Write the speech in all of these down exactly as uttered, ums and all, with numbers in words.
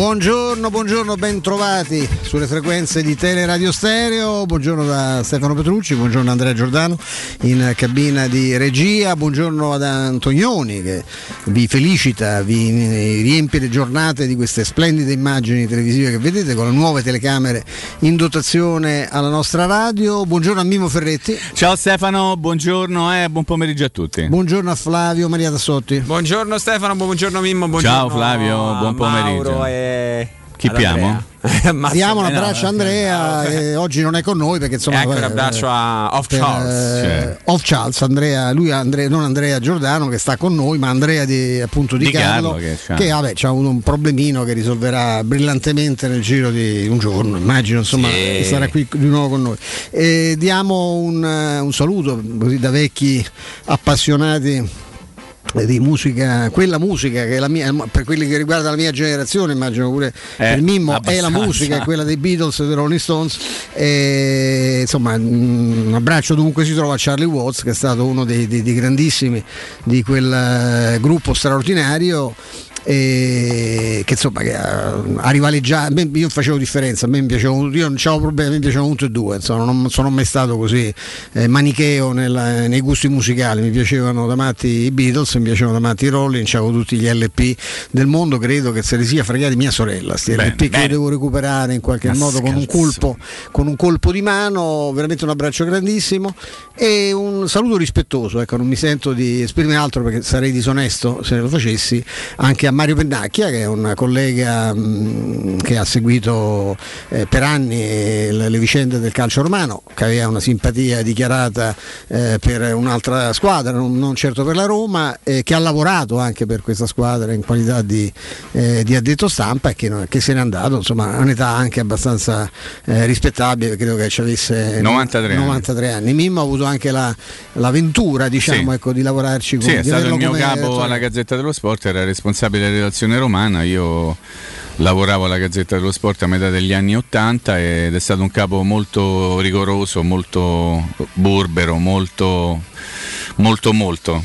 Buongiorno, buongiorno, bentrovati sulle frequenze di Teleradio Stereo. Buongiorno da Stefano Petrucci, buongiorno Andrea Giordano in cabina di regia, buongiorno ad Antonioni che vi felicita, vi riempie le giornate di queste splendide immagini televisive che vedete con le nuove telecamere in dotazione alla nostra radio. Buongiorno a Mimmo Ferretti. Ciao Stefano, buongiorno e eh, buon pomeriggio a tutti. Buongiorno a Flavio Maria Dassotti. Buongiorno Stefano, buongiorno Mimmo, buongiorno. Ciao Flavio, buon pomeriggio. Mauro e... Chippiamo? Diamo un abbraccio a Andrea, che oggi non è con noi perché insomma. Ecco, un abbraccio a Off Charles. Eh, Off Charles, Andrea, lui Andrea, non Andrea Giordano che sta con noi, ma Andrea di, appunto di, di Carlo, Carlo che, che vabbè, c'ha un, un problemino che risolverà brillantemente nel giro di un giorno, immagino, insomma, sì. Sarà qui di nuovo con noi. E diamo un, un saluto così da vecchi appassionati di musica, quella musica che è la mia, per quelli che riguarda la mia generazione, immagino pure eh, il Mimmo, abbastanza. È la musica, è quella dei Beatles e dei Rolling Stones. E, insomma, un abbraccio dovunque si trova a Charlie Watts, che è stato uno dei, dei, dei grandissimi di quel gruppo straordinario. E che insomma che a, a rivaleggiare, io facevo differenza, a me piaceva, io non c'avevo problemi, mi piacevano uno e due, insomma, non sono mai stato così eh, manicheo nel, nei gusti musicali. Mi piacevano da matti i Beatles, mi piacevano da matti i Rolling, c'avevo tutti gli L P del mondo, credo che se li sia fregati mia sorella, sti bene, L P bene. Che io devo recuperare in qualche Ma modo scherzo. con un colpo con un colpo di mano, veramente un abbraccio grandissimo e un saluto rispettoso, ecco, non mi sento di esprimere altro perché sarei disonesto se lo facessi, anche a Mario Pennacchia, che è un collega mh, che ha seguito eh, per anni eh, le, le vicende del calcio romano, che aveva una simpatia dichiarata eh, per un'altra squadra, non, non certo per la Roma, eh, che ha lavorato anche per questa squadra in qualità di, eh, di addetto stampa e che, che se n'è andato, insomma, a un'età anche abbastanza eh, rispettabile, credo che ci avesse novantatré anni. Mimmo ha avuto anche la, la ventura, diciamo, sì. ecco, di lavorarci con, sì, è stato il mio capo cioè... alla Gazzetta dello Sport, era responsabile la redazione romana, io lavoravo alla Gazzetta dello Sport a metà degli anni ottanta ed è stato un capo molto rigoroso, molto burbero, molto molto molto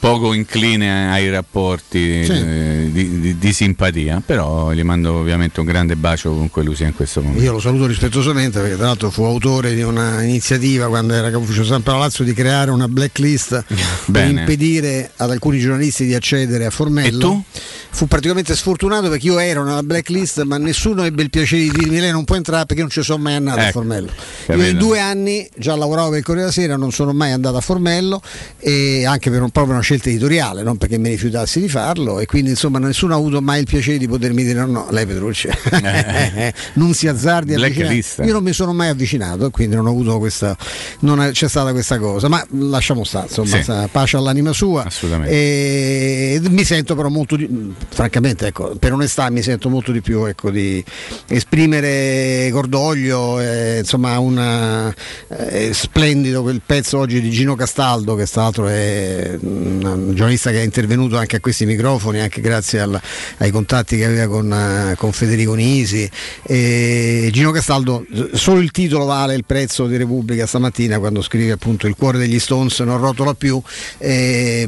poco incline ai rapporti sì. eh, di, di, di simpatia, però gli mando ovviamente un grande bacio ovunque lui sia in questo momento. Io lo saluto rispettosamente perché tra l'altro fu autore di una iniziativa quando era Capuccio San Palazzo di creare una blacklist per impedire ad alcuni giornalisti di accedere a Formello. E tu? Fu praticamente sfortunato perché io ero nella blacklist ma nessuno ebbe il piacere di dirmi lei non può entrare perché non ci sono mai andato ecco, a Formello. Capito. Io in due anni già lavoravo per il Corriere della Sera, non sono mai andato a Formello e anche per un, proprio una scelta editoriale, non perché mi rifiutassi di farlo, e quindi insomma nessuno ha avuto mai il piacere di potermi dire no, no, lei Petrucci non si azzardi a io non mi sono mai avvicinato, quindi non ho avuto questa, non è, c'è stata questa cosa, ma lasciamo stare, insomma, sì. sta, pace all'anima sua. E, e mi sento però molto di, francamente, ecco, per onestà mi sento molto di più, ecco, di esprimere cordoglio, eh, insomma una, eh, splendido quel pezzo oggi di Gino Castaldo che sta l'altro è un giornalista che è intervenuto anche a questi microfoni, anche grazie al, ai contatti che aveva con, con Federico Nisi. E Gino Castaldo, solo il titolo vale il prezzo di Repubblica stamattina quando scrive appunto il cuore degli Stones non rotola più, e,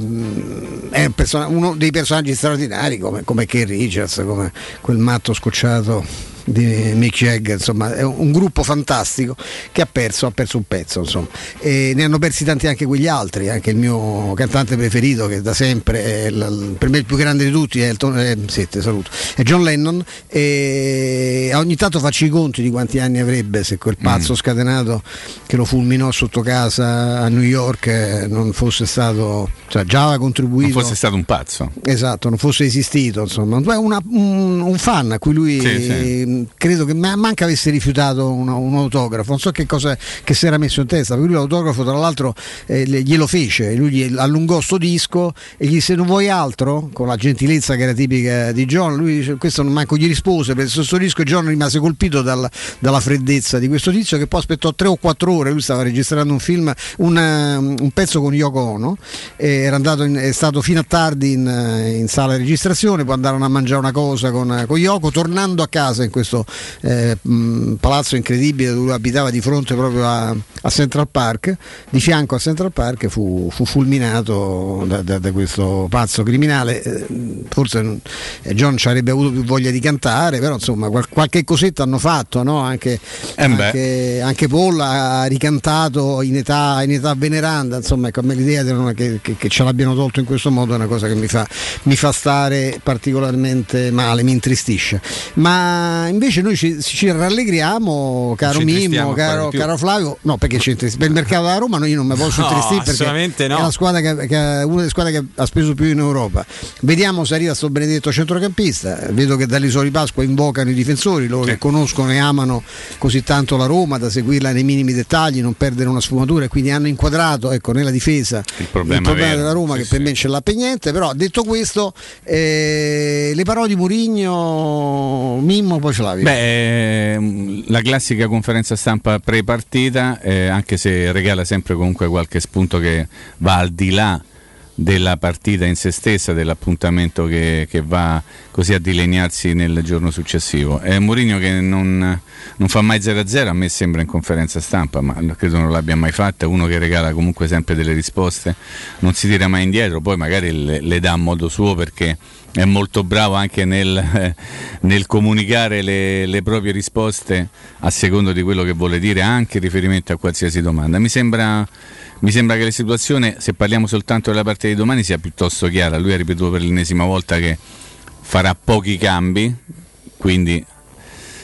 è un person- uno dei personaggi straordinari come, come Keith Richards, come quel matto scocciato di Mick Jagger, insomma è un gruppo fantastico che ha perso ha perso un pezzo, insomma, e ne hanno persi tanti anche quegli altri, anche il mio cantante preferito che da sempre è il, per me il più grande di tutti è, il, eh, sì, te saluto, è John Lennon, e ogni tanto faccio i conti di quanti anni avrebbe se quel pazzo mm. scatenato che lo fulminò sotto casa a New York eh, non fosse stato, cioè già aveva contribuito, non fosse stato un pazzo, esatto, non fosse esistito, insomma una, un, un fan a cui lui sì, sì. credo che manca avesse rifiutato un, un autografo, non so che cosa che si era messo in testa, perché lui l'autografo tra l'altro eh, glielo fece, lui gli allungò sto disco e gli disse non vuoi altro? Con la gentilezza che era tipica di John, lui questo non manco gli rispose, per questo disco John rimase colpito dal, dalla freddezza di questo tizio che poi aspettò tre o quattro ore, lui stava registrando un film, una, un pezzo con Yoko Ono, era andato in, è stato fino a tardi in, in sala di registrazione, poi andarono a mangiare una cosa con, con Yoko, tornando a casa in questo questo eh, mh, palazzo incredibile dove abitava, di fronte proprio a, a Central Park, di fianco a Central Park, fu, fu fulminato da, da, da questo pazzo criminale. Eh, forse eh, John ci avrebbe avuto più voglia di cantare, però insomma qual, qualche cosetta hanno fatto, no? Anche, eh anche, anche Polla ha ricantato in età, in età veneranda, insomma, ecco, a me l'idea che, che, che ce l'abbiano tolto in questo modo è una cosa che mi fa, mi fa stare particolarmente male, mi intristisce. Ma invece noi ci, ci rallegriamo, caro Mimmo, caro, caro Flavio, no, perché c'è per il mercato della Roma, no, io non mi posso no, intristire, perché no. È la squadra che, che una delle squadre che ha speso più in Europa. Vediamo se arriva sto benedetto centrocampista. Vedo che dall'Isola di Pasqua invocano i difensori, loro sì. che conoscono e amano così tanto la Roma da seguirla nei minimi dettagli, non perdere una sfumatura, e quindi hanno inquadrato, ecco, nella difesa il problema, il problema della Roma, sì, che per sì. me ce l'ha per niente. Però detto questo, eh, le parole di Mourinho, Mimmo, poi Flavio. Beh, la classica conferenza stampa pre-partita, eh, anche se regala sempre comunque qualche spunto che va al di là della partita in se stessa, dell'appuntamento che, che va così a dilegnarsi nel giorno successivo. È Mourinho che non, non fa mai zero a zero, a me sembra, in conferenza stampa, ma credo non l'abbia mai fatta. Uno che regala comunque sempre delle risposte, non si tira mai indietro, poi magari le, le dà a modo suo, perché è molto bravo anche nel, nel comunicare le, le proprie risposte a secondo di quello che vuole dire, anche in riferimento a qualsiasi domanda. Mi sembra, mi sembra che la situazione, se parliamo soltanto della partita di domani, sia piuttosto chiara. Lui ha ripetuto per l'ennesima volta che farà pochi cambi, quindi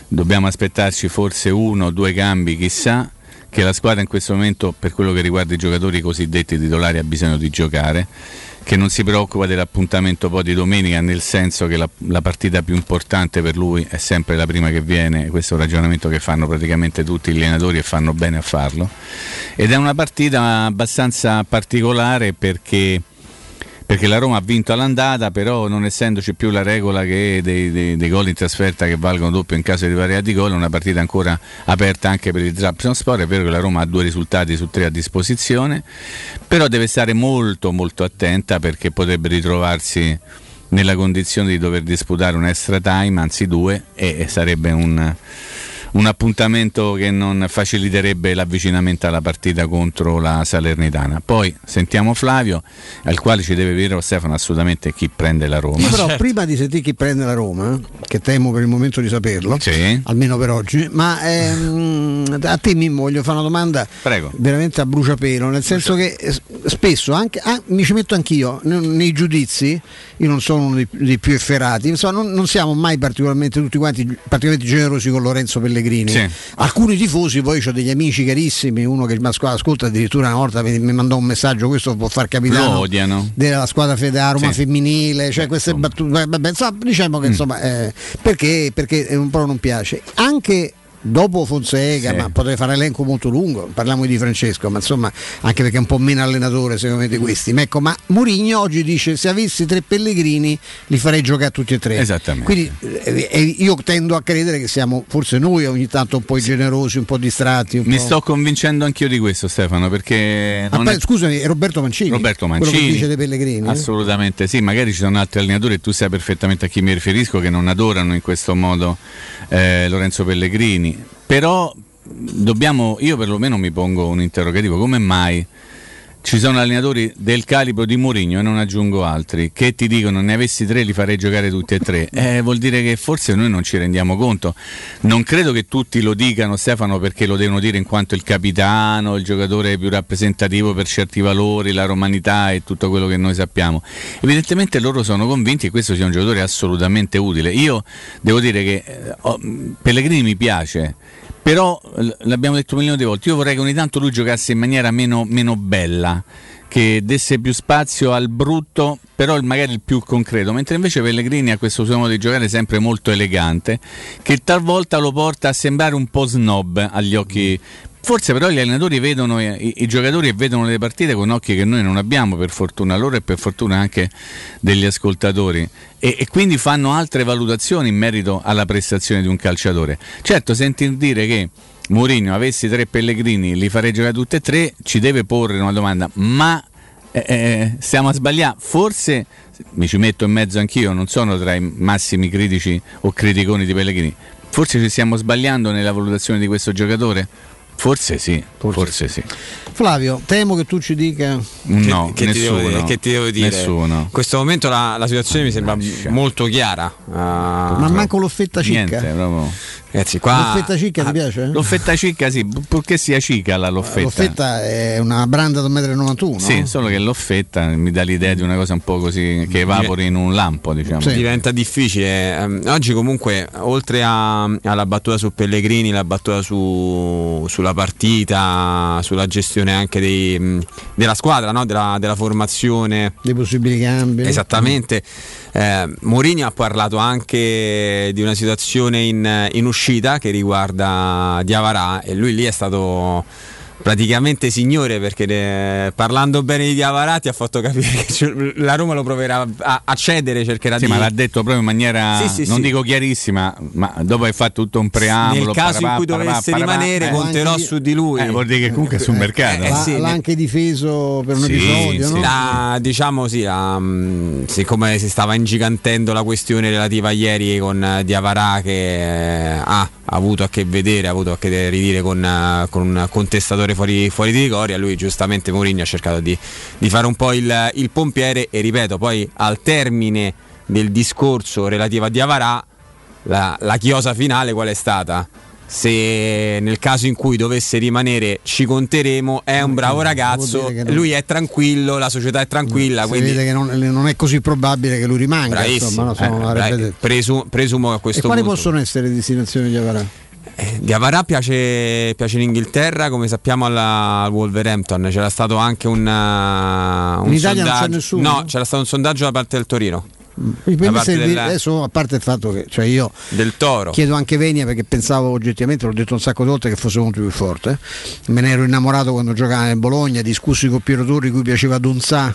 dobbiamo aspettarci forse uno o due cambi, chissà, che la squadra in questo momento, per quello che riguarda i giocatori cosiddetti titolari, ha bisogno di giocare, che non si preoccupa dell'appuntamento poi di domenica, nel senso che la, la partita più importante per lui è sempre la prima che viene. Questo è un ragionamento che fanno praticamente tutti gli allenatori e fanno bene a farlo, ed è una partita abbastanza particolare perché, perché la Roma ha vinto all'andata, però non essendoci più la regola che dei, dei, dei gol in trasferta che valgono doppio in caso di parità di gol, è una partita ancora aperta anche per il Trabzonspor. È vero che la Roma ha due risultati su tre a disposizione, però deve stare molto molto attenta, perché potrebbe ritrovarsi nella condizione di dover disputare un extra time, anzi due, e, e sarebbe un... un appuntamento che non faciliterebbe l'avvicinamento alla partita contro la Salernitana. Poi sentiamo Flavio, al quale ci deve dire Stefano assolutamente chi prende la Roma. Io però certo. prima di sentire chi prende la Roma, che temo per il momento di saperlo, sì. almeno per oggi, ma ehm, a te Mimmo voglio fare una domanda. Prego. Veramente a bruciapelo, nel senso Prego. che spesso anche, ah, mi ci metto anch'io nei giudizi, io non sono uno dei, dei più efferati, insomma, non, non siamo mai particolarmente tutti quanti particolarmente generosi con Lorenzo Pellegrini. Sì. Alcuni tifosi, poi ho degli amici carissimi, uno che mi ascolta addirittura una volta mi mandò un messaggio, questo può far capitano della squadra federa Roma sì. femminile, cioè queste battute, vabbè, insomma, diciamo che mm. insomma eh, perché, perché un po' non piace anche dopo Fonseca, sì. ma potrei fare elenco molto lungo, parliamo di Francesco, ma insomma anche perché è un po' meno allenatore secondo me di questi, ma ecco, ma Mourinho oggi dice: se avessi tre Pellegrini li farei giocare tutti e tre. Esattamente. Quindi eh, io tendo a credere che siamo forse noi ogni tanto un po' sì. generosi, un po' distratti, un mi po'... sto convincendo anch'io di questo, Stefano, perché non ah, beh, è... scusami, Roberto Mancini Roberto Mancini quello che dice dei Pellegrini, assolutamente eh? sì, magari ci sono altri allenatori, e tu sai perfettamente a chi mi riferisco, che non adorano in questo modo eh, Lorenzo Pellegrini. Però dobbiamo, io perlomeno mi pongo un interrogativo: come mai ci sono allenatori del calibro di Mourinho, e non aggiungo altri, che ti dicono: ne avessi tre li farei giocare tutti e tre? Eh, vuol dire che forse noi non ci rendiamo conto. Non credo che tutti lo dicano, Stefano, perché lo devono dire in quanto il capitano, il giocatore più rappresentativo per certi valori, la romanità e tutto quello che noi sappiamo. Evidentemente loro sono convinti che questo sia un giocatore assolutamente utile. Io devo dire che oh, Pellegrini mi piace, però l'abbiamo detto un milione di volte, io vorrei che ogni tanto lui giocasse in maniera meno, meno bella, che desse più spazio al brutto, però magari il più concreto, mentre invece Pellegrini ha questo suo modo di giocare sempre molto elegante, che talvolta lo porta a sembrare un po' snob agli occhi. Forse però gli allenatori vedono i, i giocatori e vedono le partite con occhi che noi non abbiamo, per fortuna loro e per fortuna anche degli ascoltatori, e, e quindi fanno altre valutazioni in merito alla prestazione di un calciatore. Certo, sentir dire che Mourinho avessi tre Pellegrini li farei giocare tutti e tre ci deve porre una domanda: ma eh, stiamo a sbagliare? Forse mi ci metto in mezzo anch'io, non sono tra i massimi critici o criticoni di Pellegrini. Forse ci stiamo sbagliando nella valutazione di questo giocatore? Forse sì, forse, forse sì. Flavio, temo che tu ci dica no, che, che, nessuno, ti devo, che ti devo dire. Nessuno. In questo momento la, la situazione mi sembra Nascia. molto chiara. Uh, Ma manco l'offetta cicca. Niente, proprio. Ragazzi, qua... L'offetta cicca ah, ti piace? L'offetta cicca sì, purché sia cicca la l'offetta. L'offetta è una branda da un metro e novantuno. Sì, solo che l'offetta mi dà l'idea di una cosa un po' così che evapori in un lampo, diciamo. Sì. Diventa difficile. Oggi comunque, oltre a, alla battuta su Pellegrini, la battuta su sulla partita, sulla gestione anche dei, della squadra, no? della, della formazione, dei possibili cambi, esattamente. eh, Mourinho ha parlato anche di una situazione in, in uscita che riguarda Diavara, e lui lì è stato praticamente signore, perché ne, parlando bene di Diavara ti ha fatto capire che la Roma lo proverà a, a cedere, cercherà sì, di... ma l'ha detto proprio in maniera sì, sì, non sì. dico chiarissima, ma dopo hai fatto tutto un preambolo. Nel caso parapà, in cui dovesse parapà, rimanere eh, conterò anche... su di lui, eh, vuol dire che comunque è sul mercato. Eh, eh, sì, l'ha anche difeso per un sì, episodio sì. No? La, diciamo sì la, siccome si stava ingigantendo la questione relativa a ieri con Diavara, che eh, ha avuto a che vedere, ha avuto a che ridire con, con un contestatore Fuori, fuori di Rigoria, lui giustamente Mourinho ha cercato di, di fare un po' il, il pompiere, e ripeto, poi al termine del discorso relativo a Diavara la, la chiosa finale qual è stata? Se nel caso in cui dovesse rimanere ci conteremo, è un bravo ragazzo, lui è tranquillo, la società è tranquilla, si quindi vede che non, non è così probabile che lui rimanga. Bravissimo, insomma, no, eh, presu, presumo a questo e quali punto. Possono essere le destinazioni di Diavara? Diavara piace, piace in Inghilterra, come sappiamo, alla, al Wolverhampton. C'era stato anche un, uh, un in Italia sondaggio. Non c'è nessuno. No, c'era stato un sondaggio da parte del Torino. Parte del... Di... Adesso, a parte il fatto che cioè io del Toro chiedo anche venia, perché pensavo oggettivamente, l'ho detto un sacco di volte, che fosse molto più forte. Me ne ero innamorato quando giocava nel Bologna, discussi con Piero Torri, cui piaceva Donzà.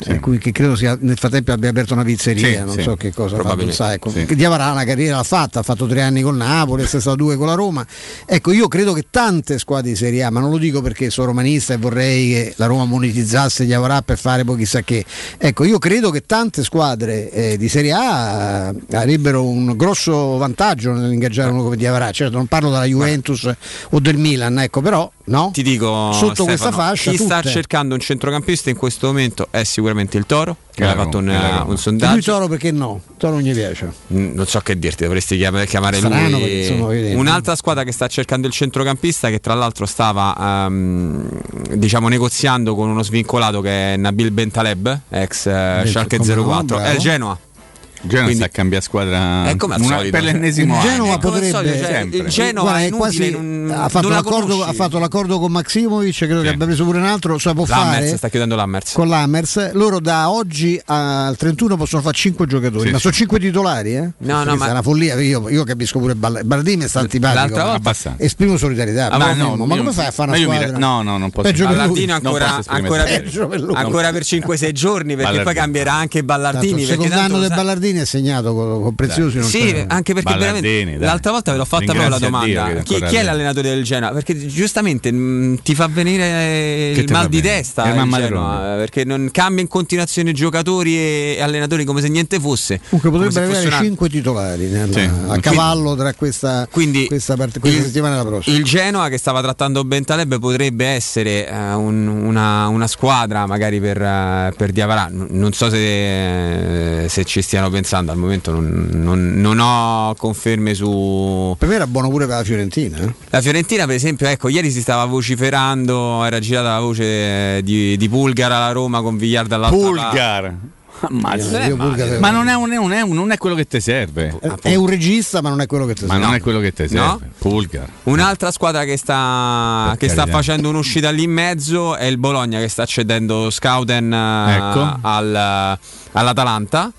Sì. Per cui che credo sia, nel frattempo abbia aperto una pizzeria, sì, non sì, so che cosa fa, sai, ecco. Sì. Diavara una carriera l'ha fatta, ha fatto tre anni con Napoli, è stato due con la Roma. Ecco, io credo che tante squadre di Serie A, ma non lo dico perché sono romanista e vorrei che la Roma monetizzasse Diavara per fare poi chissà che, ecco, io credo che tante squadre eh, di Serie A avrebbero un grosso vantaggio nell'ingaggiare uno come Diavara. Certo, non parlo della Juventus ma... o del Milan, ecco, però no? Ti dico, sotto Stefano, questa fascia chi tutte. Sta cercando un centrocampista in questo momento è sicuramente il Toro, che aveva fatto un, un sondaggio. Lui Toro perché no? Toro non gli piace. Mm, non so che dirti, dovresti chiamare, chiamare Strano, lui. Insomma, un'altra squadra che sta cercando il centrocampista, che tra l'altro stava um, diciamo negoziando con uno svincolato che è Nabil Bentaleb, ex uh, Schalke zero quattro, no, è il Genoa. Genoa quindi, sta cambia squadra una, per l'ennesimo anno. Genova potrebbe solito, cioè, il Genova è quasi, non, ha, fatto l'accordo, ha fatto l'accordo con Maximovic, credo sì. che abbia preso pure un altro, cioè può l'Hammers, fare sta chiudendo l'Hammers. Con l'Hammers loro da oggi al trentuno possono fare cinque giocatori, sì, ma sì. sono cinque titolari, eh? No, no, ma... è una follia, io, io capisco pure Ballardini è stato antipatico, esprimo solidarietà, ma, ma, no, no, ma come fai a fare una squadra? Mi... No, no, non posso. Ballardini ancora ancora per cinque sei giorni, perché poi cambierà anche Ballardini, perché danno del Ballardini è segnato con, con Preziosi, sì, non anche perché veramente dai. L'altra volta ve l'ho fatta proprio la domanda, chi, chi è l'allenatore del Genoa, perché giustamente mh, ti fa venire che il mal di bene? Testa il Genoa, perché non cambia in continuazione giocatori e allenatori come se niente fosse. Comunque potrebbe avere una... cinque titolari nella, sì. a cavallo tra questa quindi questa, parte, questa il, settimana e la prossima. Il Genoa che stava trattando Bentaleb potrebbe essere uh, un, una, una squadra magari per, uh, per Diavara, N- non so se, uh, se ci stiano pensando, al momento non, non, non ho conferme su. Per me era buono pure per la Fiorentina. Eh? La Fiorentina, per esempio, ecco, ieri si stava vociferando, era girata la voce di, di Pulgar alla Roma con Villar dall'altra Pulgar. Parte. Ma, eh, ma, ma non, è un, non, è un, non è quello che ti serve. È un regista, ma non è quello che ti serve. Ma non è quello che ti serve. No? Pulgar. Un'altra squadra che sta che sta facendo un'uscita lì in mezzo è il Bologna, che sta cedendo Scouten, ecco, al, all'Atalanta.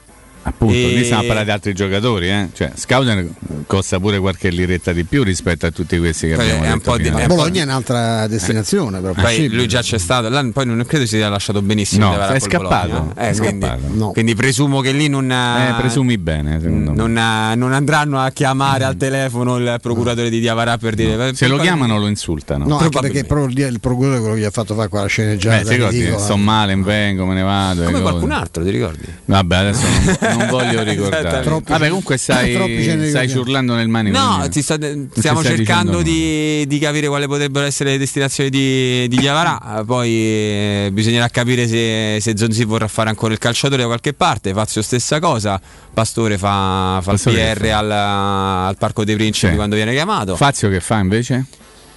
Appunto, e... lì stiamo a parlare di altri giocatori, eh? Cioè, Scouten costa pure qualche liretta di più rispetto a tutti questi che poi abbiamo è un detto po di... Bologna è un'altra destinazione, eh, però poi lui già c'è stato, là, poi non credo si sia lasciato benissimo. No, è scappato, eh, è quindi, scappato. No. Quindi presumo che lì non ha... eh, presumi bene, secondo non, me. Ha, non andranno a chiamare mm. al telefono il procuratore no. di Diavara per dire no. se lo chiamano lo insultano. No, anche perché proprio il procuratore quello che gli ha fatto fare qua la sceneggiata. Beh, sto male, vengo, me ne vado. Come qualcun altro, ti ricordi? Vabbè, adesso non non voglio ricordare. Troppi, vabbè, comunque stai, stai ciurlando nel manico. No, ti sta, stiamo ti cercando di, di capire quali potrebbero essere le destinazioni di, di Diavara. Poi eh, bisognerà capire se, se Zonzi vorrà fare ancora il calciatore da qualche parte. Fazio stessa cosa. Pastore fa, fa il P R al, al Parco dei Principi, sì, quando viene chiamato. Fazio che fa invece?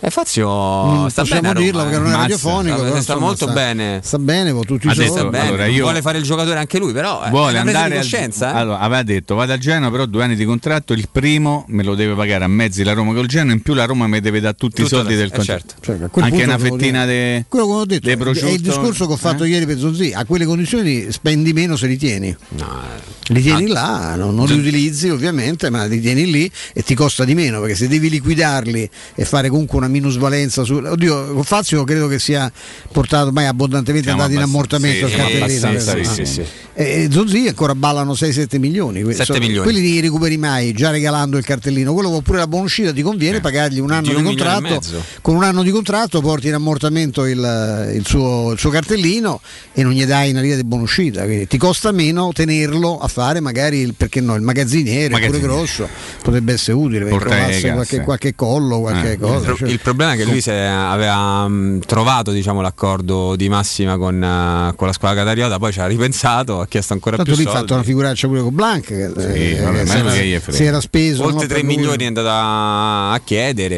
E Fazio mm, sta bene a Roma, dirlo perché non è radiofonico, sta, però, sta insomma, molto sta, bene. Sta bene con tutti i giocatori. Detto, bene, allora, io, vuole fare il giocatore anche lui, però vuole andare a scienza. Al, eh. Allora, aveva detto vado a Genoa, però due anni di contratto, il primo me lo deve pagare a mezzi la Roma col Genoa, in più la Roma mi deve dare tutti tutto i soldi del contratto. Certo. Cioè, a anche una fettina de, quello che ho detto, de prosciutto. È il discorso che ho fatto eh? ieri per Zonzi, a quelle condizioni spendi meno se li tieni. No, li tieni no. là, non, non li utilizzi ovviamente, ma li tieni lì e ti costa di meno, perché se devi liquidarli e fare comunque una minusvalenza su... Oddio, Fazio credo che sia portato ormai abbondantemente andato in ammortamento, sì, a sì, sì, sì. E Zonzi ancora ballano sei sette milioni, so, milioni, quelli li recuperi mai già regalando il cartellino, quello oppure la buona uscita ti conviene eh. pagargli un anno di, un di contratto, con un anno di contratto porti in ammortamento il, il, suo, il suo cartellino e non gli dai una linea di buona uscita, quindi ti costa meno tenerlo a fare magari il, perché no, il magazziniere, magazziniere pure grosso potrebbe essere utile per trovarsi qualche, qualche collo, qualche eh. cosa. Il problema è che lui se aveva um, trovato diciamo, l'accordo di massima con, uh, con la squadra catariota, poi ci ha ripensato, ha chiesto ancora tanto più soldi. Tanto lì ha fatto una figuraccia pure con Blanc, che, sì, eh, vabbè, si, era, che si era speso oltre tre milioni è andato a, a chiedere,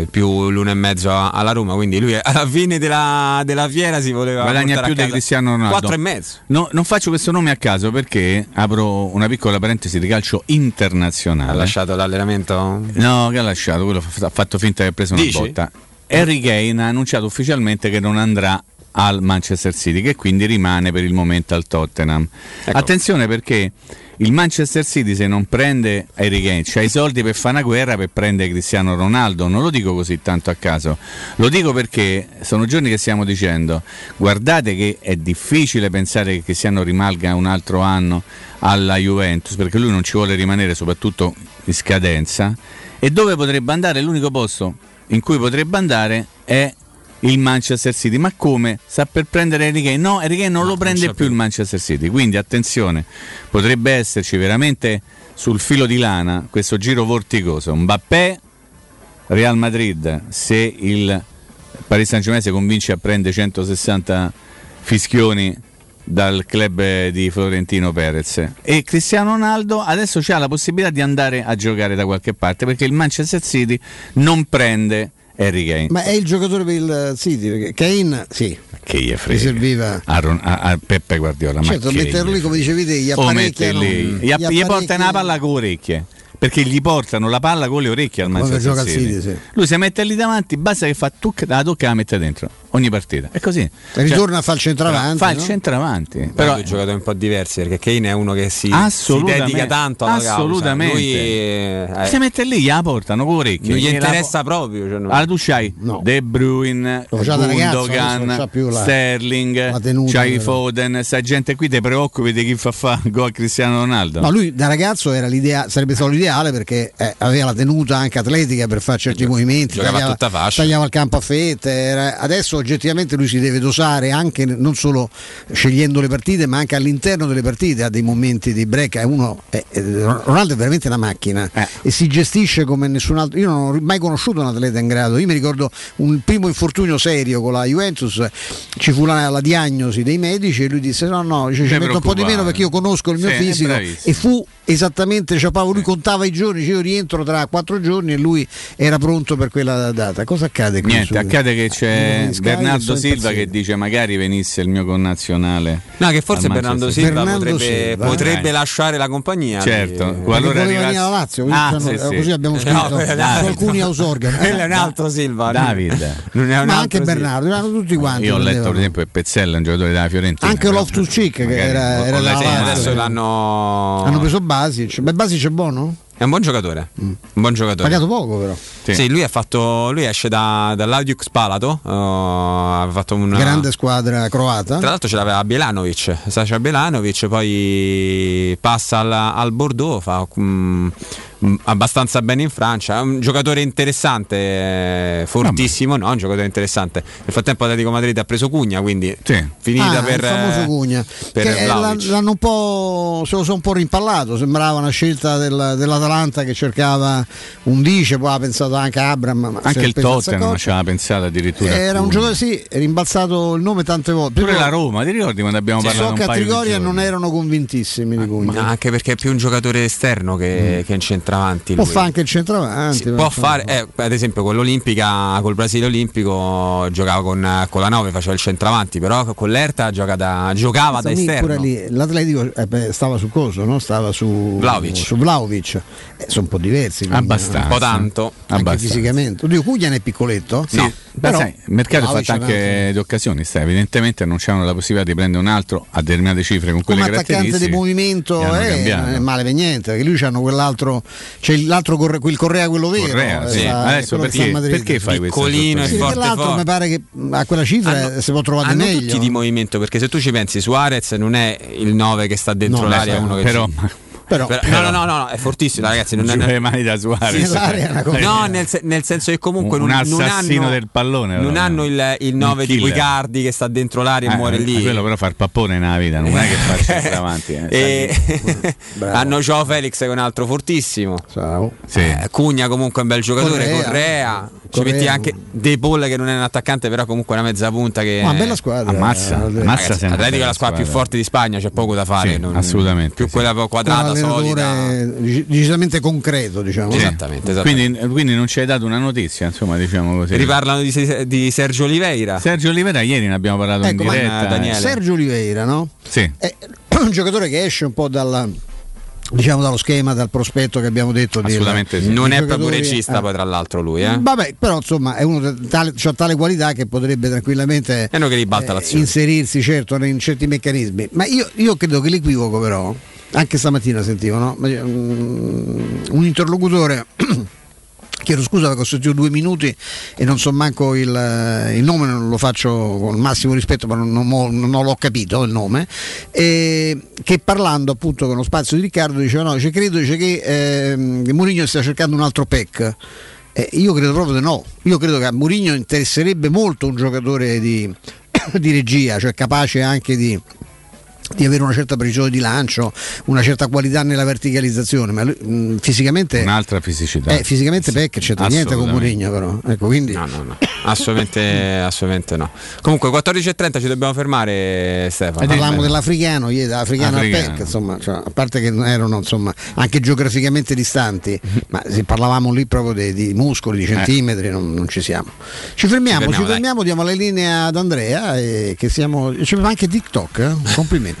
eh, più l'uno e mezzo alla Roma, quindi lui alla fine della, della fiera si voleva guadagna più di Cristiano Ronaldo, quattro e mezzo. No, non faccio questo nome a caso perché apro una piccola parentesi di calcio internazionale. Ha lasciato l'allenamento? No, che ha lasciato, quello ha fatto finta che ha preso una Dici? botta. Harry Kane ha annunciato ufficialmente che non andrà al Manchester City, che quindi rimane per il momento al Tottenham. Ecco. Attenzione perché il Manchester City se non prende Harry Kane c'ha i soldi per fare una guerra per prendere Cristiano Ronaldo, non lo dico così tanto a caso, lo dico perché sono giorni che stiamo dicendo guardate che è difficile pensare che Cristiano rimanga un altro anno alla Juventus perché lui non ci vuole rimanere, soprattutto in scadenza, e dove potrebbe andare, l'unico posto in cui potrebbe andare è il Manchester City. Ma come? Sta per prendere Harry Kane? No, Harry Kane non no, lo prende non più il Manchester City, quindi attenzione, potrebbe esserci veramente sul filo di lana questo giro vorticoso. Mbappé, Real Madrid, se il Paris Saint-Germain si convince a prendere centosessanta fischioni dal club di Florentino Perez, e Cristiano Ronaldo adesso c'ha la possibilità di andare a giocare da qualche parte perché il Manchester City non prende Harry Kane. Ma è il giocatore per il City, perché Kane sì, che gli frega, serviva a, Ron, a, a Peppe Guardiola, certo, ma metterlo lì come dicevi te, gli apparecchiano, gli, gli, app- gli porta una palla con orecchie, perché gli portano la palla con le orecchie al Manchester City, sì. Lui si mette lì davanti, basta che fa tuc, la tocca e la mette dentro ogni partita, è così, cioè, ritorna a fa il centravanti, fa il no? centravanti, però è giocato un po' diversi perché Kane è uno che si, si dedica tanto alla assolutamente causa. Lui, eh, si mette lì, gli la portano con orecchie, non gli interessa po- proprio, cioè, no. Allora tu c'hai no. De Bruyne, Gundogan, Sterling, c'hai Foden, sta gente qui, te preoccupi di chi fa fa gol a Cristiano Ronaldo. Ma no, lui da ragazzo era l'idea, sarebbe stato l'idea perché eh, aveva la tenuta anche atletica per fare certi Gio- movimenti, tagliava, tutta fascia, tagliava il campo a fette, era... adesso oggettivamente lui si deve dosare anche non solo scegliendo le partite ma anche all'interno delle partite, ha dei momenti di break, è uno, è, è, Ronaldo è veramente una macchina eh. e si gestisce come nessun altro, io non ho mai conosciuto un atleta in grado, io mi ricordo un primo infortunio serio con la Juventus, ci fu la, la diagnosi dei medici e lui disse no no, dice, ci metto un po' di meno perché io conosco il mio sì, fisico, e fu esattamente, cioè, Paolo, lui contava i giorni, cioè io rientro tra quattro giorni e lui era pronto per quella data. Cosa accade qui? Niente, accade che c'è Bernardo Silva che dice magari venisse il mio connazionale. No, che forse Bernardo Silva Bernardo potrebbe, Silva, potrebbe eh. lasciare la compagnia. Certo, qualora arrivasse la Lazio, ah, sì, sì. così abbiamo scritto no, alcuni ausorgano. Quello è un altro Silva. David. Non è un ma altro anche Silva. Bernardo, erano tutti quanti. Io ho letto per esempio Pezzella, un giocatore della Fiorentina. Anche Loftus-Cheek che era, era la Lazio. Adesso l'hanno hanno preso Basic. Beh, Basic è buono? È un buon giocatore, mm. un buon giocatore. Pagato poco però. Sì, sì lui ha fatto, lui esce da, dall'Audijux Palato, uh, ha fatto una grande squadra croata. Tra l'altro ce l'aveva Belanovic, Saša Belanovic, poi passa al, al Bordeaux, fa um, abbastanza bene in Francia, è un giocatore interessante, fortissimo, no, un giocatore interessante. Nel frattempo Atletico Madrid ha preso Cugna, quindi sì. finita ah, per il famoso Cugna, per che l'hanno un po', se lo sono un po' rimpallato, sembrava una scelta del, dell'Atalanta che cercava un dice, poi ha pensato anche a Abraham, ma anche il Tottenham ci aveva pensato addirittura. Era un giocatore, sì, è rimbalzato il nome tante volte. Pure la Roma, ti ricordi quando abbiamo sì, parlato so un paio di giorni? So che a Trigoria non erano convintissimi di Cugna. Anche perché è più un giocatore esterno che, mm. che in centrale. Avanti, può fare anche il centravanti, sì, può fare, eh, ad esempio con l'Olimpica, col Brasile Olimpico giocava con, con la nove, faceva il centravanti, però con l'Erta gioca da, giocava da esterno lì, l'Atletico eh, beh, stava su coso, no? Stava su Vlahovic, su Vlahovic. Eh, sono un po' diversi quindi, abbastanza, un po' tanto anche abbastanza. Fisicamente oddio, Cugnan è piccoletto sì. no, però, sai, il mercato è fatto anche di occasioni, sta, evidentemente non c'hanno la possibilità di prendere un altro a determinate cifre con quelle come attaccante di movimento eh, non è male per niente, perché lui c'hanno quell'altro, c'è l'altro Correa, quel Correa, quello vero Correa, sì. sta, adesso perché, perché fai piccolino e sì, forte, l'altro forte. Mi pare che a quella cifra hanno, si può trovare meglio tutti di movimento, perché se tu ci pensi Suarez non è il nove che sta dentro no, l'area uno che però si... Però, però, però, no, no, no, no, è fortissimo, ragazzi. Non, non è, ne... mani da Suarez, sì, no, nel, nel senso che comunque un, un assassino non hanno, del pallone, non hanno il, il nove di Guicardi che sta dentro l'area ah, e muore eh, lì. Quello però far pappone nella vita, non è che farci davanti. Eh, e... Hanno João Felix che è un altro fortissimo. Ciao. Sì. Eh, Cugna comunque è un bel giocatore, Correa. Correa. Ci metti anche De Paul che non è un attaccante, però comunque è una mezza punta che una bella squadra. Ammazza, ammazza sempre. L'Atletico è la squadra più forte di Spagna, c'è poco da fare. Sì, non... Assolutamente. Più sì. quella quadrata. Decisamente concreto, diciamo. Esattamente, esattamente. Quindi, quindi non ci hai dato una notizia, insomma, diciamo così. Riparlano di, di Sergio Oliveira. Sergio Oliveira, ieri ne abbiamo parlato ecco, in diretta. Daniele. Sergio Oliveira, no? Sì. È un giocatore che esce un po' dalla, diciamo, dallo schema, dal prospetto che abbiamo detto. Assolutamente di, sì. Non è proprio regista, eh. poi tra l'altro lui. Eh? Vabbè, però insomma è uno tale, c'ha tale qualità che potrebbe tranquillamente è uno che ribalta eh, l'azione. Inserirsi certo in certi meccanismi. Ma io, io credo che l'equivoco però. Anche stamattina sentivo no? un interlocutore chiedo scusa perché ho sentito due minuti e non so manco il, il nome, non lo faccio con massimo rispetto ma non, non, non l'ho capito il nome e, che parlando appunto con lo spazio di Riccardo diceva no, cioè, credo dice, che eh, Mourinho stia cercando un altro P E C. Eh, io credo proprio di no, io credo che a Mourinho interesserebbe molto un giocatore di, di regia, cioè capace anche di di avere una certa precisione di lancio, una certa qualità nella verticalizzazione, ma lui, mh, fisicamente un'altra fisicità. Eh, fisicamente sì, P E C c'è niente con Mourinho però. Ecco, quindi no, no, no. Assolutamente, assolutamente no. Comunque quattordici e trenta ci dobbiamo fermare, Stefano. Parliamo eh, dell'africano, ieri dell'africano al P E C, insomma, cioè, a parte che erano insomma anche geograficamente distanti, ma se parlavamo lì proprio di, di muscoli, di centimetri, eh. non, non ci siamo. Ci fermiamo, ci fermiamo, ci fermiamo diamo la linea ad Andrea e che siamo ci cioè, anche TikTok, eh? Complimenti.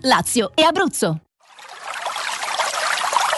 Lazio e Abruzzo.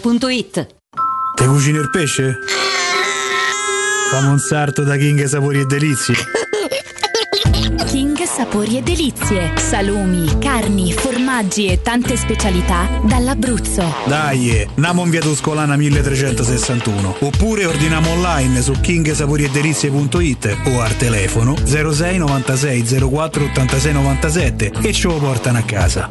punto it. Italia.it. Te cucini il pesce? Come un sarto da King Sapori e Delizie. King Sapori e Delizie. Salumi, carni, formaggi e tante specialità dall'Abruzzo. Dai, andiamo in via Tuscolana milletrecentosessantuno. Oppure ordiniamo online su king sapori e delizie punto it o al telefono zero sei novantasei zero quattro ottantasei novantasette e ce lo portano a casa.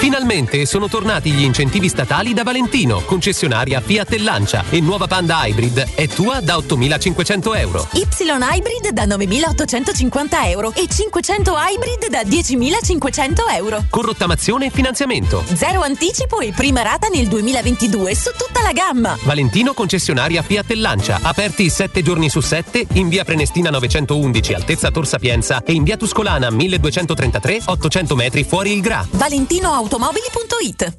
Finalmente sono tornati gli incentivi statali da Valentino, concessionaria Fiat e Lancia, e nuova Panda Hybrid è tua da ottomilacinquecento euro. Y Hybrid da novemilaottocentocinquanta euro e cinquecento Hybrid da diecimilacinquecento euro. Con rottamazione e finanziamento. Zero anticipo e prima rata nel duemilaventidue su tutta la gamma. Valentino concessionaria Fiat e Lancia, aperti sette giorni su sette in via Prenestina novecentoundici altezza Tor Sapienza e in via Tuscolana milleduecentotrentatré ottocento metri fuori il Gra. Valentino Automobili.it.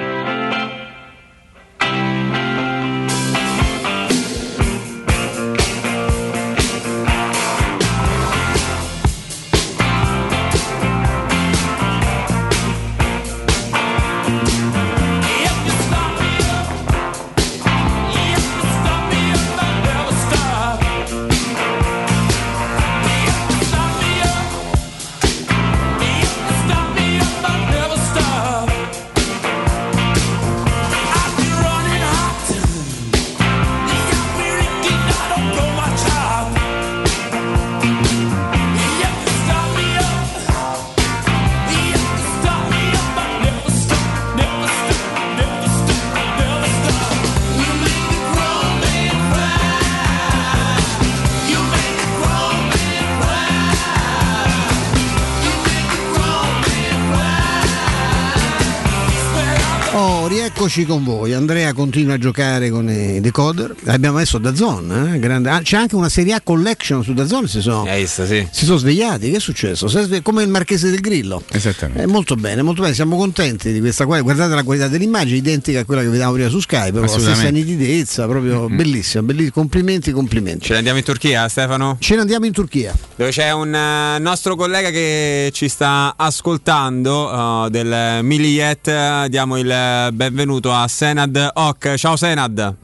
Eccoci con voi. Andrea continua a giocare con i decoder. Abbiamo messo DAZN, eh? Grande... ah, c'è anche una serie A collection su DAZN. Si sono, eh, essa, sì. si sono svegliati. Che è successo? Come il Marchese del Grillo. Esattamente. Eh, molto bene, molto bene. Siamo contenti di questa qualità. Guardate la qualità dell'immagine, identica a quella che vediamo prima su Skype. La stessa nitidezza, proprio mm-hmm. bellissima. Belliss- complimenti, complimenti. Ce ne andiamo in Turchia, Stefano? Ce ne andiamo in Turchia, dove c'è un uh, nostro collega che ci sta ascoltando uh, del Milliyet. Diamo il uh, benvenuto a Senad Ok. Ciao Senad.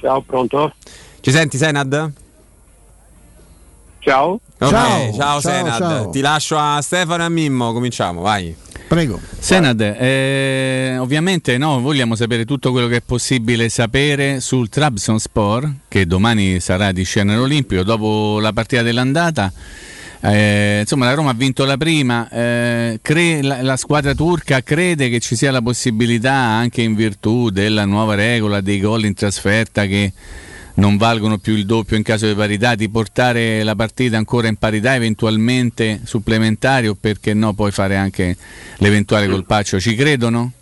Ciao, pronto? Ci senti Senad? Ciao. Okay, ciao, ciao Senad. Ciao. Ti lascio a Stefano e a Mimmo, cominciamo, vai. Prego. Senad, eh, ovviamente no, vogliamo sapere tutto quello che è possibile sapere sul Trabzonspor, che domani sarà di scenario olimpico dopo la partita dell'andata. Eh, insomma, la Roma ha vinto la prima, eh, cre- la, la squadra turca crede che ci sia la possibilità, anche in virtù della nuova regola dei gol in trasferta che non valgono più il doppio in caso di parità, di portare la partita ancora in parità, eventualmente supplementari, o perché no poi fare anche l'eventuale colpaccio. Ci credono?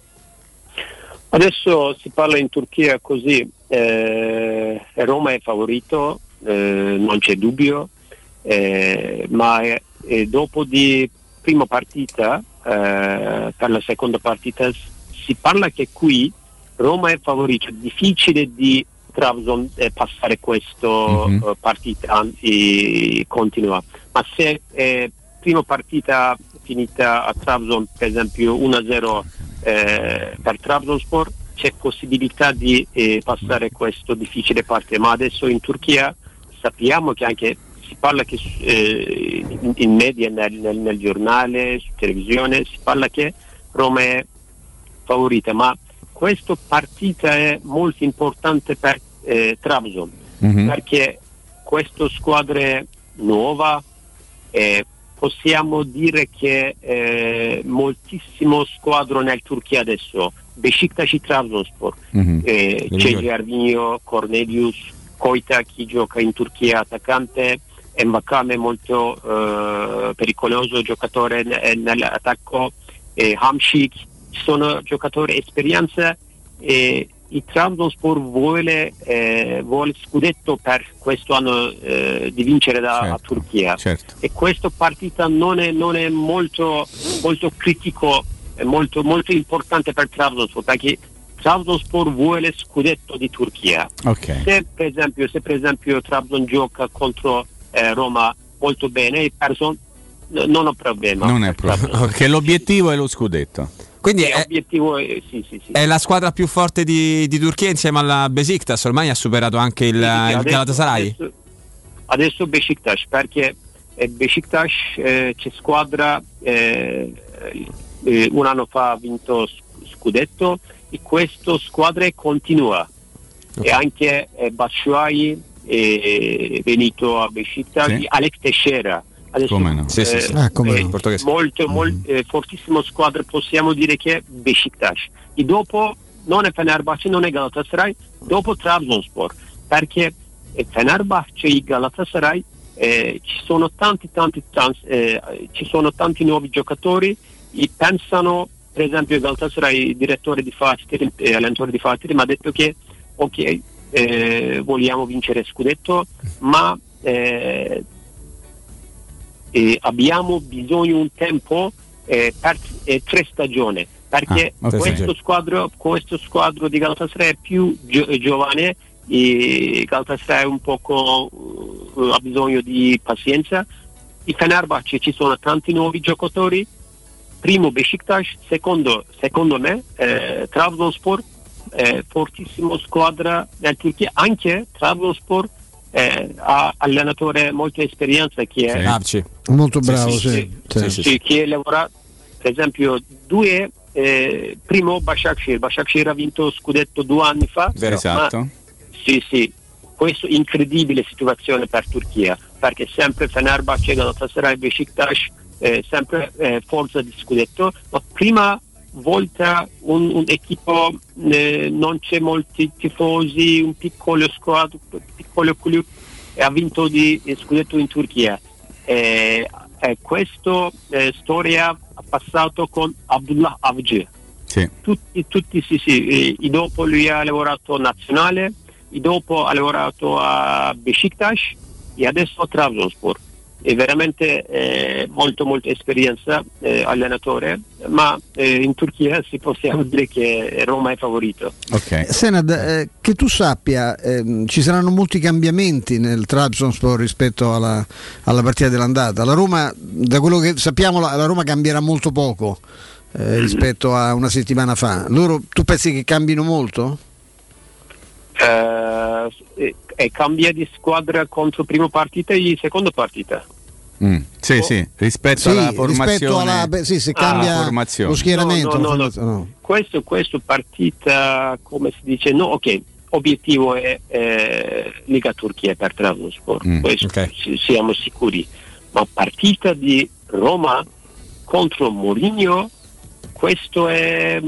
Adesso si parla in Turchia così, eh, Roma è favorito, eh, non c'è dubbio. Eh, ma eh, dopo di prima partita, eh, per la seconda partita si parla che qui Roma è favorita, è difficile di Trabzon eh, passare questo mm-hmm. uh, partita e continua, ma se eh, prima partita finita a Trabzon per esempio uno a zero eh, per Trabzonspor, c'è possibilità di eh, passare questo difficile parte, ma adesso in Turchia sappiamo che anche si parla che eh, in, in media nel, nel, nel giornale, su televisione si parla che Roma è favorita, ma questa partita è molto importante per eh, Trabzon mm-hmm. perché questa squadra è nuova eh, possiamo dire che eh, moltissimo squadro nel Turchia adesso, Beşiktaş e Trabzonspor mm-hmm. eh, c'è Giardino, Cornelius, Koita che gioca in Turchia attaccante, Mbakame molto eh, pericoloso giocatore nell'attacco, eh, Hamşik, sono giocatori esperienza e il Trabzonspor vuole, eh, vuole scudetto per questo anno eh, di vincere da certo, Turchia certo. E questa partita non è, non è molto, molto critico, è molto, molto importante per Trabzonspor perché Trabzonspor vuole scudetto di Turchia okay. Se per esempio, se per esempio Trabzon gioca contro eh, Roma molto bene e perso, n- non ho problema non è pro- perché l'obiettivo è lo scudetto. Quindi è, obiettivo, eh, sì, sì, sì. È la squadra più forte di, di Turchia insieme alla Beşiktaş, ormai ha superato anche il, sì, sì, il adesso, Galatasaray. Adesso, adesso Beşiktaş, perché Beşiktaş eh, c'è squadra eh, eh, un anno fa ha vinto scudetto e questa squadra continua. Okay. E anche eh, Batshuayi è venuto a Beşiktaş, sì. Alex Teixeira. Adesso, come no? eh, sì, sì, sì. Ah, come eh, no? molto, molto mm. eh, fortissimo squadra, possiamo dire che è Beşiktaş e dopo non è Fenerbahçe, non è Galatasaray, dopo Trabzonspor, perché eh, Fenerbahçe e Galatasaray eh, ci sono tanti tanti, tanti eh, ci sono tanti nuovi giocatori e pensano, per esempio Galatasaray, direttore di Fatih, eh, allenatore di Fatih, mi ha detto che ok eh, vogliamo vincere scudetto, ma eh, Eh, abbiamo bisogno di un tempo eh, per eh, tre stagioni perché ah, questo, squadro, questo squadro di Galatasaray è più gio- giovane e Galatasaray un poco uh, ha bisogno di pazienza. In Fenerbahce ci sono tanti nuovi giocatori, primo Beşiktaş, secondo, secondo me eh, Trabzonspor eh, fortissimo squadra della Turchia, anche Trabzonspor Eh, ha allenatore molto esperienza che è Arci. molto bravo sì, sì, sì, sì, sì, sì. Che lavora per esempio due eh, primo Başakşehir Başakşehir ha vinto scudetto due anni fa esatto ma, sì sì questo incredibile situazione per Turchia perché sempre Fenerbahçe, Galatasaray, Beşiktaş eh, sempre eh, forza di scudetto, ma prima volta un, un equipo eh, non c'è molti tifosi, un piccolo squadro, piccolo club eh, ha vinto di eh, scudetto in Turchia eh, eh, questa eh, storia ha passato con Abdullah Avcı sì. tutti, tutti sì sì e, e dopo lui ha lavorato nazionale e dopo ha lavorato a Beşiktaş e adesso a Trabzonspor, è veramente eh, molto molto esperienza eh, allenatore, ma eh, in Turchia si possiamo dire che Roma è favorito. Okay. Senad, eh, che tu sappia eh, ci saranno molti cambiamenti nel Trabzonspor rispetto alla, alla partita dell'andata. La Roma, da quello che sappiamo, la, la Roma cambierà molto poco eh, mm-hmm. rispetto a una settimana fa. Loro, tu pensi che cambino molto? Uh, e, e cambia di squadra contro prima partita e seconda partita mm, sì oh. sì rispetto sì, alla formazione rispetto alla, beh, sì, se cambia ah, lo schieramento no, no, no, no. No. questo questo partita come si dice no ok obiettivo è eh, Liga Turchia per Trabzonspor mm, questo okay. si, siamo sicuri, ma partita di Roma contro Mourinho questo è,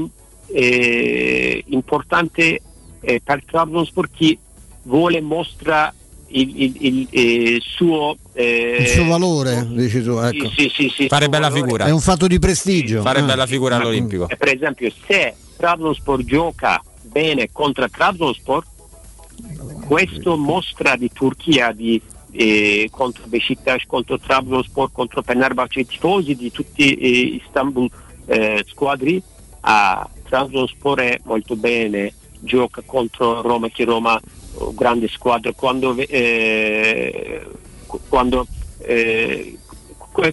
è importante Eh, per Trabzonspor chi vuole mostra il, il, il, il suo eh, il suo valore dici tu, ecco. sì, sì, sì, fare bella valore. Figura è un fatto di prestigio sì, fare ah. bella figura all'Olimpico eh, per esempio se Trabzonspor gioca bene contro Trabzonspor questo mostra di Turchia di eh, contro Beşiktaş, contro Trabzonspor, contro Fenerbahçe, i tifosi di tutti eh, Istanbul eh, squadri a ah, Trabzonspor è molto bene gioca contro Roma, che Roma grande squadra, quando eh, quando eh,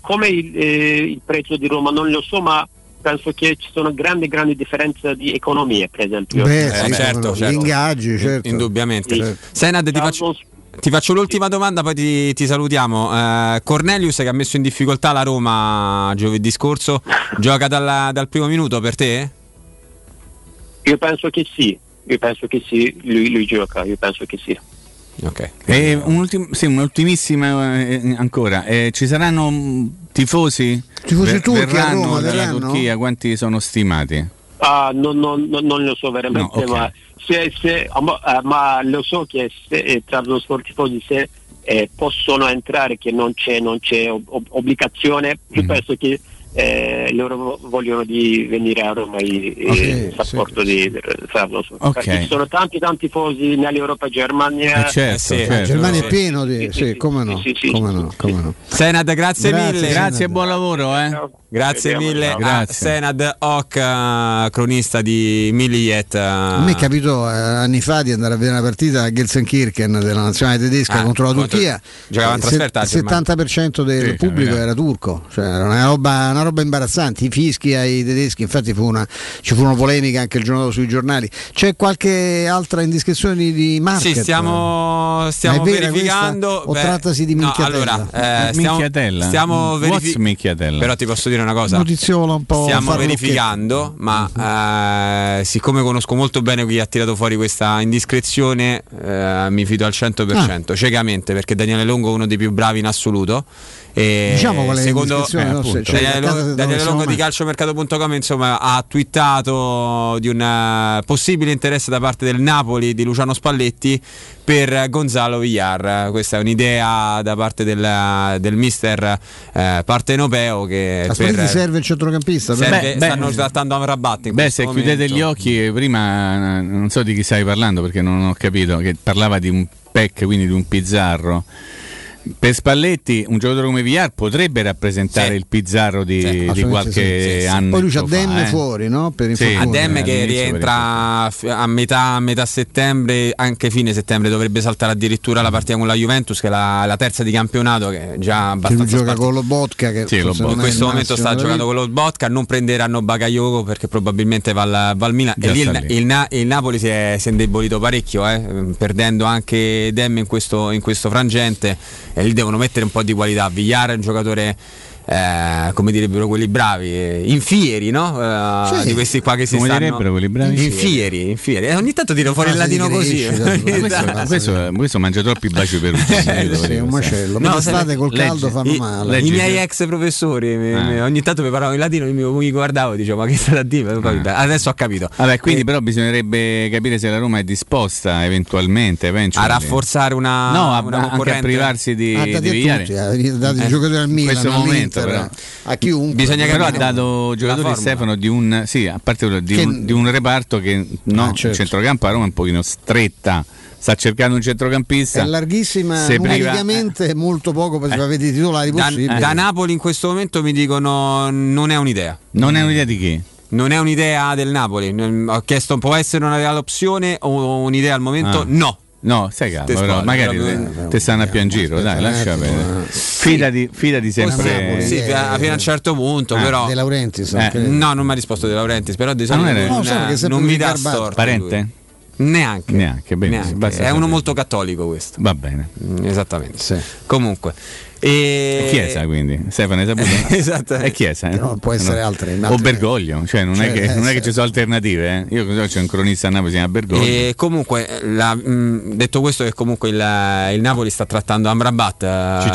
come il, eh, il prezzo di Roma non lo so, ma penso che ci sono grandi grandi differenze di economie, per esempio. Beh, eh, sì, certo, certo. Gli ingaggi, certo. Indubbiamente. Sì. Senad, ti faccio, ti faccio l'ultima sì. domanda, poi ti, ti salutiamo. Eh, Cornelius, che ha messo in difficoltà la Roma giovedì scorso, gioca dalla, dal primo minuto per te? Io penso che sì, io penso che sì, lui, lui gioca, io penso che sì. Okay. E un ultim- sì, un'ultimissima eh, ancora, eh, ci saranno tifosi? Tifosi Ver- turchi a Roma, della Turchia, quanti sono stimati? Ah, non, non, non lo so veramente, no, okay. ma, se, se, ma, ma lo so che se, eh, tra lo sport tifosi se eh, possono entrare, che non c'è, non c'è ob- obbligazione, io mm. penso che Eh, loro vogliono di venire a Roma il okay, supporto sì, di farlo sì. okay. Ci sono tanti tanti tifosi nell'Europa, Germania eh certo, sì, certo. Germania è pieno di sì, sì, come no, sì, sì, come no, come no. Senad, grazie, grazie mille Senad. Grazie e buon lavoro eh. no, grazie vediamo, mille no. grazie. Senad Oc, cronista di Milliet. A me capitò eh, anni fa di andare a vedere una partita a Gelsenkirchen della nazionale tedesca ah, contro la Turchia, giocava in trasferta, il settanta per cento del sì, pubblico era turco, cioè era una roba una roba imbarazzante, i fischi ai tedeschi, infatti fu una, ci furono polemiche anche il giorno sui giornali. C'è qualche altra indiscrezione di, di market? Sì, stiamo, stiamo verificando o beh, trattasi di minchiatella? No, allora, eh, minchiatella? Stiamo, stiamo verifi- minchiatella? Però ti posso dire una cosa, notiziola un po', stiamo verificando, ma eh, siccome conosco molto bene chi ha tirato fuori questa indiscrezione eh, mi fido al cento per cento ah. ciecamente, perché Daniele Longo è uno dei più bravi in assoluto e diciamo qual è secondo eh, appunto, cioè, Daniele, Longo, Daniele Longo di calciomercato punto com insomma ha twittato di un possibile interesse da parte del Napoli di Luciano Spalletti per Gonzalo Villar. Questa è un'idea da parte del, del mister eh, partenopeo, che a Spalletti serve il centrocampista, serve, beh, stanno beh, trattando a Rabat in beh se momento. Chiudete gli occhi, prima non so di chi stavi parlando perché non ho capito, che parlava di un P E C, quindi di un Pizzarro. Per Spalletti un giocatore come Villar potrebbe rappresentare sì. il Pizzarro di, sì, di qualche sì, sì, sì. anno. Poi lui c'ha Demme eh. fuori, no? Per sì. Demme che rientra a metà, a metà settembre, anche fine settembre dovrebbe saltare addirittura mm. la partita con la Juventus, che è la, la terza di campionato, che è già abbastanza. Che gioca con lo Botka, che sì, lo Botka. in questo momento sta giocando con lo Botka, non prenderanno Bakayoko perché probabilmente va al, va al Milan. E lì il, il, Na, il Napoli si è, si è indebolito parecchio, eh? perdendo anche Demme in questo, in questo frangente. E lì devono mettere un po' di qualità. Villar è un giocatore eh, come direbbero quelli bravi, eh, infieri, no? Eh, sì, di questi qua che si stanno. Come direbbero quelli bravi? Infieri, infieri. Eh, ogni tanto tiro fuori il latino così. Questo mangia troppi baci per un sì, un macello. No, ma state col legge, caldo fanno male. I, legge, i miei ex professori mi, ah. mi, ogni tanto mi parlavano in latino, io mi guardavo e dicevo ma che sta da dire? Ah. Adesso ho capito. Vabbè, quindi e... però bisognerebbe capire se la Roma è disposta eventualmente, eventualmente. a rafforzare una no, a, una anche a privarsi di Villar. Date i giocatori al Milan. In questo momento però. A chiunque bisogna però ha dato giocatori Stefano di un sì a parte di, che... un, di un reparto che no ah, certo. il centrocampo a Roma è un pochino stretta, sta cercando un centrocampista, è larghissima numericamente priva... molto poco per eh. avere i titolari possibili. Da, eh. da Napoli in questo momento mi dicono non è un'idea, non mm. è un'idea di chi? Non è un'idea del Napoli, ho chiesto può essere una reale opzione o un'idea al momento ah. no No, sai calmo, però magari te, te stanno a piangiro, dai, lascia bene. Fidati, fidati sempre. Sì, eh, fino a un certo punto, ah, però. De Laurentiis, eh. No, non mi ha risposto De Laurentiis, però di solito ah, non, non, so, non mi dà storto. Parente? Lui. Neanche, neanche, neanche. È sapere. Uno molto cattolico questo. Va bene, esattamente. Sì. Comunque. E... È Chiesa, quindi Stefano hai saputo? Esatto. È Chiesa, eh? No, può essere no. altre, altre o Bergoglio, cioè non, cioè, è, che, eh, non è che ci sono alternative eh? Io so, c'è un cronista a Napoli si chiama Bergoglio e comunque la, mh, detto questo che comunque il, il Napoli sta trattando Amrabat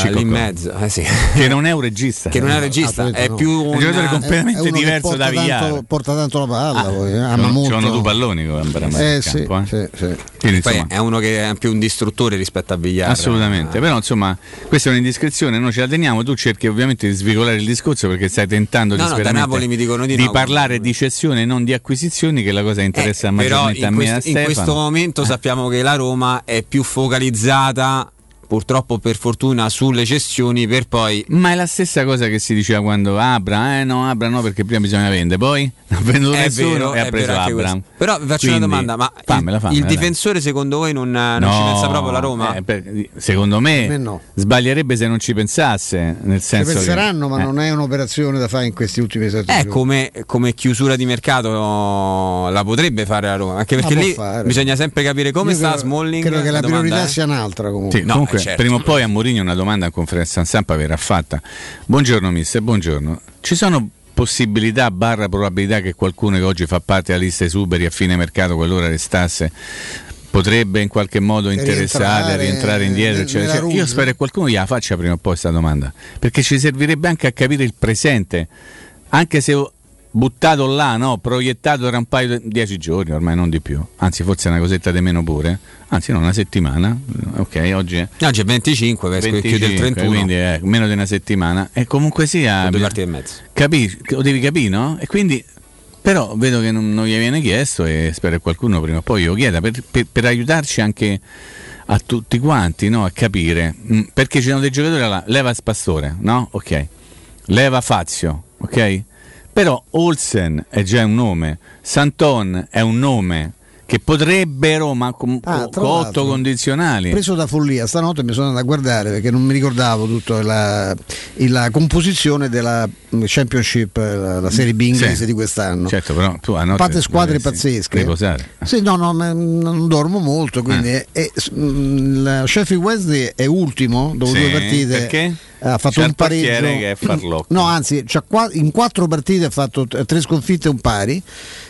lì in mezzo eh, sì. che non è un regista che non è un regista no, è più no. un giocatore completamente diverso da Villar, porta tanto la palla ah, poi, ama molto. Ci sono due palloni con Amrabat eh, in sì, campo, eh. sì, sì. Quindi, poi insomma, è uno che è più un distruttore rispetto a Villar assolutamente, però insomma questa è un'indiscrezione, noi ce la teniamo. Tu cerchi ovviamente di svicolare il discorso perché stai tentando no, disperatamente no, da Napoli mi dicono di, di no, parlare di cessione e non di acquisizioni, che è la cosa che interessa eh, maggiormente in a me quest- a Stefano. In questo momento sappiamo che la Roma è più focalizzata purtroppo per fortuna, sulle cessioni, per poi... Ma è la stessa cosa che si diceva quando Abra, eh no, Abra no, perché prima bisogna vendere, poi non ha venduto nessuno e ha preso Abra. Però vi faccio, quindi, una domanda, ma fammela, fammela, il difensore secondo voi non, non no, ci pensa proprio la Roma? Eh, per, secondo me, me no. Sbaglierebbe se non ci pensasse, nel senso ci penseranno, che, ma eh. non è un'operazione da fare in questi ultimi esattori. È eh, come, come chiusura di mercato, no, la potrebbe fare la Roma, anche perché lì fare. bisogna sempre capire come Io sta credo, Smalling. Credo che la, la priorità domanda, eh? sia un'altra comunque. Sì, no, comunque certo. Prima o poi a Mourinho una domanda in conferenza stampa verrà fatta. Buongiorno mister, buongiorno. Ci sono possibilità barra probabilità che qualcuno che oggi fa parte della lista esuberi a fine mercato, qualora restasse, potrebbe in qualche modo interessare, rientrare, rientrare indietro, eccetera, eccetera. Io spero che qualcuno gliela faccia prima o poi questa domanda, perché ci servirebbe anche a capire il presente, anche se buttato là, no, proiettato da un paio di dieci giorni, ormai non di più, anzi forse una cosetta di meno pure, anzi no, una settimana, ok, oggi è, oggi è venticinque, venticinque chiude il trentuno, quindi eh, meno di una settimana, e comunque sia due partite e mezzo, capi, lo devi capire, no? E quindi, però vedo che non, non gli viene chiesto, e spero che qualcuno prima o poi lo chieda, per, per, per aiutarci anche a tutti quanti, no, a capire, mm, perché ci sono dei giocatori là, leva Spastore, no? Ok, leva Fazio, ok? Però Olsen è già un nome, Santon è un nome che potrebbero, ma con ah, otto condizionali. Preso da follia stanotte mi sono andato a guardare, perché non mi ricordavo tutta la, la composizione della Championship, la, la Serie B inglese, sì, di quest'anno. Certo, però tu a notte squadre pazzesche. Riposare. Sì, no, no, non dormo molto, quindi eh. è, è, la Sheffield Wednesday è ultimo dopo sì, due partite. Perché? Ha fatto c'è un pareggio, che è farlocco. No, anzi, c'ha qua, in quattro partite ha fatto tre sconfitte e un pari,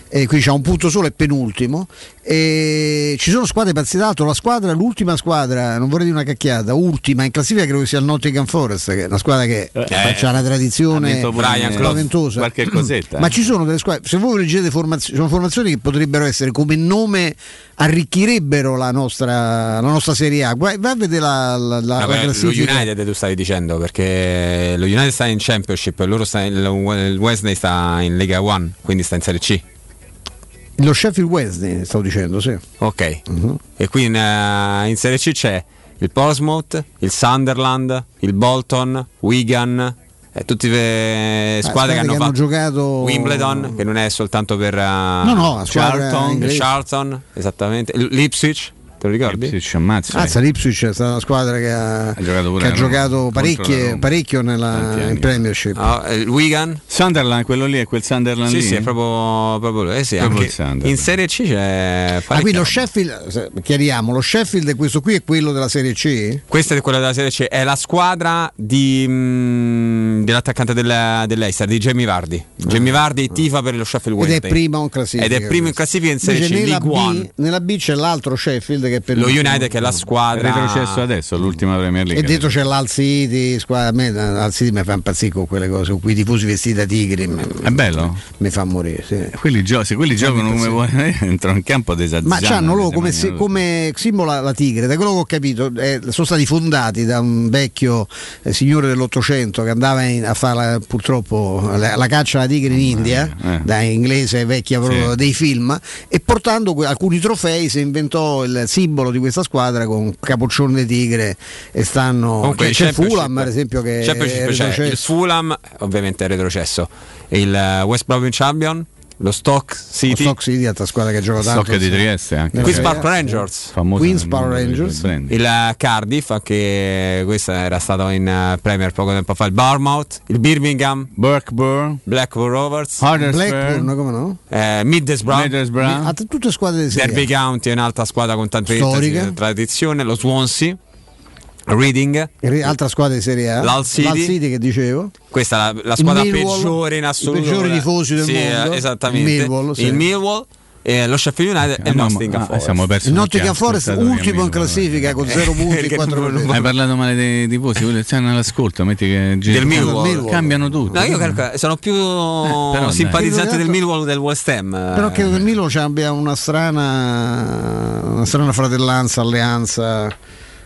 e qui c'ha un punto solo, è penultimo. E ci sono squadre pazzesche. La squadra, l'ultima squadra, non vorrei dire una cacchiata, ultima in classifica credo che sia il Nottingham Forest, che è una squadra che eh, ha una tradizione spaventosa. Qualche cosetta. Ma ci sono delle squadre, se voi leggete formazioni, sono formazioni che potrebbero essere come nome, arricchirebbero la nostra, la nostra Serie A. Vai, vai a vedere la, la, la, no, la classifica. Lo United tu stavi dicendo, perché lo United sta in Championship, loro sta in, il Wednesday sta in Lega One, quindi sta in Serie C. Lo Sheffield Wednesday stavo dicendo, sì. Ok. Uh-huh. E qui in, uh, in Serie C c'è il Portsmouth, il Sunderland, il Bolton, Wigan, eh, tutte le squadre ah, che hanno, che hanno giocato Wimbledon, che non è soltanto per uh, no, no, Charlton, Charlton, esattamente, L- Ipswich. Te lo ricordi? Ipswich, ammazza, ammazza, l'Ipswich è stata una squadra che ha, ha giocato, che ha giocato parecchie, parecchio nella, in Premiership. Oh, il Wigan, Sunderland, quello lì è quel Sunderland sì, lì? Sì, è proprio, proprio, eh sì, proprio anche in Serie C c'è parecchio. Ah, qui lo Sheffield, chiariamo, lo Sheffield, questo qui è quello della Serie C? Questa è quella della Serie C, è la squadra di, mh, dell'attaccante della, dell'Eister, di Jamie Vardy. Jamie Vardy tifa per lo Sheffield Wednesday. Ed è primo in classifica. Ed è primo in classifica in Serie C, nella League B, One. Nella B c'è l'altro Sheffield, che per lo United, che è la squadra retrocesso adesso, l'ultima Premier League, e dietro c'è l'Hull City, squadra, a me l'Hull City mi fa impazzire con quelle cose, con quei tifosi vestiti da tigri, è bello, mi fa morire, sì. Quelli gio- se quelli giocano come vuole entrano in campo a desazzare, ma c'hanno loro come, se, come simbolo la tigre, da quello che ho capito, eh, sono stati fondati da un vecchio eh, signore dell'Ottocento che andava in, a fare purtroppo la, la caccia alla tigre in India, eh, eh. da inglese vecchia proprio, sì, dei film, e portando que- alcuni trofei si inventò il simbolo di questa squadra con capoccione di tigre, e stanno comunque, c'è il Fulham per esempio, che è c'è il Fulham ovviamente è retrocesso, il West Brom Champion, lo Stoke City, lo Stoke City è una squadra che gioca tanto, Stoke di Trieste anche, Queens Park Rangers, Queens Park Rangers, il Cardiff, anche questa era stata in Premier poco tempo fa, il Bournemouth, il Birmingham, Blackburn, Blackburn Rovers, Blackburn, come no? Eh, Middlesbrough, Middlesbrough. T- tutte squadre di Serie A. Derby County è un'altra squadra con tante tradizione, lo Swansea, Reading, altra squadra di Serie A, l'Hull City, l'Hull City che dicevo, questa è la, la squadra Millwall, peggiore in assoluto, i peggiori tifosi del sì, mondo, esattamente, il Millwall, sì. il Millwall eh, lo Sheffield United okay. e il Nottingham Forest. Il Nottingham Forest ultimo in classifica con zero punti, quattro punti. Hai parlato male dei tifosi, stanno all'ascolto, metti che del Millwall cambiano tutto. No, io calco, sono più eh, simpatizzante del Millwall o del West Ham. Però che il Millwall abbia una strana una strana fratellanza, alleanza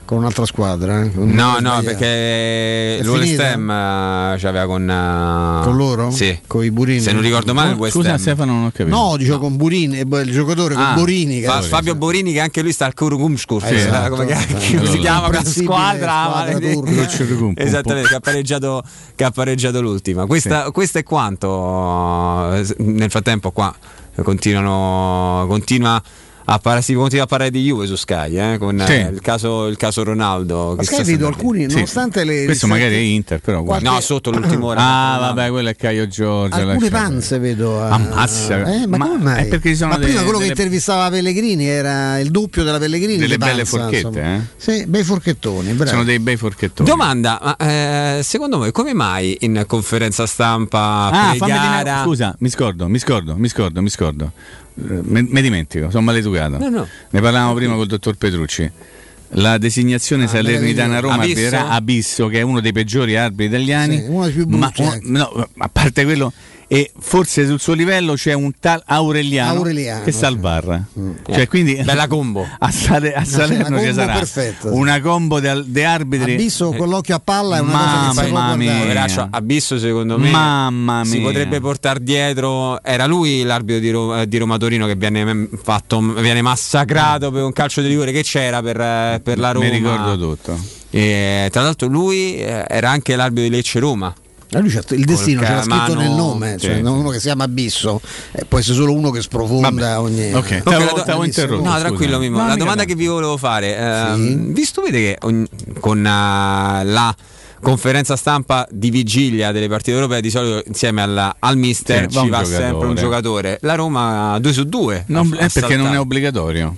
con un'altra squadra. Eh? Non no, non no, perché l'Olestem c'aveva con uh... con loro? Sì. Con i Burini. Se non ricordo male, no, scusa Stefano, non ho capito. No, dico no. con Burini, il giocatore ah, con Burini. Che fa, Fabio Burini, che anche lui sta al Curcumskur. Eh, esatto, come esatto. si chiama quella squadra? Esattamente, che ha pareggiato, che ha pareggiato l'ultima. Questa, sì. Questo è quanto. Nel frattempo qua continuano. Continua. A par- si continua a parlare di Juve su Sky, eh, con sì. eh, il, caso, il caso Ronaldo. Ma Sky vedo alcuni, sì. nonostante le. Questo le magari è Inter, però guarda. Qualche... No, sotto l'ultimo ora. Ah, no. Vabbè, quello è Caio Giorgio. Alcune panze vedo. A... Ammazza. Eh, ma, ma come mai? È ci sono ma delle, prima quello delle... che intervistava Pellegrini era il doppio della Pellegrini. Delle panza, belle forchette, eh? Sì, bei forchettoni. Bravi. Sono dei bei forchettoni. Domanda, ma eh, secondo voi come mai in conferenza stampa ah, pre-gara... una... Scusa, mi scordo, mi scordo, mi scordo, mi scordo. Mi dimentico, sono maleducato. No, no. Ne parlavamo prima col dottor Petrucci. La designazione ah, Salernitana Roma arbiterà Abisso, che è uno dei peggiori arbitri italiani. Sì, uno dei più brutti, ma, no, a parte quello. E forse sul suo livello c'è un tal Aureliano, Aureliano che salvarra. Mm. Cioè, quindi bella combo. A, Sale, a Salerno no, ci sarà perfetto. Una combo di arbitri. Abisso con l'occhio a palla è una mamma cosa che mamma mia. Cioè, Abisso secondo me mamma si mia. potrebbe portare dietro. Era lui l'arbitro di, Ro- di Roma Torino che viene, fatto, viene massacrato per un calcio di rigore che c'era per, per la Roma. Mi ricordo tutto. E, tra l'altro lui era anche l'arbitro di Lecce Roma. Lui c'ha, il destino c'era scritto nel nome, cioè sì. uno che si chiama Abisso eh, può essere solo uno che sprofonda ogni okay. do- stavo interrotto. No, tranquillo Mimmo. No, la domanda no. che vi volevo fare eh, sì. vi stupite che ogni, con uh, la conferenza stampa di vigilia delle partite europee di solito insieme alla, al mister sì, ci va giocatore. sempre un giocatore. La Roma due su due non, è perché non è obbligatorio.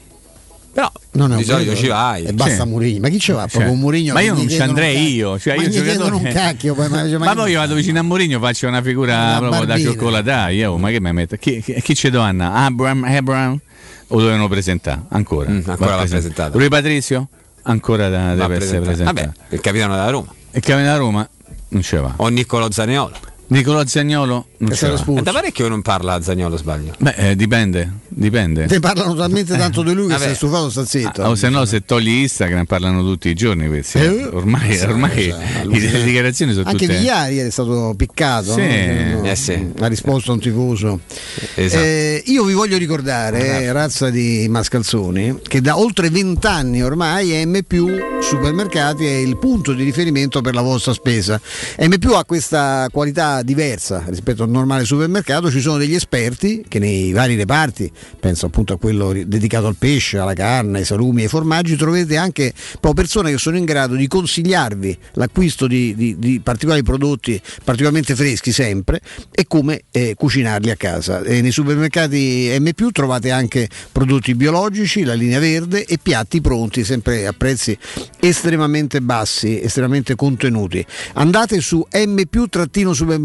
Però non è di solito ci vai e basta sì. Mourinho, ma chi ci va? Cioè, proprio Mourinho, ma io non ci andrei io, cioè io giocatore un cacchio, ma, ma, ma poi io vado vicino a Mourinho, faccio una figura una proprio barbina. da cioccolataio, ma che mi metto? Chi, chi, chi c'è do Anna? Abraham, Abraham o dovevano presentare ancora? Mm, ancora l'ha presentato. Rui Patrizio ancora da, deve presentata. essere presentato. Vabbè, il capitano della Roma. Il capitano della Roma non ce va. O Nicolò Zaniolo. Nicolò Zaniolo non c'è. È da parecchio che non parla Zaniolo, sbaglio. Beh, eh, dipende, dipende. Te parlano talmente tanto di lui che sei stufato, sta zitto. Ah, o se no, se togli Instagram parlano tutti i giorni questi. Eh, ormai sì, ormai cioè, le dichiarazioni sono anche tutte. Anche Vigliari è stato piccato. Sì. No? No, eh, sì. La risposta a un tifoso. Esatto. Eh, io vi voglio ricordare, ah, razza di mascalzoni, che da oltre vent'anni ormai M+ Supermercati è il punto di riferimento per la vostra spesa. M+ ha questa qualità diversa rispetto al normale supermercato, ci sono degli esperti che nei vari reparti, penso appunto a quello dedicato al pesce, alla carne, ai salumi, ai formaggi, troverete anche proprio persone che sono in grado di consigliarvi l'acquisto di, di, di particolari prodotti particolarmente freschi sempre e come eh, cucinarli a casa. E nei supermercati M+ trovate anche prodotti biologici, la linea verde e piatti pronti sempre a prezzi estremamente bassi, estremamente contenuti. Andate su M+ supermercati,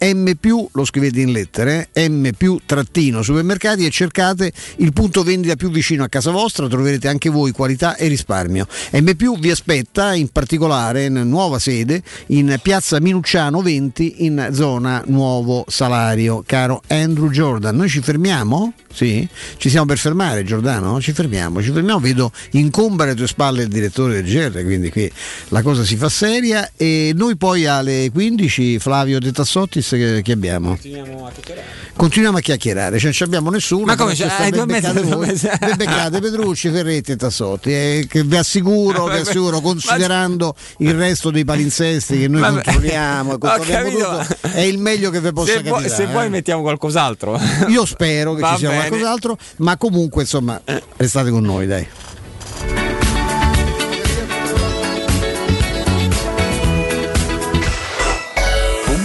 M+ lo scrivete in lettere M+ trattino supermercati e cercate il punto vendita più vicino a casa vostra, troverete anche voi qualità e risparmio. M+ vi aspetta in particolare in nuova sede in piazza Minucciano venti in zona Nuovo Salario. Caro Andrew Jordan, noi ci fermiamo? Sì? Ci siamo per fermare, Giordano? Ci fermiamo, ci fermiamo, vedo incombere alle tue spalle il direttore del G R, quindi qui la cosa si fa seria e noi poi alle quindici Flavio De Tassottis che, che abbiamo? Continuiamo a chiacchierare. Continuiamo a chiacchierare, cioè, non ci abbiamo nessuno. Ma come c'è? Hai due mesi voi, beccate Petrucci, Ferretti e Tassotti. Eh, che vi assicuro, vi assicuro, considerando il resto dei palinsesti che noi Vabbè. controlliamo, controlliamo tutto, è il meglio che vi possa se capitare. Vuoi, se vuoi eh. mettiamo qualcos'altro. Io spero che Va ci sia bene. qualcos'altro, ma comunque insomma restate con noi, dai.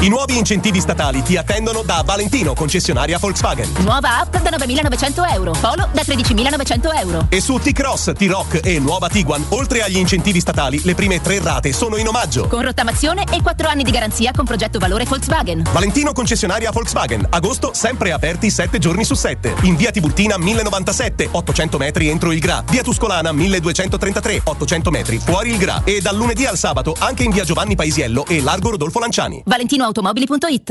I nuovi incentivi statali ti attendono da Valentino, concessionaria Volkswagen. Nuova app da novemilanovecento euro, Polo da tredicimilanovecento euro. E su T-Cross, T-Rock e nuova Tiguan, oltre agli incentivi statali, le prime tre rate sono in omaggio. Con rottamazione e quattro anni di garanzia con progetto valore Volkswagen. Valentino, concessionaria Volkswagen. Agosto sempre aperti sette giorni su sette. In via Tiburtina millenovantasette, ottocento metri entro il Gra. Via Tuscolana milleduecentotrentatré, ottocento metri fuori il Gra. E dal lunedì al sabato anche in via Giovanni Paisiello e largo Rodolfo Lanciani. Valentinoautomobili punto it.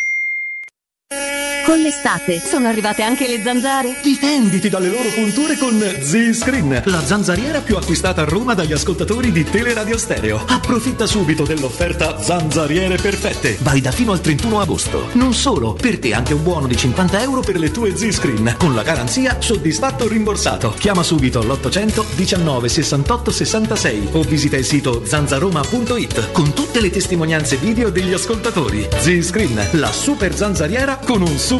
Con l'estate sono arrivate anche le zanzare. Difenditi dalle loro punture con Z-Screen, la zanzariera più acquistata a Roma dagli ascoltatori di Teleradio Stereo. Approfitta subito dell'offerta Zanzariere Perfette, valida fino al trentuno agosto. Non solo, per te anche un buono di cinquanta euro per le tue Z-Screen, con la garanzia soddisfatto o rimborsato. Chiama subito l'ottocento diciannove sessantotto sessantasei o visita il sito zanzaroma punto it con tutte le testimonianze video degli ascoltatori. Z-Screen, la super zanzariera con un super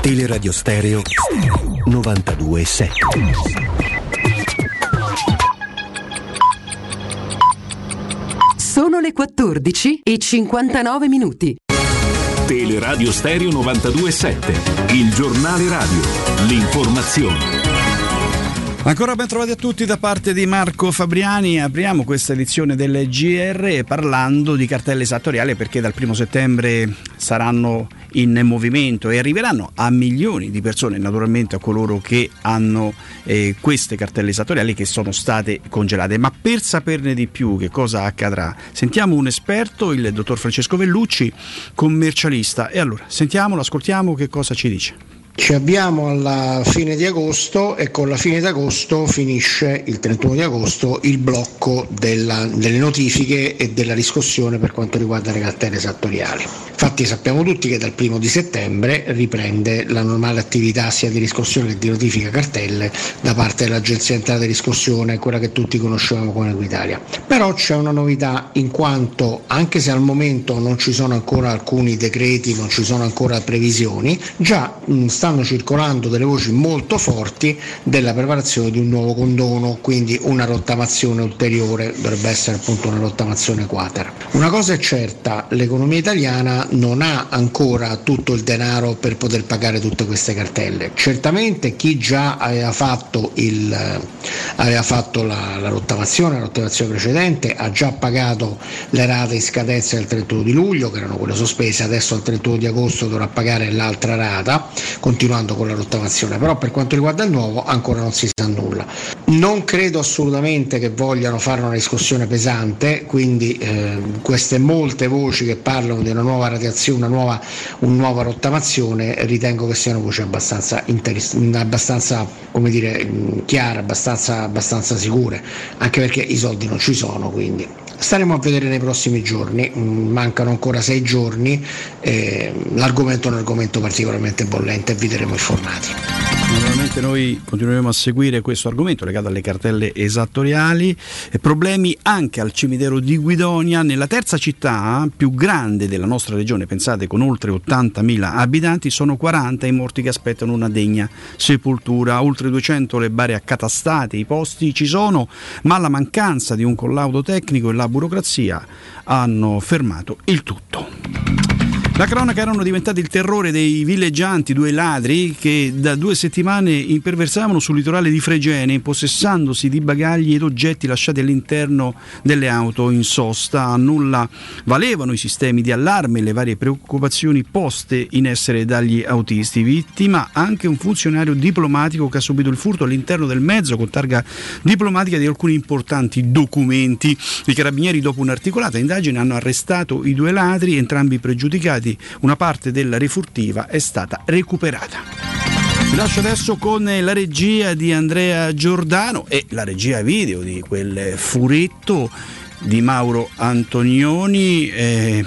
Teleradio Stereo novantadue sette. Sono le quattordici e cinquantanove minuti. Teleradio Stereo novantadue sette, il giornale radio, l'informazione. Ancora ben trovati a tutti da parte di Marco Fabriani. Apriamo questa edizione del G R parlando di cartelle esattoriali, perché dal primo settembre saranno in movimento e arriveranno a milioni di persone, naturalmente a coloro che hanno eh, queste cartelle esattoriali che sono state congelate. Ma per saperne di più che cosa accadrà, sentiamo un esperto, il dottor Francesco Vellucci, commercialista. E allora sentiamolo, ascoltiamo che cosa ci dice. Ci abbiamo alla fine di agosto e con la fine di agosto finisce il trentuno di agosto il blocco della, delle notifiche e della riscossione per quanto riguarda le cartelle esattoriali. Infatti sappiamo tutti che dal primo di settembre riprende la normale attività sia di riscossione che di notifica cartelle da parte dell'Agenzia Entrate e Riscossione, quella che tutti conoscevamo come Equitalia. Però c'è una novità, in quanto anche se al momento non ci sono ancora alcuni decreti, non ci sono ancora previsioni, già stanno circolando delle voci molto forti della preparazione di un nuovo condono, quindi una rottamazione ulteriore, dovrebbe essere appunto una rottamazione quater. Una cosa è certa, l'economia italiana non ha ancora tutto il denaro per poter pagare tutte queste cartelle. Certamente chi già aveva fatto, il, aveva fatto la, la rottamazione, la rottamazione precedente, ha già pagato le rate in scadenza del trentuno di luglio, che erano quelle sospese, adesso al trentuno di agosto dovrà pagare l'altra rata, continuando con la rottamazione. Però per quanto riguarda il nuovo ancora non si sa nulla. Non credo assolutamente che vogliano fare una discussione pesante, quindi eh, queste molte voci che parlano di una nuova radiazione, una nuova, una nuova rottamazione, ritengo che siano voci abbastanza, interess- abbastanza come dire, chiare, abbastanza, abbastanza sicure, anche perché i soldi non ci sono, quindi staremo a vedere nei prossimi giorni, mancano ancora sei giorni, eh, l'argomento è un argomento particolarmente bollente e vi terremo informati. Naturalmente noi continueremo a seguire questo argomento legato alle cartelle esattoriali e problemi anche al cimitero di Guidonia, nella terza città più grande della nostra regione, pensate, con oltre ottantamila abitanti, sono quaranta i morti che aspettano una degna sepoltura, oltre duecento le bare accatastate, i posti ci sono, ma la mancanza di un collaudo tecnico e la burocrazia hanno fermato il tutto. La cronaca erano diventati il terrore dei villeggianti, due ladri che da due settimane imperversavano sul litorale di Fregene, impossessandosi di bagagli ed oggetti lasciati all'interno delle auto in sosta. A nulla valevano i sistemi di allarme e le varie preoccupazioni poste in essere dagli autisti. Vittima anche un funzionario diplomatico che ha subito il furto all'interno del mezzo con targa diplomatica di alcuni importanti documenti. I carabinieri, dopo un'articolata indagine, hanno arrestato i due ladri, entrambi pregiudicati. Una parte della refurtiva è stata recuperata. Vi lascio adesso con la regia di Andrea Giordano e la regia video di quel furetto di Mauro Antonioni. Eh,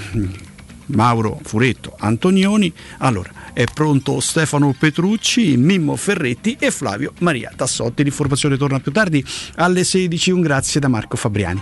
Mauro Furetto Antonioni. Allora, è pronto Stefano Petrucci, Mimmo Ferretti e Flavio Maria Dassotti. L'informazione torna più tardi alle sedici. Un grazie da Marco Fabriani.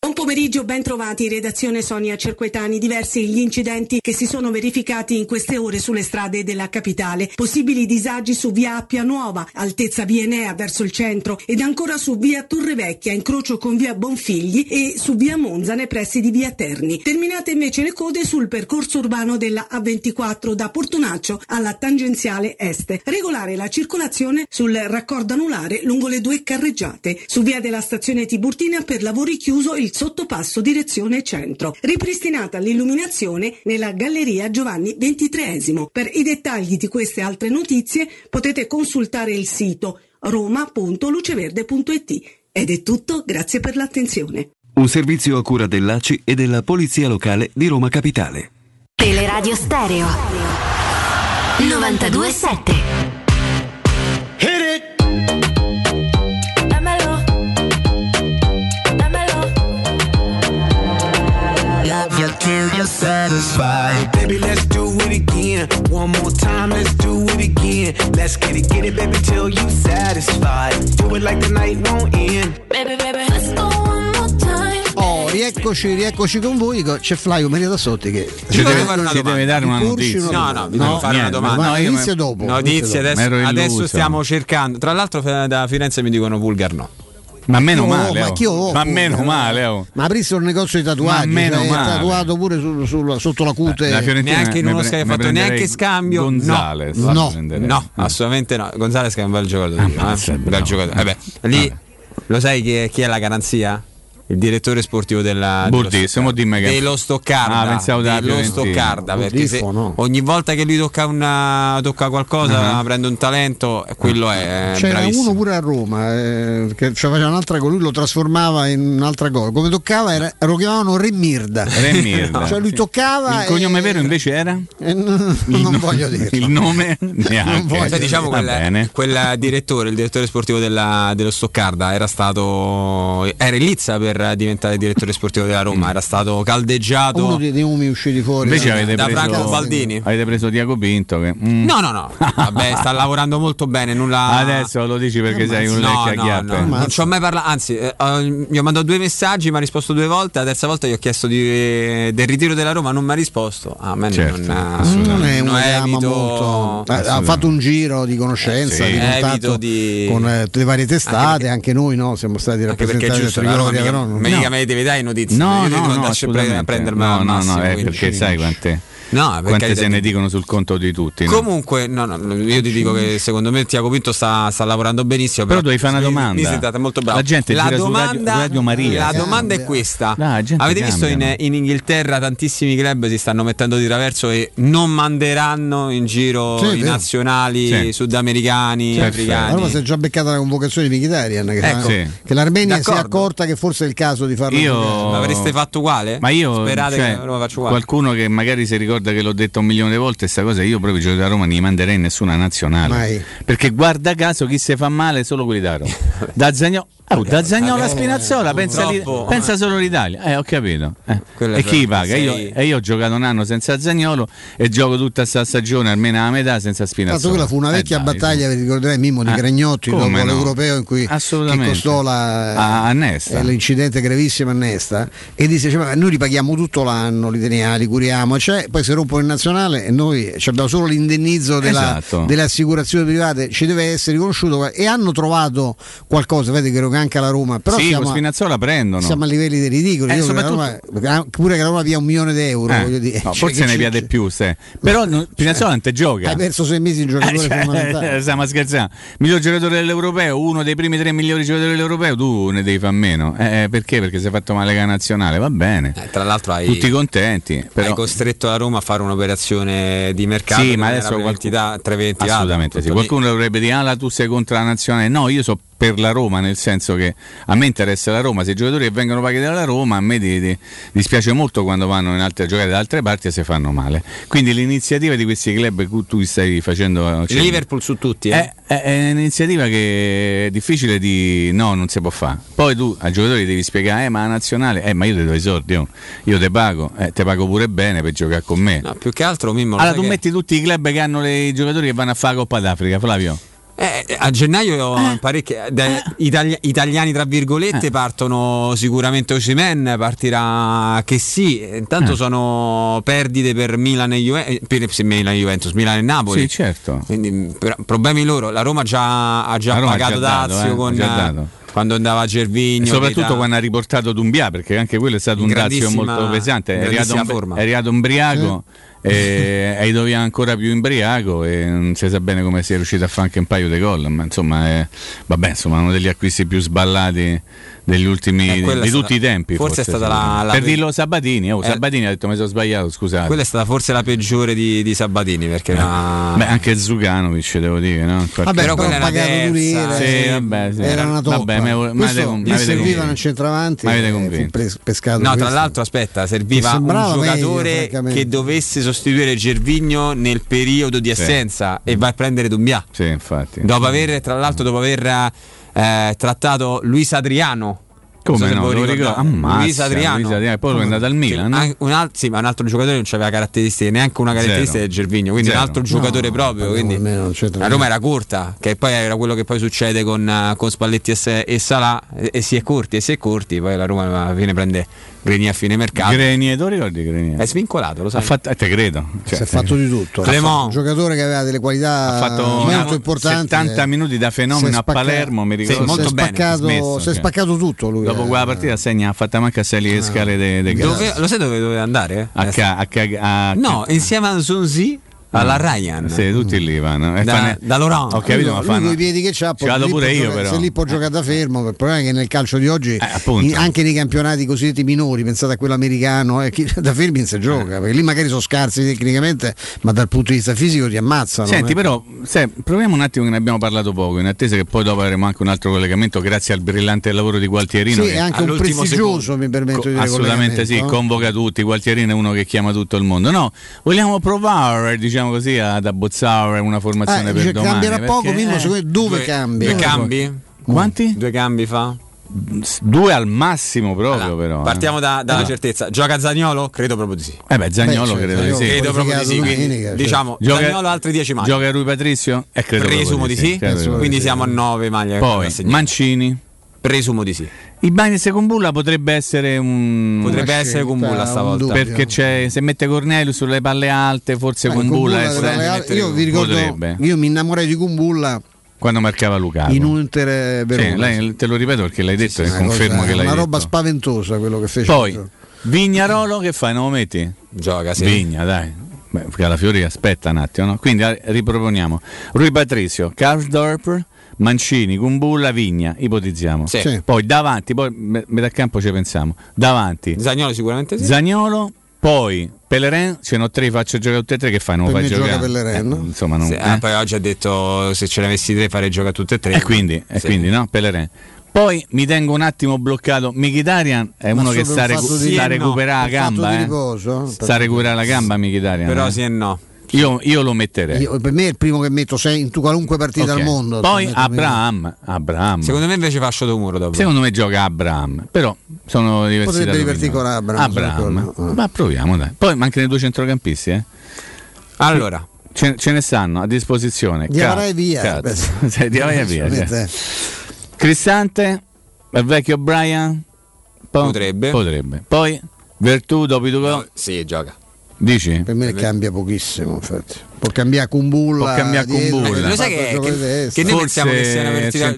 Buon pomeriggio, ben trovati. Redazione Sonia Cerquetani. Diversi gli incidenti che si sono verificati in queste ore sulle strade della capitale. Possibili disagi su via Appia Nuova, altezza via Enea verso il centro, ed ancora su via Torrevecchia, incrocio con via Bonfigli, e su via Monza nei pressi di via Terni. Terminate invece le code sul percorso urbano della A ventiquattro da Portonaccio alla tangenziale est. Regolare la circolazione sul raccordo anulare lungo le due carreggiate. Su via della stazione Tiburtina per lavori chiuso il sottopasso direzione centro. Ripristinata l'illuminazione nella galleria Giovanni ventitreesimo. Per i dettagli di queste altre notizie potete consultare il sito roma punto luceverde punto it. Ed è tutto, grazie per l'attenzione. Un servizio a cura dell'A C I e della Polizia Locale di Roma Capitale. Teleradio Stereo novantadue virgola sette. You're satisfied. Baby, let's do it again. One more time, let's do it again. Let's get it, get it, baby, till you satisfied. Do it like the night won't end. Baby, baby, let's go one more time. Oh, rieccoci, rieccoci con voi. C'è Flavio Maria Dassotti che ci deve fare una domanda. Deve dare una notizia. No, no, vi no, devo fare niente, una domanda. No, no, inizia dopo. Notizie adesso, adesso stiamo cercando. Tra l'altro da Firenze mi dicono Pulgar no. Ma meno io, male, ma, oh. ma meno male, oh. Ma aprisse un negozio di tatuaggi, ma meno male. Tatuato pure su, su, sotto la cute. La neanche in uno pre- hai fatto neanche scambio. Gonzales, no, no. no, assolutamente no. Gonzales che è un bel giocatore. Ah, eh? Un bel giocatore. Vabbè, lì vabbè. Lo sai chi è, chi è la garanzia? Il direttore sportivo della Bortissimo dello Stoccarda. Ah, pensavo dello Stoccarda, perché se ogni volta che lui tocca una tocca qualcosa, uh-huh. prende un talento, quello è c'era bravissimo. Uno pure a Roma eh, che cioè, faceva un'altra cosa, lui lo trasformava in un'altra cosa. Come toccava era, lo chiamavano Remirda. Remirda. No. Cioè lui toccava. Il cognome e... vero invece era? Eh, no, non nome, voglio dirlo. Il nome neanche. Voglio cioè, diciamo quel quella direttore, il direttore sportivo della, dello Stoccarda era stato era in lizza per diventare direttore sportivo della Roma, era stato caldeggiato uno dei nomi usciti fuori invece avete da preso, Franco Baldini avete preso Diago Pinto che, mm. no no no vabbè sta lavorando molto bene nulla... adesso lo dici perché eh, sei un no, vecchio no, no, non ci ho mai parlato, anzi eh, mi ho mandato due messaggi, mi ha risposto due volte, la terza volta gli ho chiesto di, del ritiro della Roma, non mi ha risposto. A me certo, non, non è uno che ama molto, ha fatto un giro di conoscenza eh, sì. di contatto di... con eh, le varie testate, anche, anche noi no siamo stati rappresentati da Roma. mica no. me le devi dare notizie. No, io no, devo no, andare a prendermi no, al massimo, no, no, quindi, perché sai quante, no, quante se ne dicono sul conto di tutti. No? Comunque, no, no, io ti dico che secondo me Tiago Pinto sta, sta lavorando benissimo. Però, però devi fare una domanda. Mi siete molto bravo. La gente la domanda, su radio, radio Maria. La domanda è questa: no, avete cambia, visto in, in Inghilterra tantissimi club si stanno mettendo di traverso e non manderanno in giro sì, i nazionali sì. sudamericani, sì, africani. Allora si è già beccata la convocazione di Mkhitaryan, che, ecco, sì. che l'Armenia d'accordo. si è accorta che forse è il caso di farlo. Io... L'avreste fatto uguale? Ma io sperate cioè, che Roma faccia uguale. Qualcuno che magari si ricorda che l'ho detto un milione di volte questa cosa, io proprio gioco da Roma non gli manderei nessuna nazionale. Mai. Perché guarda caso chi si fa male sono quelli da Roma. Da Zaniolo oh, da Zaniolo a Spinazzola pensa, li, pensa solo l'Italia. Eh, ho capito. Eh. E chi paga? Sei... Io, e io ho giocato un anno senza Zaniolo e gioco tutta sta stagione almeno a metà senza Spinazzola. Tanto quella fu una vecchia eh, dai, battaglia, sì. vi ricorderai Mimmo di ah, Cragnotti dopo no? l'europeo in cui costò la, a, a l'incidente gravissimo a Nesta e disse cioè, noi li paghiamo tutto l'anno, li teniamo, li curiamo, cioè, poi se rompo il nazionale e noi abbiamo solo l'indennizzo della, esatto. delle assicurazioni private, ci deve essere riconosciuto e hanno trovato qualcosa, vedi che anche alla Roma però sì, siamo, Spinazzola prendono. siamo a livelli dei ridicoli, eh, soprattutto... Roma, pure che la Roma via un milione di euro eh, voglio dire. No, cioè, forse ne piade più se. però no, Spinazzola non te gioca, hai perso sei mesi il giocatore eh, cioè, fondamentale, stiamo scherzando, miglior giocatore dell'europeo, uno dei primi tre migliori giocatori dell'europeo, tu ne devi far meno eh, perché? Perché si è fatto male la nazionale, va bene eh, tra l'altro hai, tutti contenti però... hai costretto la Roma a fare un'operazione di mercato sì, ma adesso qualcuno... tre venti assolutamente sì. qualcuno dovrebbe dire ah, tu sei contro la nazionale, no, io so per la Roma, nel senso che a me interessa la Roma, se i giocatori che vengono pagati dalla Roma a me di, di, dispiace molto quando vanno in altre, a giocare da altre parti e se fanno male, quindi l'iniziativa di questi club che tu stai facendo cioè, Liverpool su tutti eh? è, è un'iniziativa che è difficile di no, non si può fare, poi tu ai giocatori devi spiegare eh, ma la nazionale eh, ma io te do i soldi, io, io te pago eh, te pago pure bene per giocare con me no, più che altro Mimmo, allora tu che... metti tutti i club che hanno le, i giocatori che vanno a fare la Coppa d'Africa, Flavio. Eh, a gennaio eh, parecchi eh, itali- italiani tra virgolette eh. partono sicuramente Osimhen, partirà che sì, intanto eh. sono perdite per Milan e Juve- per Milan e Juventus, Milan e Napoli. Sì, certo. Quindi per- problemi loro, la Roma già ha già pagato Dazio eh, con dato. quando andava a Gervinho, e soprattutto Vita. quando ha riportato Dumbia, perché anche quello è stato un Dazio molto pesante, è arrivato, è arrivato umbriaco. Eh. E, e doveva ancora più imbriaco e non si sa bene come sia riuscito a fare anche un paio di gol, ma insomma è, vabbè, insomma uno degli acquisti più sballati degli ultimi eh, di stata, tutti i tempi forse, forse è stata la, la per dirlo Sabatini oh, eh, Sabatini ha detto mi sono sbagliato, scusate, quella è stata forse la peggiore di, di Sabatini perché eh. la... beh anche Zuganovic devo dire no? vabbè però quella era terza sì, sì, vabbè, sì. era una toppa, vabbè, ma, questo, ma avete serviva nel centravanti ma avete convinto eh, pescato no questo. Tra l'altro aspetta serviva un giocatore meglio, che dovesse sostituire Gervinho nel periodo di assenza sì. e va a prendere Dumbià sì, infatti. dopo aver tra l'altro dopo aver eh, trattato Luis Adriano come so no, lo ricordo Luis Adriano poi come? Lo è andato al Milan no? un, alt- sì, ma un altro giocatore non c'aveva caratteristiche, neanche una caratteristica di Gervinho, quindi Zero. un altro giocatore no, proprio quindi la Roma era corta, che poi era quello che poi succede con, con Spalletti e, e Salah e, e si è corti e si è corti poi la Roma alla fine prende Grenier a fine mercato. Grenier, tu ricordi Grenier? È svincolato, lo sai. Ha fatto, eh, te credo. Cioè, si è fatto di tutto. Clément, un giocatore che aveva delle qualità ha fatto molto importanti. settanta eh, minuti da fenomeno spacca- a Palermo, mi ricordo. Sì, molto si è spaccato, bene. Smesso, si è cioè. spaccato tutto lui. Dopo quella partita segna, ha fatto manca salire le ah, scale de, de dove, lo sai dove doveva andare? Eh? A, ca- a, ca- a No, ca- insieme a Zonzi alla Ryan sì, tutti lì vanno da, fanno... da Laurent ho capito, ma fanno... lui con i piedi che c'ha po- pure io gioca... però se lì può giocare da fermo, il problema è che nel calcio di oggi eh, in, anche nei campionati cosiddetti minori, pensate a quello americano eh, chi, da fermi non si gioca eh. perché lì magari sono scarsi tecnicamente ma dal punto di vista fisico ti ammazzano. Senti eh. però se, proviamo un attimo che ne abbiamo parlato poco, in attesa che poi dopo avremo anche un altro collegamento grazie al brillante lavoro di Gualtierino sì, che anche un prestigioso secondo, mi permetto co- di dire assolutamente sì, no? Convoca tutti, Gualtierino è uno che chiama tutto il mondo. No, vogliamo provare diciamo così ad abbozzare una formazione ah, per domani cambierà poco Mimmo, eh, dove cambi due cambi quanti? due cambi fa due al massimo proprio allora, però partiamo eh. da, dalla ah. certezza gioca Zaniolo? Credo proprio di sì eh beh Zaniolo beh, cioè, credo, credo di sì credo proprio di sì quindi, cioè. diciamo gioca, Zaniolo altri dieci maglie gioca Rui Patrizio? Eh, credo presumo di sì, sì. sì. quindi sì. siamo a nove maglie poi Mancini? Presumo di sì. Ibanez e Kumbulla potrebbe essere un potrebbe essere Kumbulla stavolta perché c'è, se mette Cornelius sulle palle alte forse Kumbulla io vi ricordo potrebbe. Io mi innamorai di Kumbulla quando marcava Lukaku in Inter Verona. Sì, te lo ripeto perché l'hai detto, sì, sì, e confermo cosa, che l'hai detto. Una roba spaventosa quello che fece. Poi Vignarolo che fai? Non lo metti? Gioca, sì. Vigna, dai. Beh, perché alla Fiori aspetta un attimo, no? Quindi riproponiamo Rui Patricio, Karsdorp, Mancini, Kumbulla, Vigna, ipotizziamo, sì. Sì. Poi davanti, poi metà campo ci pensiamo, davanti Zaniolo sicuramente, sì. Zaniolo, poi Pellerin, ce ne ho tre, faccio giocare tutte e tre, che fai? Non lo fai giocare? Pellerin, eh, no? Insomma, non, sì, eh? Ah, poi oggi ha detto se ce ne avessi tre farei giocare tutte e tre, e quindi, sì. E quindi no, Pellerin. Poi mi tengo un attimo bloccato. Mkhitaryan è uno che sta, recu- sì, sta a recuperare no, la gamba, eh. riposo, sta a recuperare la gamba Mkhitaryan. Però eh. sì e no. Io, io lo metterei. Io, per me è il primo che metto sei in tu qualunque partita okay. al mondo. Poi Abraham, Abraham. Secondo me invece faccio Domuro dopo. Secondo me gioca Abraham, però sono diversi. Potrebbe divertirsi con Abraham. Abraham. So ma proviamo, dai. Poi mancano i due centrocampisti, eh. Allora, ce, ce ne stanno a disposizione. Diavara e via. Diavara e via. Cristante, il vecchio Brian po- potrebbe. potrebbe Poi Vertù dopo i due gol. Sì, gioca. Dici? Per me cambia pochissimo, infatti. Può cambiare Kumbulla. Può cambiare Kumbulla. Lo sai che, che, che noi pensiamo che sia una partita,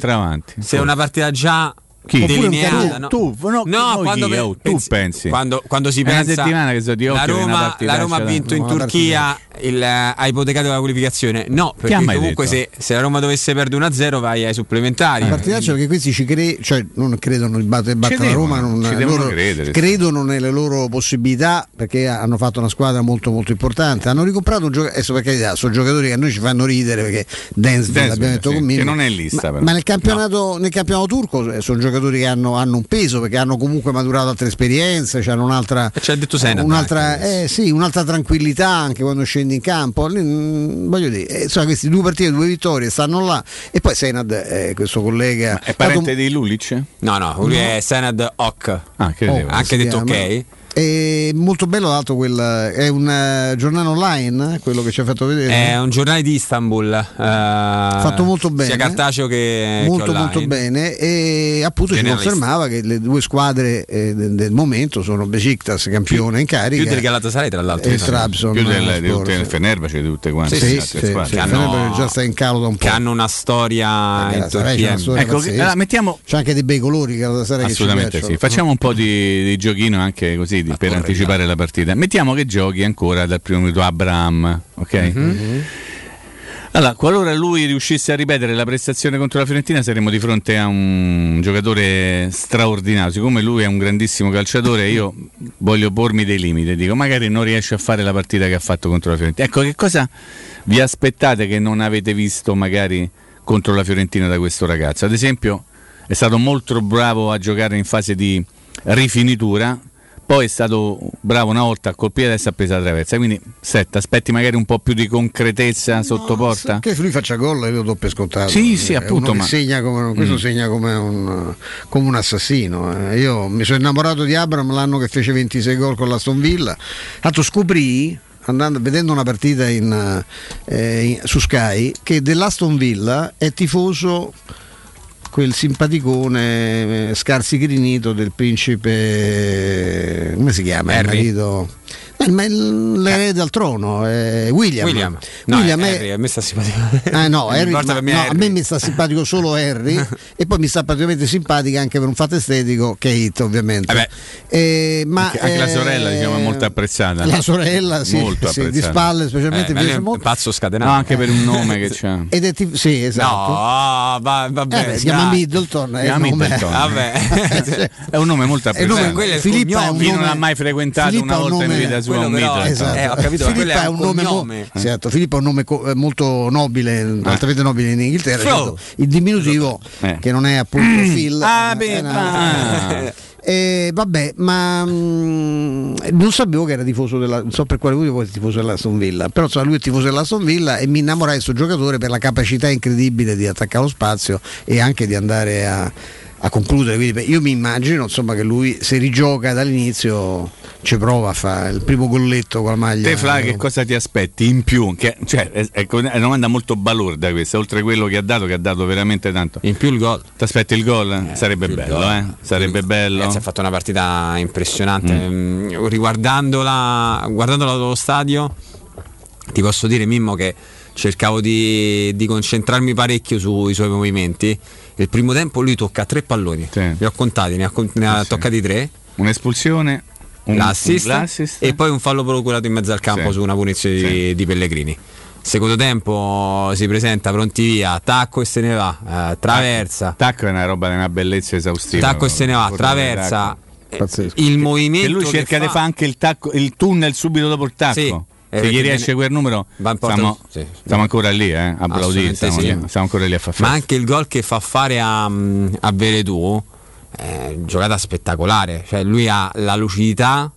se è una partita già chi? Delineata, no? Tu, no, no quando chi, pe- oh, tu pensi, pensi. Quando, quando si è pensa una settimana che so di occhio, la Roma, la Roma ha vinto in Turchia, il, ha ipotecato la qualificazione. No, perché comunque se, se la Roma dovesse perdere uno a zero vai ai supplementari. La partitaccia perché questi ci cre- cioè non credono il batte batte la Roma, non loro, credere, credono nelle loro possibilità, perché hanno fatto una squadra molto molto importante. Hanno ricomprato un giocatore, adesso per carità, sono giocatori che a noi ci fanno ridere perché Denzel l'abbiamo detto con Mimmo, che non è in lista, ma nel campionato nel campionato turco sono giocatori che hanno, hanno un peso perché hanno comunque maturato altre esperienze, cioè hanno un'altra, c'è detto Senna, un'altra, eh, sì, un'altra tranquillità anche quando scendi in campo. Mh, voglio dire, eh, insomma, questi due partite, due vittorie, stanno là. E poi Senad, eh, questo collega, ma è parente un... di Lulic? No, no, lui no. È Senad Ok, ah, oh, anche detto chiama. Ok. È molto bello l'altro, quella è un uh, giornale online, eh, quello che ci ha fatto vedere. È un giornale di Istanbul, uh, fatto molto bene, sia cartaceo che molto che molto bene, e appunto Generalist. Ci confermava che le due squadre eh, del, del momento sono Beşiktaş, campione più, in carica, più del Galatasaray tra l'altro, e Trabzon, più del, di tutte le Fenerbahce, di tutte quante, sì, sì, sì, sì, che hanno, già sta in calo da un po', che hanno una storia, in Turchia. Una storia, ecco, allora, mettiamo, c'è anche dei bei colori Galatasaray, assolutamente, che sì, facciamo un po' di, di giochino anche così. Di, per anticipare la partita, mettiamo che giochi ancora dal primo minuto Abraham, ok? Mm-hmm. Allora, qualora lui riuscisse a ripetere la prestazione contro la Fiorentina, saremmo di fronte a un giocatore straordinario. Siccome lui è un grandissimo calciatore, io voglio pormi dei limiti. Dico, magari non riesce a fare la partita che ha fatto contro la Fiorentina. Ecco, che cosa vi aspettate che non avete visto magari contro la Fiorentina da questo ragazzo? Ad esempio, è stato molto bravo a giocare in fase di rifinitura. Poi è stato bravo una volta a colpire, adesso ha preso la traversa. Quindi sette, aspetti magari un po' più di concretezza, no, sotto porta? Che lui faccia gol e lo do per scontato. Sì, sì, è appunto. Ma... segna come, questo mm. segna come un, come un assassino. Io mi sono innamorato di Abraham l'anno che fece ventisei gol con l'Aston Villa. Tanto scoprì, andando, vedendo una partita in, eh, in, su Sky, che dell'Aston Villa è tifoso... quel simpaticone scarsicrinito del principe, come si chiama? Harry. Il marito, ma l'erede al trono è William. William, no, William è, Harry, è... a me sta simpatico. Ah, no, Harry, ma, no, a me mi sta simpatico solo Harry e poi mi sta praticamente simpatica anche per un fatto estetico Kate, ovviamente. Eh eh, ma anche, anche eh, la sorella, diciamo, è molto apprezzata. La sorella, sì, molto sì, apprezzata. Di spalle, specialmente eh, è molto. Pazzo scatenato. No, anche per un nome che c'è. Ed è tipo, sì, esatto. No, va, vabbè, eh beh, si chiama Middleton, è, Middleton. Vabbè. Cioè, è un nome molto apprezzato. Filippo è un nome, non ha mai frequentato una volta in vita sua. Però, esatto. eh, ho capito, Filippo è un, un nome, nome. Mo- esatto. Filippo è un nome co- molto nobile, eh. altamente nobile in Inghilterra, certo. Il diminutivo eh. che non è appunto Phil. Ah, Eh, vabbè, ma mm, non sapevo che era tifoso della, non so per quale motivo, poi è tifoso dell'Aston Villa, però so, lui è tifoso dell'Aston Villa e mi innamorai di questo giocatore per la capacità incredibile di attaccare lo spazio e anche di andare a, a concludere. Quindi io mi immagino, insomma, che lui se rigioca dall'inizio ci prova a fare il primo golletto con la maglia. Te, Fla, che cosa ti aspetti in più? Che, cioè, è, è una domanda molto balorda questa, oltre a quello che ha dato, che ha dato veramente tanto. In più il gol. Ti aspetti il gol? Eh, sarebbe bello, gol. eh? Sarebbe bello. Eh, si è fatto una partita impressionante. Mm. Riguardandola, guardandola dallo stadio, ti posso dire, Mimmo, che cercavo di, di concentrarmi parecchio sui suoi movimenti. Il primo tempo lui tocca tre palloni, sì. Li ho contati, ne ha, ne ha sì. toccati tre. Un'espulsione, un, l'assist, un l'assist e poi un fallo procurato in mezzo al campo, sì. su una punizione sì. di, di Pellegrini. Secondo tempo si presenta pronti via, tacco e se ne va, eh, traversa. Tacco è una roba di una bellezza esaustiva. Tacco e se ne va, traversa. Pazzesco. Il movimento. E lui cerca di fa... fare anche il tacco, il tunnel subito dopo il tacco. Sì. Se gli riesce quel numero, siamo, sì. siamo ancora lì, eh, applauditi, siamo, sì. siamo ancora lì a far festa. Ma anche il gol che fa fare a, a Veretù, eh, giocata spettacolare, cioè lui ha la lucidità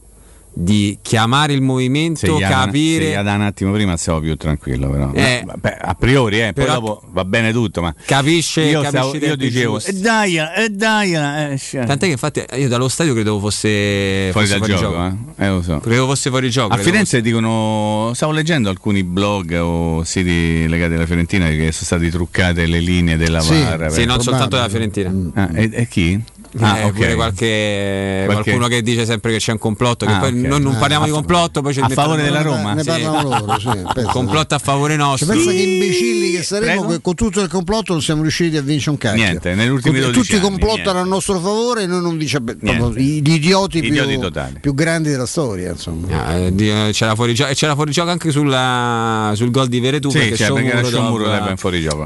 di chiamare il movimento, se capire. Se gli dà un attimo prima siamo più tranquillo, però eh, beh, a priori, eh, poi dopo va bene tutto, ma capisce, io, capisce stavo, io dicevo e dai, e dai, eh, tant'è che infatti io dallo stadio credevo fosse fuori fosse dal fuori gioco, gioco. Eh, eh, lo so. Credevo fosse fuori gioco. A Firenze fosse... dicono, stavo leggendo alcuni blog o siti legati alla Fiorentina che sono state truccate le linee della sì, V A R, sì, non soltanto della Fiorentina. Mm. Ah, e, e chi? Ah, eh, okay. Pure qualche, qualche qualcuno che dice sempre che c'è un complotto, che ah, poi okay. noi non parliamo eh, di complotto, poi c'è a favore della Roma, ne parlano sì. loro, sì, complotto a favore nostro. Cioè, pensa che imbecilli che saremo, che con tutto il complotto non siamo riusciti a vincere un cacchio. Niente, nell'ultimo tutti anni, complottano a nostro favore e noi non diciamo gli idioti, idioti più, più grandi della storia, insomma. Ah, eh, c'era fuori gioco e c'era fuori gioco anche sulla, sul gol di Veretù, sì, perché c'è un muro ben fuori gioco.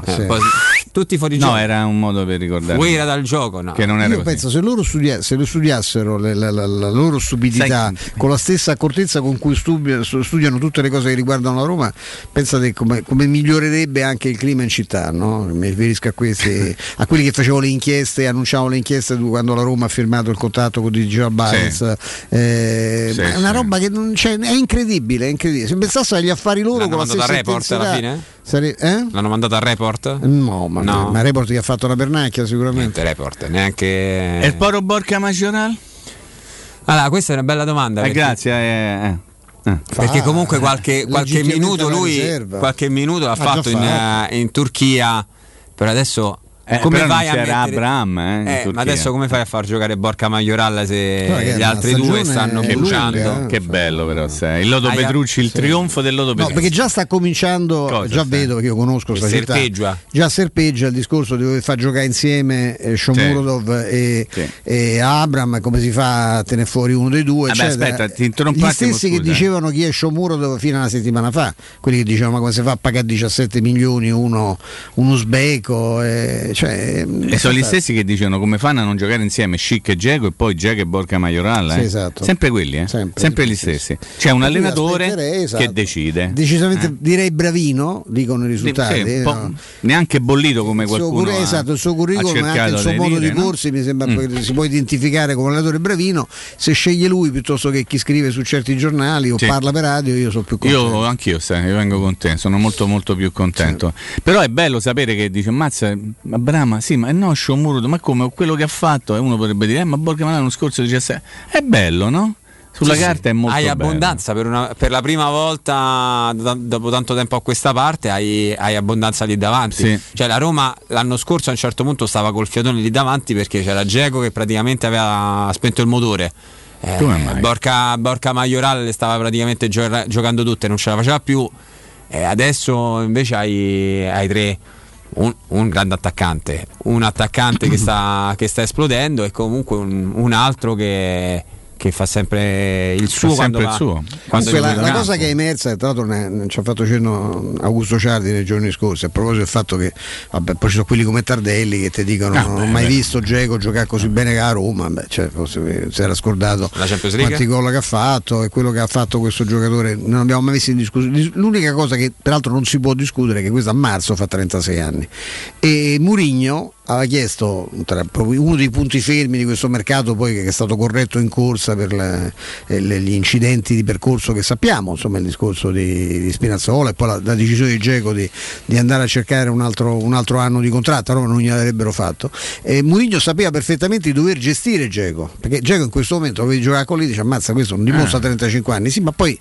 Tutti fuori gioco. No, era un modo per ricordare. Fuera dal gioco, no. Che non era così. Se loro studia- se lo studiassero la, la, la, la loro stupidità Sei... con la stessa accortezza con cui studia- studiano tutte le cose che riguardano la Roma, pensate come, come migliorerebbe anche il clima in città, no? Mi riferisco a questi a quelli che facevano le inchieste, annunciavano le inchieste quando la Roma ha firmato il contratto con Diego Barnes, sì. eh, sì, è una roba sì. che non c'è, è incredibile, è incredibile. Se pensasse agli affari loro l'hanno con la stessa intensità. Sare- eh? L'hanno mandato a Report? No, ma, no. ma Report che ha fatto la pernacchia sicuramente. Niente Report, neanche. E il Poro Borca Majoral? Allora, questa è una bella domanda. Eh, perché... Grazie. Eh, eh. Eh. Perché comunque qualche, qualche minuto lui qualche minuto l'ha ha fatto in, in Turchia, però adesso. Eh, come però vai a mettere Abraham, eh, eh, ma adesso come fai a far giocare Borca Majoral se no, gli altri due stanno bruciando lunga, eh, che bello però sai. Il Lodo Aia, Petrucci, il sì. trionfo del Lodo Petrucci, no, perché già sta cominciando. Cosa già sta? Vedo perché io conosco questa città, già serpeggia il discorso di dover far giocare insieme eh, Shomurodov sì. e, sì. e Abraham, come si fa a tenere fuori uno dei due. Vabbè, aspetta, ti interrompo, gli stessi che dicevano chi è Shomurodov fino a una settimana fa, quelli che dicevano ma come si fa a pagare diciassette milioni uno un usbeco eh, cioè, e sono gli stessi che dicono come fanno a non giocare insieme Schick e Dzeko e poi Dzeko e Borca Majoral, eh? Sì, esatto. Sempre quelli, eh? sempre, sempre gli stessi. C'è un allenatore esatto. che decide. Decisamente eh? direi bravino, dicono i risultati. Sì, no? Neanche bollito come qualcuno. Suo, ha, esatto, il suo curriculum, anche il suo modo dire, di corsi, no? Mi sembra mm. che si può identificare come allenatore bravino. Se sceglie lui piuttosto che chi scrive su certi giornali o sì. parla per radio, io sono più contento. Io anch'io, sai, io vengo contento, sono molto molto più contento. Sì. Però è bello sapere che dice mazza. Brama, sì, ma no, Shomurodov, ma come quello che ha fatto? E uno potrebbe dire, eh, ma Borca Majoral l'anno scorso diciassette è bello, no? Sulla sì, carta sì. è molto hai bello. Hai abbondanza per, una, per la prima volta da, dopo tanto tempo a questa parte, hai, hai abbondanza lì davanti. Sì. Cioè la Roma l'anno scorso a un certo punto stava col fiatone lì davanti perché c'era Dzeko che praticamente aveva spento il motore. Eh, Borca, Borca Majoral le stava praticamente gio- giocando tutte, non ce la faceva più. Eh, adesso invece hai, hai tre. Un, un grande attaccante, un attaccante che sta, che sta esplodendo e comunque un, un altro che, che fa sempre il suo. Fa quando sempre va, il suo. Quando comunque, la, la cosa che è emersa, tra l'altro ne, ne ci ha fatto cenno Augusto Ciardi nei giorni scorsi, a proposito del fatto che vabbè, poi ci sono quelli come Tardelli che ti dicono ah, non ho mai beh. visto Dzeko giocare così bene a Roma, beh, cioè, forse si era scordato quanti gol che ha fatto e quello che ha fatto questo giocatore non abbiamo mai messo in discussione. L'unica cosa che peraltro non si può discutere è che questo a marzo fa trentasei anni e Mourinho aveva chiesto uno dei punti fermi di questo mercato, poi che è stato corretto in corsa per la, le, gli incidenti di percorso che sappiamo, insomma il discorso di, di Spinazzola e poi la, la decisione di Dzeko di, di andare a cercare un altro, un altro anno di contratto, allora non gliel'avrebbero fatto. E Mourinho sapeva perfettamente di dover gestire Dzeko, perché Dzeko in questo momento, lo vedi giocare con lì, dice ammazza questo non dimostra trentacinque anni, sì ma poi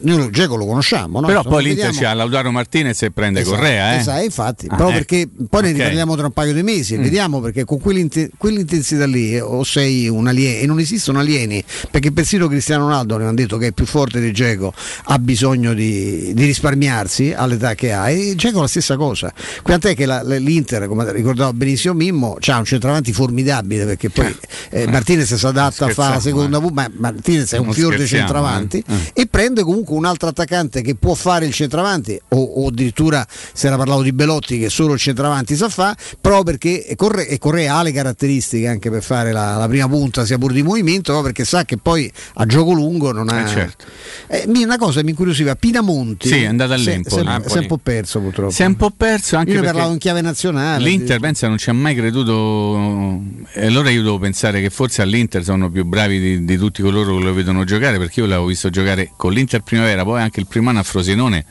noi Dzeko lo conosciamo, no? Però insomma, poi l'Inter vediamo... c'ha Lautaro Martinez e prende, esatto, Correa, eh? Esatto, infatti, ah, proprio eh. perché poi okay. ne riparliamo tra un paio di mesi, mm. vediamo, perché con quell'int- quell'intensità lì o sei un alieno, e non esistono alieni, perché persino Cristiano Ronaldo, ne hanno detto che è più forte di Dzeko, ha bisogno di, di risparmiarsi all'età che ha, e Dzeko la stessa cosa. Quant'è che la, l'Inter, come ricordavo benissimo Mimmo, c'ha un centravanti formidabile, perché poi eh, Martinez si adatta a fare la seconda, eh. ma Martinez è un fior di centravanti, eh. Eh. e prende comunque un altro attaccante che può fare il centravanti, o, o addirittura se era parlato di Belotti che solo il centravanti sa fa, proprio perché è Correa, è Correa ha le caratteristiche anche per fare la, la prima punta, sia pur di movimento, no? Perché sa che poi a gioco lungo non ha... Eh certo. eh, una cosa mi incuriosiva, Pinamonti sì, è andata all'Empoli, si è un po' perso purtroppo, si è un po' perso anche io, ne parlavo in chiave nazionale, l'Inter pensa non ci ha mai creduto, e allora io devo pensare che forse all'Inter sono più bravi di, di tutti coloro che lo vedono giocare, perché io l'avevo visto giocare con l'Inter primavera, poi anche il primo anno a Frosinone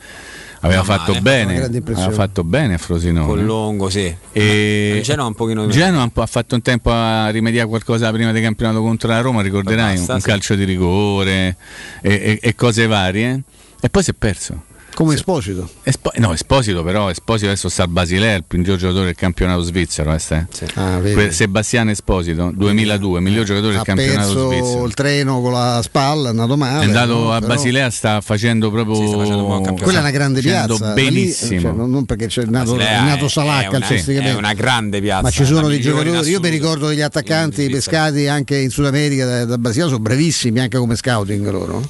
aveva non fatto male, bene, aveva fatto bene a Frosinone con Longo, sì, e Genoa un pochino Genoa ha fatto un tempo a rimediare qualcosa prima del campionato contro la Roma, ricorderai, basta, un sì. calcio di rigore e, e, e cose varie, e poi si è perso come Esposito. Espo- no Esposito però Esposito adesso sta al Basilea, il miglior giocatore del campionato svizzero, eh, sì. ah, que- Sebastiano Esposito duemiladue, miglior giocatore ha del campionato svizzero, ha perso il treno con la spalla, è andato male, è andato no, a però... Basilea sta facendo proprio sì, sta facendo un quella è una grande piazza, benissimo, cioè, non perché c'è nato, è nato Salacca, è, sì, è una grande piazza, ma ci sono dei giocatori, io mi ricordo degli attaccanti pescati anche in Sud America da, da Basilea, sono bravissimi anche come scouting loro.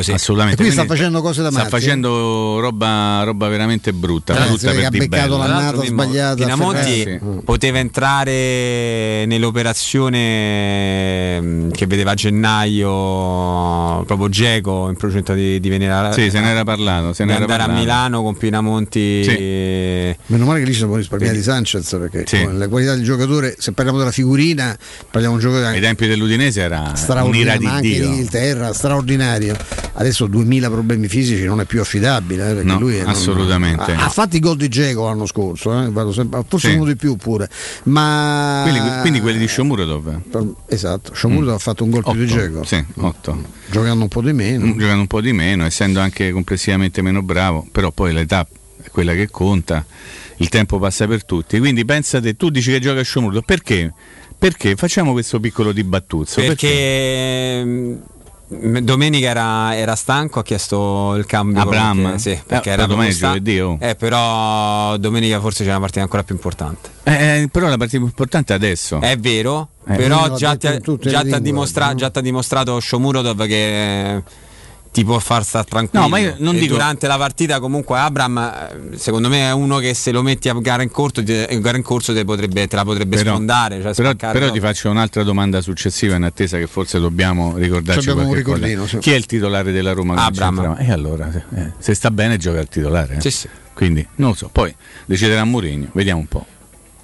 Sì. Assolutamente. E qui sta facendo cose da matti. Sta facendo roba, roba veramente brutta. Tra brutta per ha beccato l'annata sbagliata. Pinamonti poteva entrare nell'operazione che vedeva a gennaio proprio Dzeko in progetto di, di venire a, sì, se n'era parlato, se di n'era andare parlato. a Milano con Pinamonti. Sì. E... Meno male che lì ci sono risparmiati Sanchez, perché sì. con la qualità del giocatore, se parliamo della figurina, parliamo di un giocatore. Ai tempi dell'Udinese era un'ira di Dio. In Inghilterra straordinario. Adesso duemila problemi fisici, non è più affidabile, eh, perché no, lui è, assolutamente non, ha, ha fatto i gol di Dzeko l'anno scorso, eh, vado sempre, forse sì. uno di più pure, ma quindi, quindi quelli di Shomurodov, esatto, Shomurodov mm. ha fatto un gol otto, più di Dzeko, sì, otto. giocando un po' di meno giocando un po' di meno essendo anche complessivamente meno bravo, però poi l'età è quella che conta, il tempo passa per tutti, quindi pensate, tu dici che gioca Shomurodov, perché? Perché facciamo questo piccolo dibattuzzo, perché, perché... domenica era, era stanco, ha chiesto il cambio Abraham, sì, perché eh, era domenica sta- giovedì, oh. eh, però domenica forse c'è una partita ancora più importante, eh, però la partita più importante adesso è vero, eh, però già ti ha dimostra- no? dimostrato Shomurodov che ti può far stare tranquillo, no, ma io non dico... durante la partita comunque Abraham secondo me è uno che se lo metti a gara in corso, in gara in corso te, potrebbe, te la potrebbe però, sfondare, cioè però, però ti faccio un'altra domanda successiva in attesa che forse dobbiamo ricordarci qualche sì. chi è il titolare della Roma? Abraham. E allora eh, se sta bene gioca il titolare, eh? sì, sì. Quindi non lo so, poi deciderà Mourinho, vediamo un po'.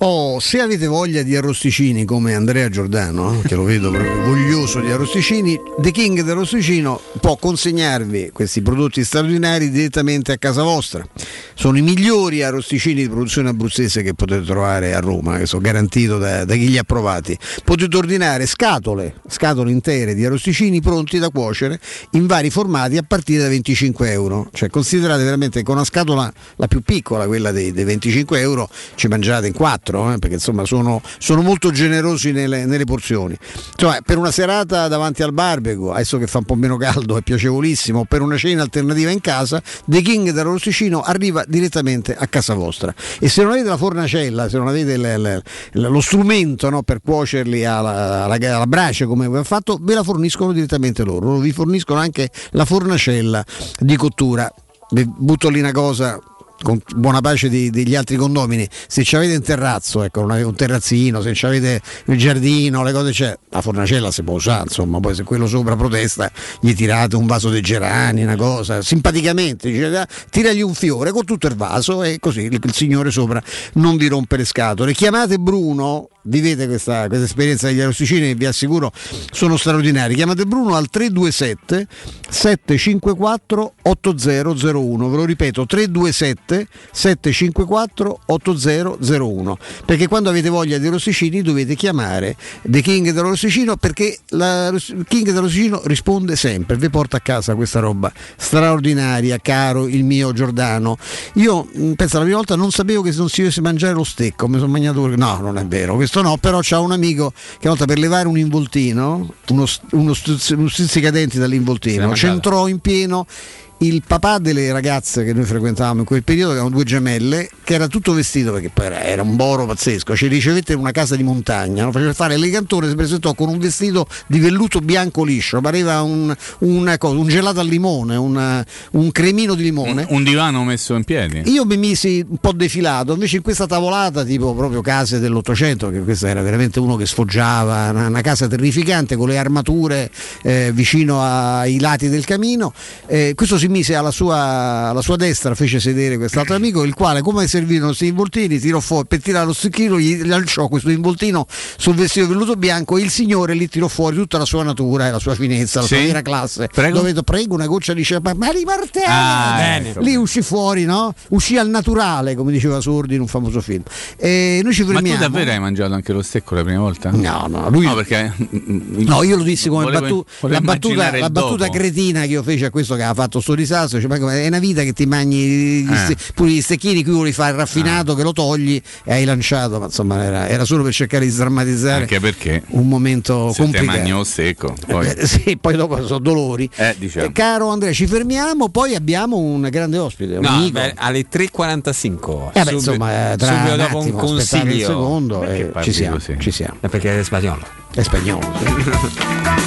Oh, se avete voglia di arrosticini come Andrea Giordano, che lo vedo voglioso di arrosticini, The King dell'Arrosticino può consegnarvi questi prodotti straordinari direttamente a casa vostra. Sono i migliori arrosticini di produzione abruzzese che potete trovare a Roma, che sono garantito da, da chi li ha provati. Potete ordinare scatole, scatole intere di arrosticini pronti da cuocere in vari formati a partire da venticinque euro. Cioè considerate veramente che una scatola, la più piccola, quella dei, dei venticinque euro, ci mangiate in quattro. Eh, perché insomma sono, sono molto generosi nelle, nelle porzioni, insomma, per una serata davanti al barbecue, adesso che fa un po' meno caldo, è piacevolissimo, per una cena alternativa in casa. The King dell'Arrosticino arriva direttamente a casa vostra, e se non avete la fornacella, se non avete le, le, lo strumento, no, per cuocerli alla, alla, alla brace come vi ha fatto, ve la forniscono direttamente loro, vi forniscono anche la fornacella di cottura. Vi butto lì una cosa, con buona pace di, degli altri condomini, se ci avete un terrazzo, ecco, un terrazzino, se ci avete il giardino, le cose, c'è la fornacella si può usare, insomma, poi se quello sopra protesta gli tirate un vaso di gerani, una cosa, simpaticamente dice, tiragli un fiore con tutto il vaso, e così il, il signore sopra non vi rompe le scatole. Chiamate Bruno vivete questa, questa esperienza degli arrosticini che vi assicuro sono straordinari. Chiamate Bruno al tre due sette sette cinque quattro otto zero zero uno, ve lo ripeto, tre due sette sette cinque quattro otto zero zero uno, perché quando avete voglia di arrosticini dovete chiamare The King dell'Arrosticino, perché la King dell'Arrosticino risponde sempre, vi porta a casa questa roba straordinaria. Caro il mio Giordano, io penso la prima volta non sapevo che non si dovesse mangiare lo stecco, mi sono mangiato, no non è vero questo, no, però c'ha un amico che una volta per levare un involtino, uno, uno stuzzicadenti dall'involtino, centrò in pieno il papà delle ragazze che noi frequentavamo in quel periodo, che erano due gemelle, che era tutto vestito, perché poi era, era un boro pazzesco, ci ricevette in una casa di montagna, no? Faceva fare l'elegantone, si presentò con un vestito di velluto bianco liscio, pareva un, una cosa, un gelato al limone, una, un cremino di limone, un, un divano messo in piedi. Io mi misi un po' defilato, invece in questa tavolata tipo proprio case dell'Ottocento, che questa era veramente uno che sfoggiava, una, una casa terrificante con le armature eh, vicino ai lati del camino, eh, questo si mise alla sua, alla sua destra, fece sedere quest'altro amico, il quale, come servirono questi involtini, tirò fuori per tirare lo stecchino, gli lanciò questo involtino sul vestito velluto bianco, e il signore lì tirò fuori tutta la sua natura e la sua finezza, la sì. sua vera classe. Prego. Dove, prego, una goccia di champagne, ma riparteva, ah, eh, lì uscì fuori, no? Uscì al naturale, come diceva Sordi in un famoso film. E noi ci premiamo. Ma tu davvero hai mangiato anche lo stecco la prima volta? No, no, lui no, perché no, io lo dissi come volevo, battu... la battuta, la battuta cretina che io feci a questo che aveva fatto sto disastro, cioè, ma è una vita che ti mangi gli ste- eh. pure gli stecchini, qui vuoi fare il raffinato, eh. che lo togli e hai lanciato, ma insomma era, era solo per cercare di sdrammatizzare, anche perché un momento se complicato, te magno secco poi. Eh, sì, poi dopo sono dolori, eh, diciamo. eh, caro Andrea, ci fermiamo, poi abbiamo un grande ospite, un no, amico. Beh, alle tre e quarantacinque eh, beh, insomma, tra subito dopo un, attimo, un consiglio un secondo, eh, ci siamo, così. Ci siamo. Eh, perché è spagnolo, è spagnolo sì.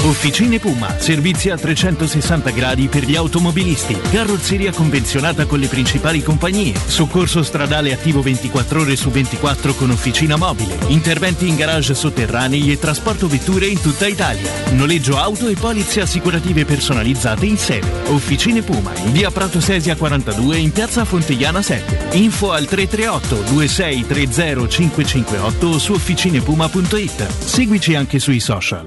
Officine Puma, servizi a trecentosessanta gradi per gli automobilisti, carrozzeria convenzionata con le principali compagnie, soccorso stradale attivo ventiquattro ore su ventiquattro con officina mobile, interventi in garage sotterranei e trasporto vetture in tutta Italia, noleggio auto e polizze assicurative personalizzate in sede. Officine Puma, in via Prato Sesia quarantadue in piazza Fonteiana sette. Info al tre tre otto due sei tre zero cinque cinque otto o su officinepuma punto it. Seguici anche sui social.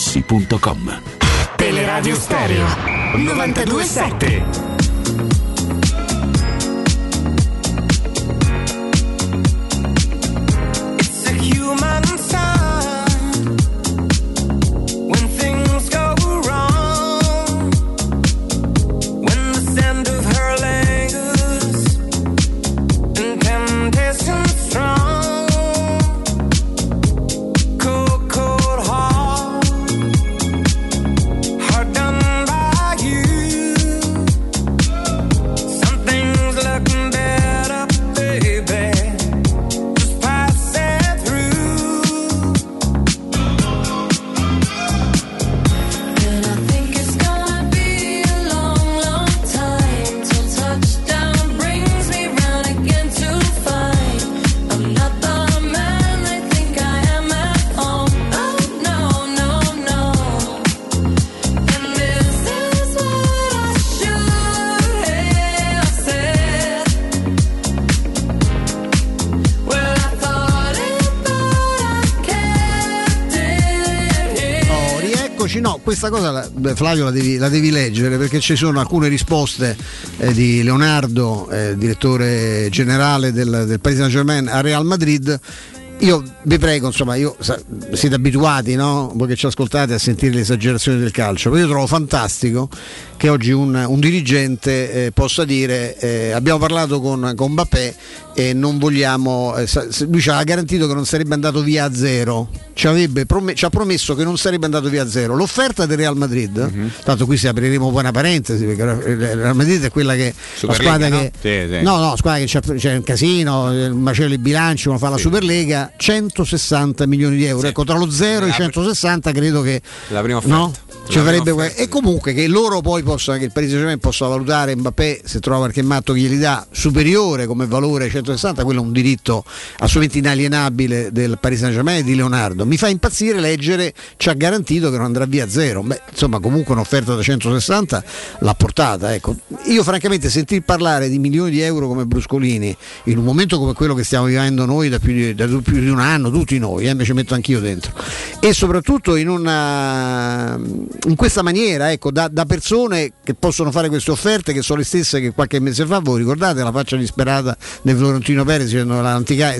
Teleradio Teleradio Stereo novantadue sette. Questa cosa, Flavio, la devi, la devi leggere, perché ci sono alcune risposte eh, di Leonardo, eh, direttore generale del, del Paris Saint-Germain a Real Madrid. Io vi prego, insomma, io, siete abituati, no? Voi che ci ascoltate, a sentire le esagerazioni del calcio, io trovo fantastico che oggi un, un dirigente eh, possa dire eh, abbiamo parlato con, con Mbappé e non vogliamo, eh, lui ci ha garantito che non sarebbe andato via a zero, ci, avrebbe prom- ci ha promesso che non sarebbe andato via a zero. L'offerta del Real Madrid, mm-hmm. tanto qui si apriremo poi una parentesi, perché il Real Madrid è quella che Super la squadra Lega, che no? Sì, sì. no no squadra che c'è, c'è un casino, il macello di bilancio, uno fa la sì. Superlega, centosessanta milioni di euro, sì. ecco, tra lo zero e i centosessanta credo che la prima offerta, no? Ci la farebbe prima offerta, que- e comunque che loro poi possano, che il Paris Saint-Germain possa valutare Mbappé, se trova qualche matto che glieli dà, superiore come valore ai centosessanta, quello è un diritto assolutamente inalienabile del Paris Saint-Germain e di Leonardo. Mi fa impazzire leggere ci ha garantito che non andrà via zero. Beh, insomma, comunque un'offerta da centosessanta l'ha portata, ecco. Io francamente sentir parlare di milioni di euro come bruscolini in un momento come quello che stiamo vivendo noi da più di, da più di un anno, tutti noi, eh, mi ci metto anch'io dentro, e soprattutto in una in questa maniera, ecco, da, da persone che possono fare queste offerte, che sono le stesse che qualche mese fa, voi ricordate la faccia disperata del Florentino Perez dicendo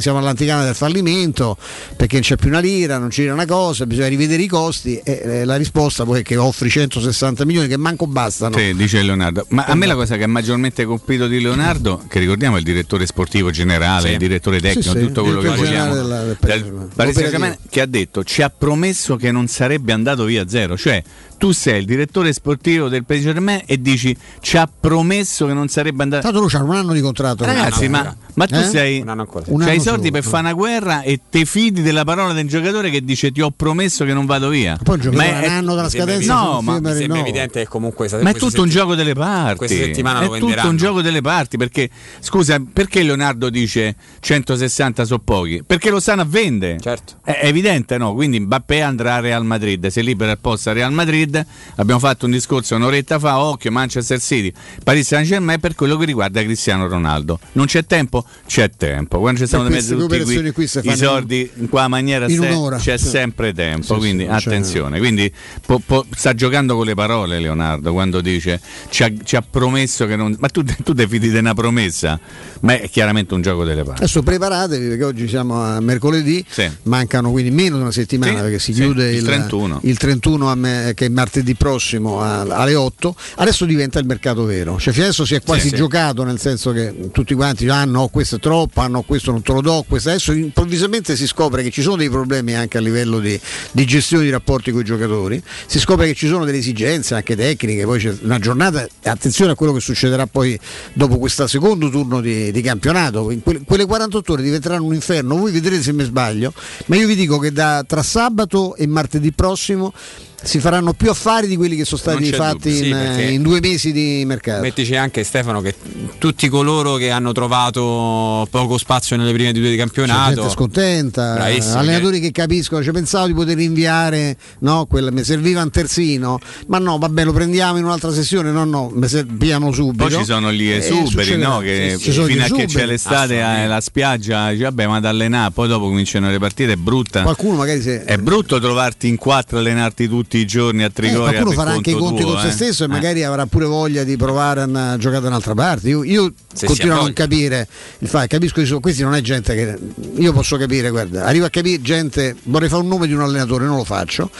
siamo all'anticamera del fallimento perché non c'è più una lira, non c'era una cosa, bisogna rivedere i costi, e eh, la risposta poi è che offri centosessanta milioni che manco bastano. Sì, dice Leonardo, ma a me la cosa che ha maggiormente colpito di Leonardo, che ricordiamo è il direttore sportivo generale, sì. il direttore tecnico, sì, sì, tutto quello che vogliamo della... Del, che ha detto ci ha promesso che non sarebbe andato via zero, cioè tu sei il direttore sportivo del Paris Saint-Germain e dici ci ha promesso che non sarebbe andato. Tanto lui c'ha un anno di contratto, ragazzi, ma, ma tu eh? sei un anno ancora, un c'hai anno i soldi solo, per fare una guerra e te fidi della parola del giocatore che dice ti ho promesso che non vado via. Poi il giocatore ma è un anno dalla scadenza, no, ma sembra no. evidente che comunque ma è tutto settim- un gioco delle parti. Questa settimana lo è tutto un gioco delle parti, perché scusa, perché Leonardo dice centosessanta sono pochi? Perché perché Lozano vende, certo, è evidente, no? Quindi Mbappé andrà a Real Madrid, se libera il posto a Real Madrid. Abbiamo fatto un discorso un'oretta fa, occhio Manchester City, Paris Saint-Germain per quello che riguarda Cristiano Ronaldo. Non c'è tempo? C'è tempo. Quando ci sono mezzo tutti qui, qui i soldi in qua maniera in se, c'è sì. sempre tempo, sì, quindi sì, attenzione. Quindi po, po, sta giocando con le parole Leonardo quando dice ci ha, ci ha promesso che non... Ma tu, tu defidi di una promessa? Ma è chiaramente un gioco delle parole. Adesso preparatevi perché oggi siamo a mercoledì, sì. mancano quindi meno di una settimana, sì, perché si sì, chiude il, il trentuno, il trentuno a me, che è martedì prossimo a, alle otto. Adesso diventa il mercato vero, cioè adesso si è quasi sì, giocato, sì. nel senso che tutti quanti ah no questo è troppo, ah no questo non te lo do, questo adesso improvvisamente si scopre che ci sono dei problemi anche a livello di, di gestione di rapporti con i giocatori, si scopre che ci sono delle esigenze anche tecniche, poi c'è una giornata, attenzione a quello che succederà poi dopo questo secondo turno di, di campionato, in que, quelle quarantotto ore diventeranno un inferno, voi vedrete se mi sbaglio, ma io vi dico che da, tra sabato e martedì prossimo si faranno più affari di quelli che sono stati fatti sì, in, in due mesi di mercato. Mettici anche Stefano che tutti coloro che hanno trovato poco spazio nelle prime due di campionato, c'è gente scontenta, bravissimi, allenatori che, che capiscono, cioè, pensavo di poter inviare no, quella, mi serviva un terzino ma no vabbè lo prendiamo in un'altra sessione, no no mi serviamo subito. Poi ci sono gli esuberi, no, che sì, sì, fino a che c'è l'estate ah, la spiaggia dice, vabbè ma da allenare, poi dopo cominciano le partite, è brutta, qualcuno magari se... è brutto trovarti in quattro, allenarti tutti i giorni a Trigoria, eh, qualcuno farà anche i conti tuo, con eh? se stesso e magari eh. avrà pure voglia di provare a giocare da un'altra parte. Io, io continuo a non voglia. capire il fatto, capisco che questi non è gente che io posso capire, guarda, arrivo a capire gente, vorrei fare un nome di un allenatore, non lo faccio,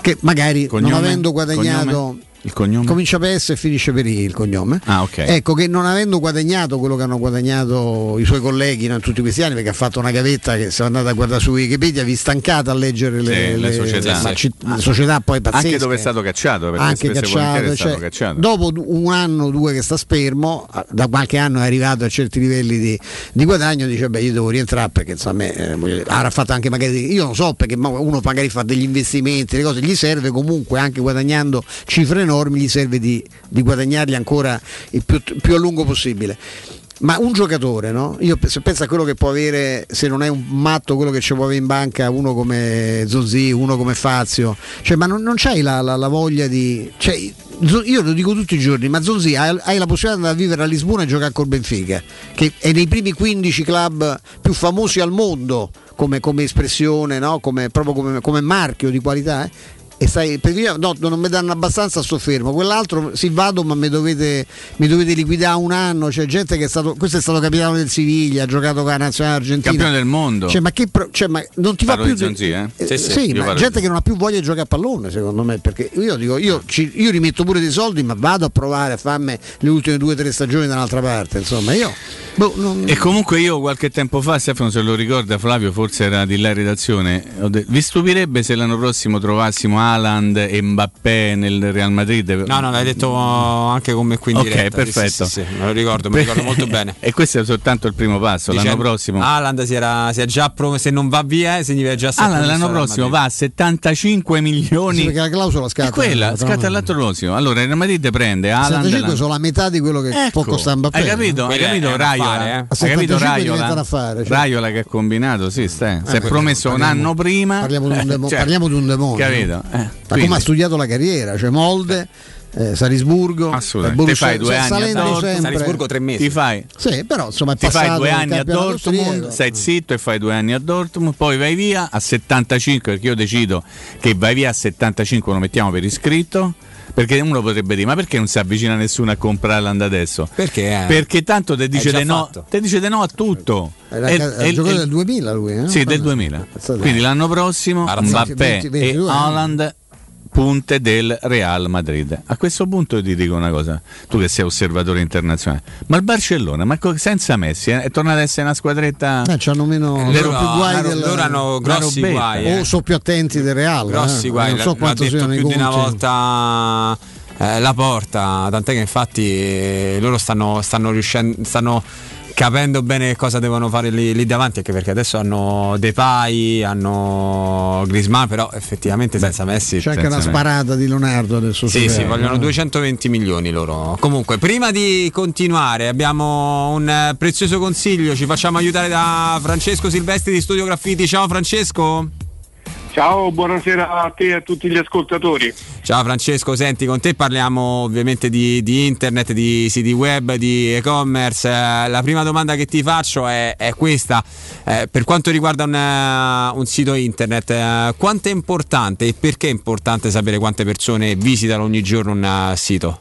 che magari cognome, non avendo guadagnato cognome. Il cognome? Comincia per S e finisce per I, il cognome. Ah, okay. Ecco che non avendo guadagnato quello che hanno guadagnato i suoi colleghi in tutti questi anni, perché ha fatto una gavetta che se andate a guardare su Wikipedia vi stancate a leggere le, sì, le, le società, le, sì. le società poi pazzesche. Anche dove è stato cacciato, perché anche cacciato, è stato cioè, cacciato. Dopo un anno o due che sta spermo, da qualche anno è arrivato a certi livelli di, di guadagno, dice beh io devo rientrare perché insomma a me, eh, avrà fatto anche magari, io non so perché uno magari fa degli investimenti, le cose gli serve comunque anche guadagnando cifre enormi, gli serve di, di guadagnarli ancora il più, più a lungo possibile. Ma un giocatore, no? Io se penso a quello che può avere, se non è un matto quello che ci può avere in banca, uno come Zonzi, uno come Fazio, cioè ma non, non c'hai la, la, la voglia di... Cioè, io lo dico tutti i giorni, ma Zonzi hai, hai la possibilità di andare a vivere a Lisbona e giocare col Benfica, che è nei primi quindici club più famosi al mondo come, come espressione, no? Come, proprio come, come marchio di qualità, eh? E stai, perché no, non mi danno abbastanza, sto fermo, quell'altro sì vado ma mi dovete, mi dovete liquidare un anno, c'è cioè, gente che è stato, questo è stato capitano del Siviglia, ha giocato con la nazionale argentina, campione del mondo, cioè, ma che cioè, ma non ti parlo fa più Zonzi, eh? Eh, sì, sì, sì ma gente di... che non ha più voglia di giocare a pallone, secondo me, perché io dico io, ci, io rimetto pure dei soldi ma vado a provare a farmi le ultime due o tre stagioni da un'altra parte, insomma io boh, non... E comunque io qualche tempo fa, Stefano se lo ricorda, Flavio forse era di là in redazione, detto, vi stupirebbe se l'anno prossimo trovassimo Haaland e Mbappé nel Real Madrid? No, no, l'hai detto anche come qui in okay, diretta. Ok, perfetto. Sì, sì, sì, me lo ricordo, me lo ricordo molto bene. E questo è soltanto il primo passo. Dice, l'anno prossimo Haaland si era, si è già prom- se non va via, significa già Haaland l'anno prossimo va a settantacinque milioni. Sì, perché la clausola scatta. È quella, scatta l'altro prossimo. Allora il Real Madrid prende Haaland. settantacinque sono la metà di quello che ecco, può costare Mbappé. Hai capito? Hai capito Raiola? Hai capito Raiola? Cioè. Raiola che ha combinato, sì, sta. Si è promesso un anno prima. Parliamo di un demonio. Eh, ma come ha studiato la carriera, cioè Molde, eh, Salisburgo, assolutamente. Ti fai due anni a Dortmund, Salisburgo tre mesi. Ti fai, sì, però, insomma, ti fai due anni a Dortmund, stai zitto e fai due anni a Dortmund, poi vai via a settantacinque, perché io decido che vai via a settantacinque, lo mettiamo per iscritto. Perché uno potrebbe dire ma perché non si avvicina nessuno a comprare l'anda adesso? Perché? Eh, perché tanto te dice di no, te dice di no a tutto. Era il giocatore del duemila lui, eh? Sì, del duemila. Quindi l'anno prossimo Mbappé e Haaland punte del Real Madrid. A questo punto io ti dico una cosa, tu che sei osservatore internazionale, ma il Barcellona, ma senza Messi eh, è tornata ad essere una squadretta eh, c'hanno meno loro, no, più guai loro, del, loro hanno grossi guai eh. o sono più attenti del Real grossi eh. guai, non so quanto detto più di una volta eh, la porta, tant'è che infatti eh, loro stanno stanno riuscendo stanno capendo bene che cosa devono fare lì, lì davanti, anche perché adesso hanno Depay, hanno Griezmann, però effettivamente beh, senza Messi c'è anche una sparata di Leonardo adesso. Sì, sì, vogliono duecentoventi milioni loro. Comunque, prima di continuare abbiamo un prezioso consiglio, ci facciamo aiutare da Francesco Silvestri di Studio Graffiti. Ciao Francesco. Ciao, buonasera a te e a tutti gli ascoltatori. Ciao Francesco, senti, con te parliamo ovviamente di, di internet, di siti web, di e-commerce. Eh, la prima domanda che ti faccio è, è questa. Eh, per quanto riguarda un, uh, un sito internet, eh, quanto è importante e perché è importante sapere quante persone visitano ogni giorno un uh, sito?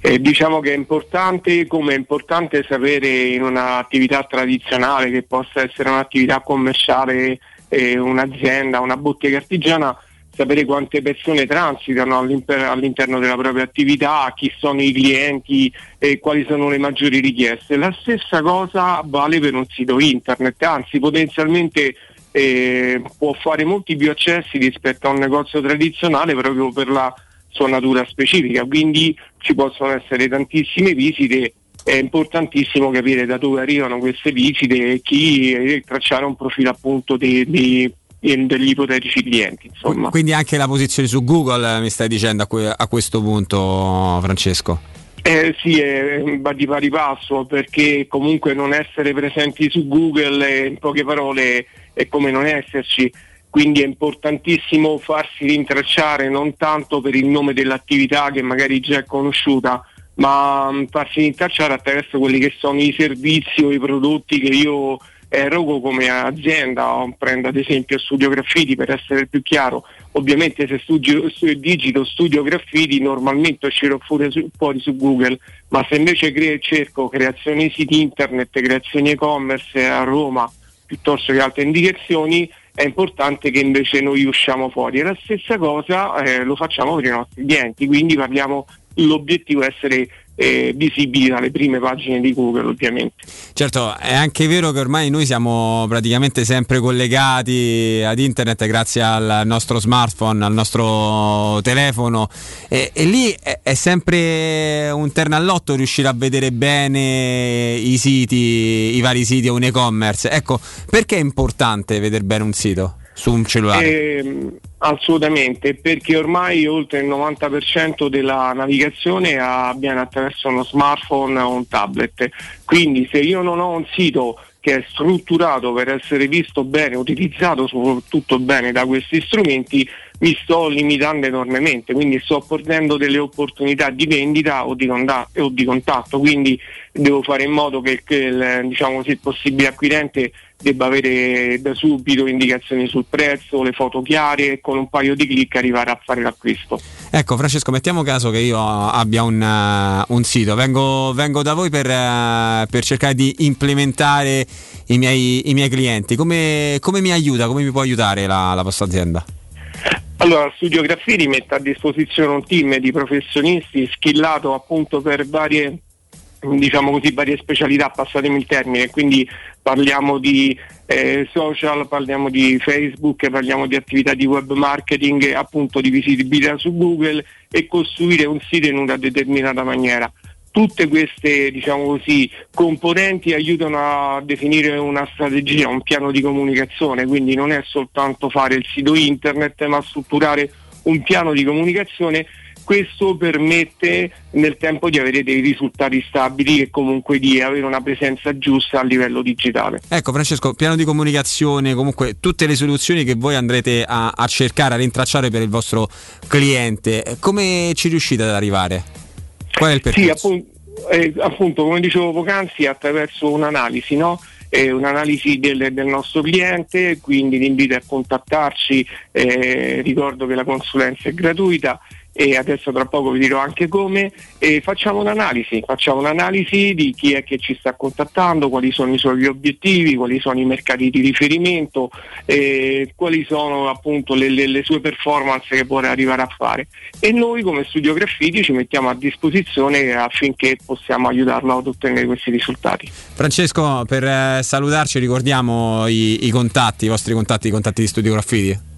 Eh, diciamo che è importante, come è importante sapere in un'attività tradizionale, che possa essere un'attività commerciale, un'azienda, una bottega artigiana, sapere quante persone transitano all'interno della propria attività, chi sono i clienti e quali sono le maggiori richieste. La stessa cosa vale per un sito internet, anzi potenzialmente eh, può fare molti più accessi rispetto a un negozio tradizionale proprio per la sua natura specifica, quindi ci possono essere tantissime visite. È importantissimo capire da dove arrivano queste visite e chi, e tracciare un profilo appunto dei, dei, degli ipotetici clienti, insomma. Quindi anche la posizione su Google, mi stai dicendo, a, que- a questo punto, Francesco? Eh, sì, eh, va di pari passo, perché comunque non essere presenti su Google, eh, in poche parole, è come non esserci. Quindi è importantissimo farsi rintracciare, non tanto per il nome dell'attività che magari già è conosciuta, ma farsi rintracciare attraverso quelli che sono i servizi o i prodotti che io erogo come azienda. Prendo ad esempio Studio Graffiti, per essere più chiaro. Ovviamente se studio, studio digito Studio Graffiti normalmente uscirò fuori su, fuori su Google, ma se invece cre- cerco creazioni siti internet, creazioni e-commerce a Roma piuttosto che altre indicazioni, è importante che invece noi usciamo fuori. E la stessa cosa eh, lo facciamo per i nostri clienti, quindi parliamo... L'obiettivo è essere eh, visibili dalle prime pagine di Google, ovviamente. Certo, è anche vero che ormai noi siamo praticamente sempre collegati ad internet grazie al nostro smartphone, al nostro telefono, e, e lì è, è sempre un ternallotto riuscire a vedere bene i siti, i vari siti o un e-commerce. Ecco, perché è importante vedere bene un sito su un cellulare? Eh, assolutamente, perché ormai oltre il novanta per cento della navigazione avviene attraverso uno smartphone o un tablet, quindi se io non ho un sito che è strutturato per essere visto bene, utilizzato soprattutto bene da questi strumenti, mi sto limitando enormemente, quindi sto perdendo delle opportunità di vendita o di contatto, o di contatto. Quindi devo fare in modo che, che il, diciamo, se il possibile acquirente debba avere da subito indicazioni sul prezzo, le foto chiare, e con un paio di clic arrivare a fare l'acquisto. Ecco Francesco, mettiamo caso che io abbia un, uh, un sito, vengo, vengo da voi per, uh, per cercare di implementare i miei, i miei clienti. Come, come mi aiuta, come mi può aiutare la, la vostra azienda? Allora, Studio Graffiti mette a disposizione un team di professionisti skillato appunto per varie, diciamo così, varie specialità, passatemi il termine, quindi parliamo di eh, social, parliamo di Facebook, parliamo di attività di web marketing, appunto di visibilità su Google, e costruire un sito in una determinata maniera. Tutte queste, diciamo così, componenti aiutano a definire una strategia, un piano di comunicazione, quindi non è soltanto fare il sito internet, ma strutturare un piano di comunicazione. Questo permette nel tempo di avere dei risultati stabili e comunque di avere una presenza giusta a livello digitale. Ecco Francesco, piano di comunicazione, comunque tutte le soluzioni che voi andrete a, a cercare, a rintracciare per il vostro cliente, come ci riuscite ad arrivare? Qual è il percorso? Sì, appunto, eh, appunto come dicevo poc'anzi, attraverso un'analisi, no? Eh, un'analisi del, del nostro cliente, quindi vi invito a contattarci, eh, ricordo che la consulenza è gratuita e adesso tra poco vi dirò anche come. E facciamo un'analisi, facciamo un'analisi di chi è che ci sta contattando, quali sono i suoi obiettivi, quali sono i mercati di riferimento, eh, quali sono appunto le, le, le sue performance che può arrivare a fare, e noi come Studio Graffiti ci mettiamo a disposizione affinché possiamo aiutarlo ad ottenere questi risultati. Francesco, per eh, salutarci ricordiamo i, i contatti, i vostri contatti, i contatti di Studio Graffiti?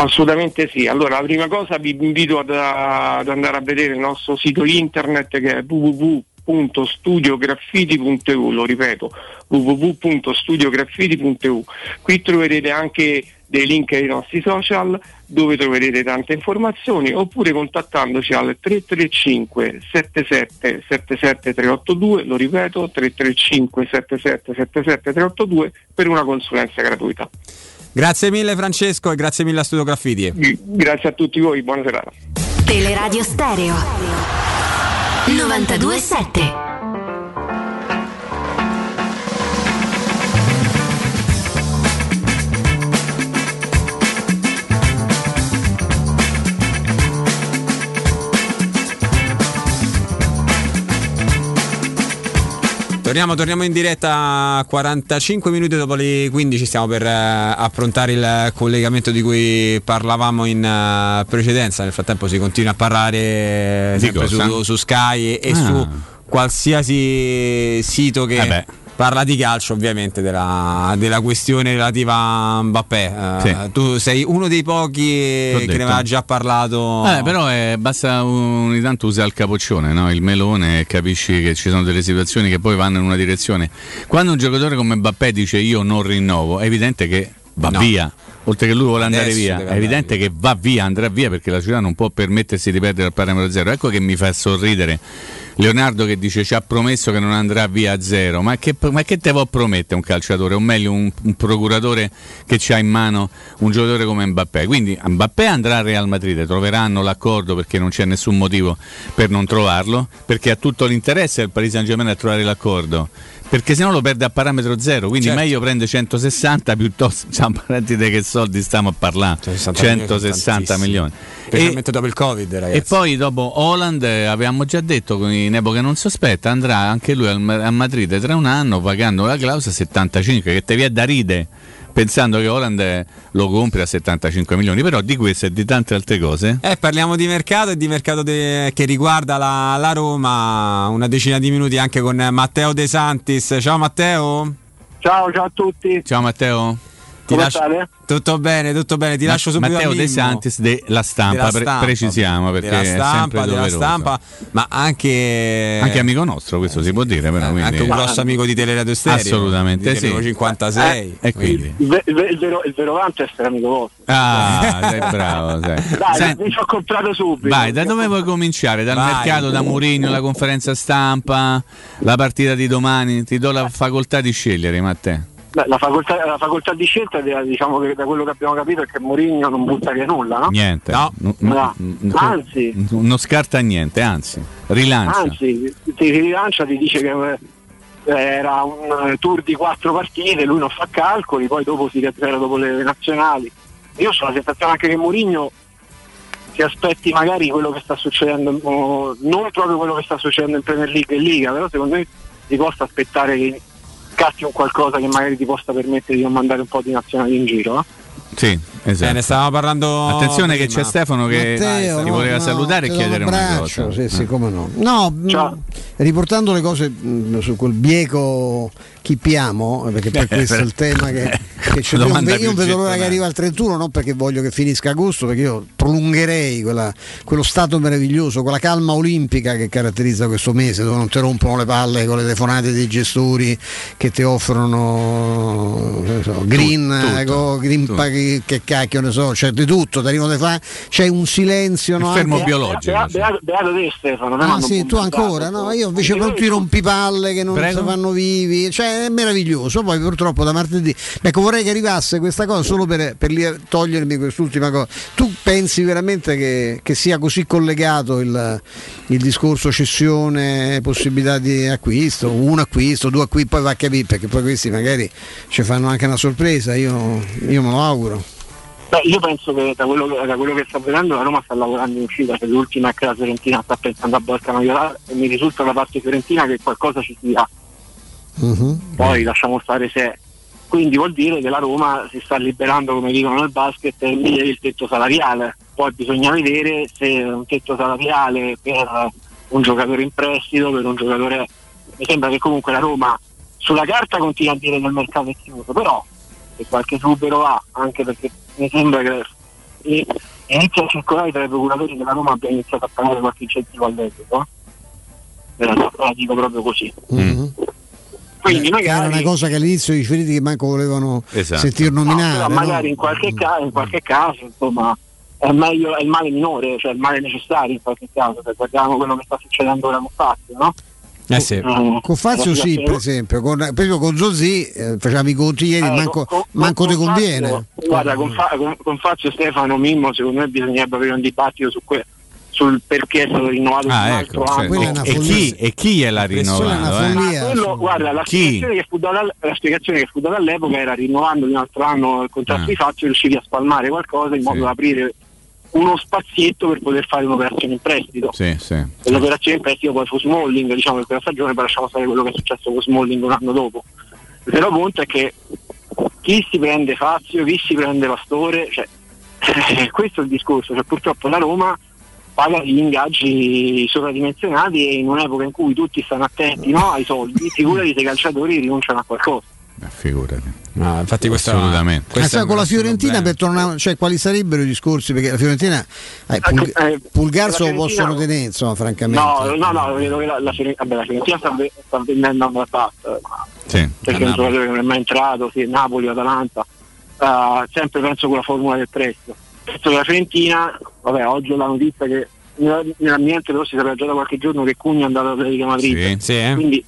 Assolutamente sì, allora la prima cosa vi invito ad, ad andare a vedere il nostro sito internet che è www www punto studiograffiti punto e u, lo ripeto, www punto studiograffiti punto e u. Qui troverete anche dei link ai nostri social dove troverete tante informazioni, oppure contattandoci al tre tre cinque sette sette sette sette tre otto due, lo ripeto, tre tre cinque sette sette sette sette tre otto due, per una consulenza gratuita. Grazie mille Francesco e grazie mille a Studio Graffiti. Grazie a tutti voi, buona serata. Teleradio Stereo novantadue sette. Torniamo, torniamo in diretta quarantacinque minuti dopo le quindici, stiamo per eh, affrontare il collegamento di cui parlavamo in uh, precedenza. Nel frattempo si continua a parlare di sempre su, su Sky e, e ah. su qualsiasi sito che eh parla di calcio, ovviamente della, della questione relativa a Mbappé. Uh, sì. Tu sei uno dei pochi T'ho che detto. ne aveva già parlato. Eh, però è, basta un, ogni tanto usa il capoccione, no? Il melone, capisci che ci sono delle situazioni che poi vanno in una direzione. Quando un giocatore come Mbappé dice io non rinnovo, è evidente che va no. via. Oltre che lui vuole andare Adesso via, è evidente via. che va via, andrà via, perché la città non può permettersi di perdere al parametro zero. Ecco che mi fa sorridere Leonardo che dice ci ha promesso che non andrà via a zero, ma che, ma che te può promettere un calciatore, o meglio un, un procuratore che c'ha in mano un giocatore come Mbappé? Quindi Mbappé andrà al Real Madrid, troveranno l'accordo, perché non c'è nessun motivo per non trovarlo, perché ha tutto l'interesse del Paris Saint-Germain a trovare l'accordo, perché se no lo perde a parametro zero, quindi certo. meglio prende centosessanta piuttosto, siamo parenti di che soldi stiamo a parlare, centosessanta milioni specialmente dopo il Covid, ragazzi. E poi dopo Haaland, eh, avevamo già detto in epoca non sospetta, andrà anche lui al, a Madrid tra un anno pagando la clausola settantacinque, che te vi è da ride pensando che Haaland lo compri a settantacinque milioni. Però di questo e di tante altre cose eh, parliamo di mercato e di mercato de... che riguarda la, la Roma, una decina di minuti anche con Matteo De Santis. Ciao Matteo. Ciao, ciao a tutti. Ciao Matteo. Ti lascio... Tutto bene, tutto bene. Ti Ma- lascio subito Matteo De Santis della Stampa, de stampa pre- precisiamo perché della Stampa, della Stampa, ma anche anche amico nostro, questo eh, si può dire, però, quindi... anche un grosso amico di Teleradio Stereo. Assolutamente sì. cinquantasei Eh, e quindi il, ve- il vero il vero vanto è essere amico vostro. Ah, sei bravo, sei. Dai, Senti, mi ci ho comprato subito. Vai, da dove vuoi cominciare? Dal Vai. mercato, da Mourinho, la conferenza stampa, la partita di domani, ti do la facoltà di scegliere, Matteo. La facoltà, la facoltà di scelta, diciamo che da quello che abbiamo capito, è che Mourinho non butta via nulla, no? Niente, no. No, no, no, anzi, non scarta niente, anzi, rilancia. Anzi, ti rilancia, ti dice che era un tour di quattro partite, lui non fa calcoli, poi dopo si riatterra dopo le nazionali. Io ho la sensazione anche che Mourinho si aspetti magari quello che sta succedendo, non proprio quello che sta succedendo in Premier League e Liga, però secondo me si costa aspettare che scatti un qualcosa che magari ti possa permettere di non mandare un po' di nazionali in giro, eh? Sì, esatto. Eh, ne stavamo parlando. Attenzione prima. Che c'è Stefano che Matteo, ti voleva no, salutare e chiedere un abbraccio, una cosa. Sì, sì, come no. No, mh, riportando le cose mh, su quel bieco chippiamo, perché per questo è il tema che, che c'è. Io non vedo l'ora che arriva il trentuno, non perché voglio che finisca agosto, perché io prolungherei quella, quello stato meraviglioso, quella calma olimpica che caratterizza questo mese, dove non ti rompono le palle con le telefonate dei gestori che ti offrono non so, green, tutto, green tutto. Che cacchio ne so, c'è di tutto, ti arrivano fa, c'è un silenzio, no? Fermo biologico. Beato te Stefano. Ah sì, tu ancora, no? Io invece pronto i rompipalle che non si fanno vivi, cioè è meraviglioso. Poi purtroppo da martedì, ecco, vorrei che arrivasse questa cosa solo per, per togliermi quest'ultima cosa. Tu pensi veramente che, che sia così collegato il, il discorso cessione, possibilità di acquisto, un acquisto, due acquisti, poi va a capire, perché poi questi magari ci fanno anche una sorpresa, io, io me lo auguro. Beh, io penso che da quello, da quello che sta vedendo la Roma sta lavorando in uscita, per l'ultima è che la Fiorentina sta pensando a Balcanoiola e mi risulta da parte Fiorentina che qualcosa ci sia, uh-huh. poi lasciamo stare se, quindi vuol dire che la Roma si sta liberando, come dicono nel basket, il tetto salariale. Poi bisogna vedere se un tetto salariale per un giocatore in prestito, per un giocatore, mi sembra che comunque la Roma sulla carta continua a dire che il mercato è chiuso, però e qualche subero ha, anche perché mi sembra che inizia a circolare tra i procuratori della Roma abbia iniziato a pagare qualche incentivo all'estero, la dico proprio così. Mm-hmm. Quindi magari... Era una cosa che all'inizio i giuridici manco volevano, esatto, sentir nominare. No, no? Magari in qualche, ca- in qualche caso, insomma, è meglio, è il male minore, cioè il male necessario in qualche caso, perché guardiamo quello che sta succedendo ora con Fazio, no? Eh sì. eh, con Fazio sì, per esempio, con, per esempio con Zozzi eh, facciamo i conti ieri, eh, manco, con, manco con ti conviene. Fazio, guarda, con, Fa, con, con Fazio, Stefano, Mimmo, secondo me bisognerebbe avere un dibattito su quello, sul perché è stato rinnovato ah, un altro ecco, anno. Cioè, e, e, chi, e chi è la rinnovata? Eh? Guarda, la spiegazione, che fu data, la spiegazione che fu data all'epoca era: rinnovando di un altro anno il contratto ah. di Fazio riuscivi a spalmare qualcosa in modo sì. da aprire uno spazietto per poter fare un'operazione in prestito. Sì, sì. E l'operazione in prestito poi fu Smalling, diciamo, in quella stagione, poi lasciamo stare quello che è successo con Smalling un anno dopo. Il vero punto è che chi si prende Fazio, chi si prende Pastore, cioè questo è il discorso, cioè purtroppo la Roma paga gli ingaggi sovradimensionati, e in un'epoca in cui tutti stanno attenti no, ai soldi, figurati se i calciatori rinunciano a qualcosa. Figurati. No, infatti questo assolutamente. Questo ma sai, con la Fiorentina per tornare, cioè quali sarebbero i discorsi? Perché la Fiorentina eh, Pul- eh, Pulgar se lo possono tenere, insomma, francamente. No, no, no, vedo che la, la, vabbè, la Fiorentina sta, sta vendendo a una tappa. Sì, perché un giocatore che non è mai entrato, sì, Napoli, Atalanta, uh, sempre penso con la formula del prezzo. La Fiorentina, vabbè, oggi ho la notizia che nell'ambiente però si sapeva già da qualche giorno che Cugna è andato all'Atletico Madrid, sì, sì, eh. quindi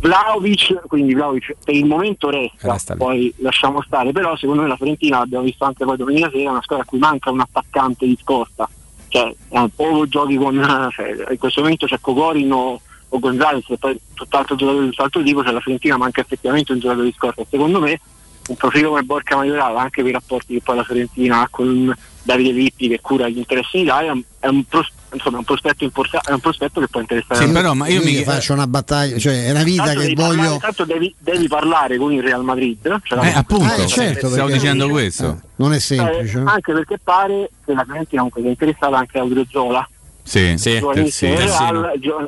Vlahovic quindi Vlahovic per il momento resta, resta poi lasciamo stare. Però secondo me la Fiorentina, l'abbiamo visto anche poi domenica sera, è una squadra a cui manca un attaccante di scorta, cioè o giochi con, cioè, in questo momento c'è Cocorin o, o Gonzalez, e poi tutt'altro giocatore di tutt'altro tipo, cioè la Fiorentina manca effettivamente un giocatore di scorta. Secondo me un profilo come Borca Maiorala, anche per i rapporti che poi la Fiorentina ha con Davide Lippi, che cura gli interessi in Italia, è un, pros- insomma, un prospetto importante, è un prospetto che può interessare. Sì, però ma io, io mi faccio una battaglia, cioè è una vita tanto che voglio. Parlare, tanto devi, devi parlare con il Real Madrid, cioè eh, appunto, eh, certo, stavo dicendo questo. Eh, non è semplice. Eh, anche perché pare che la Fiorentina comunque sia interessata anche a Odriozola. Sì, sì, giovanissimo,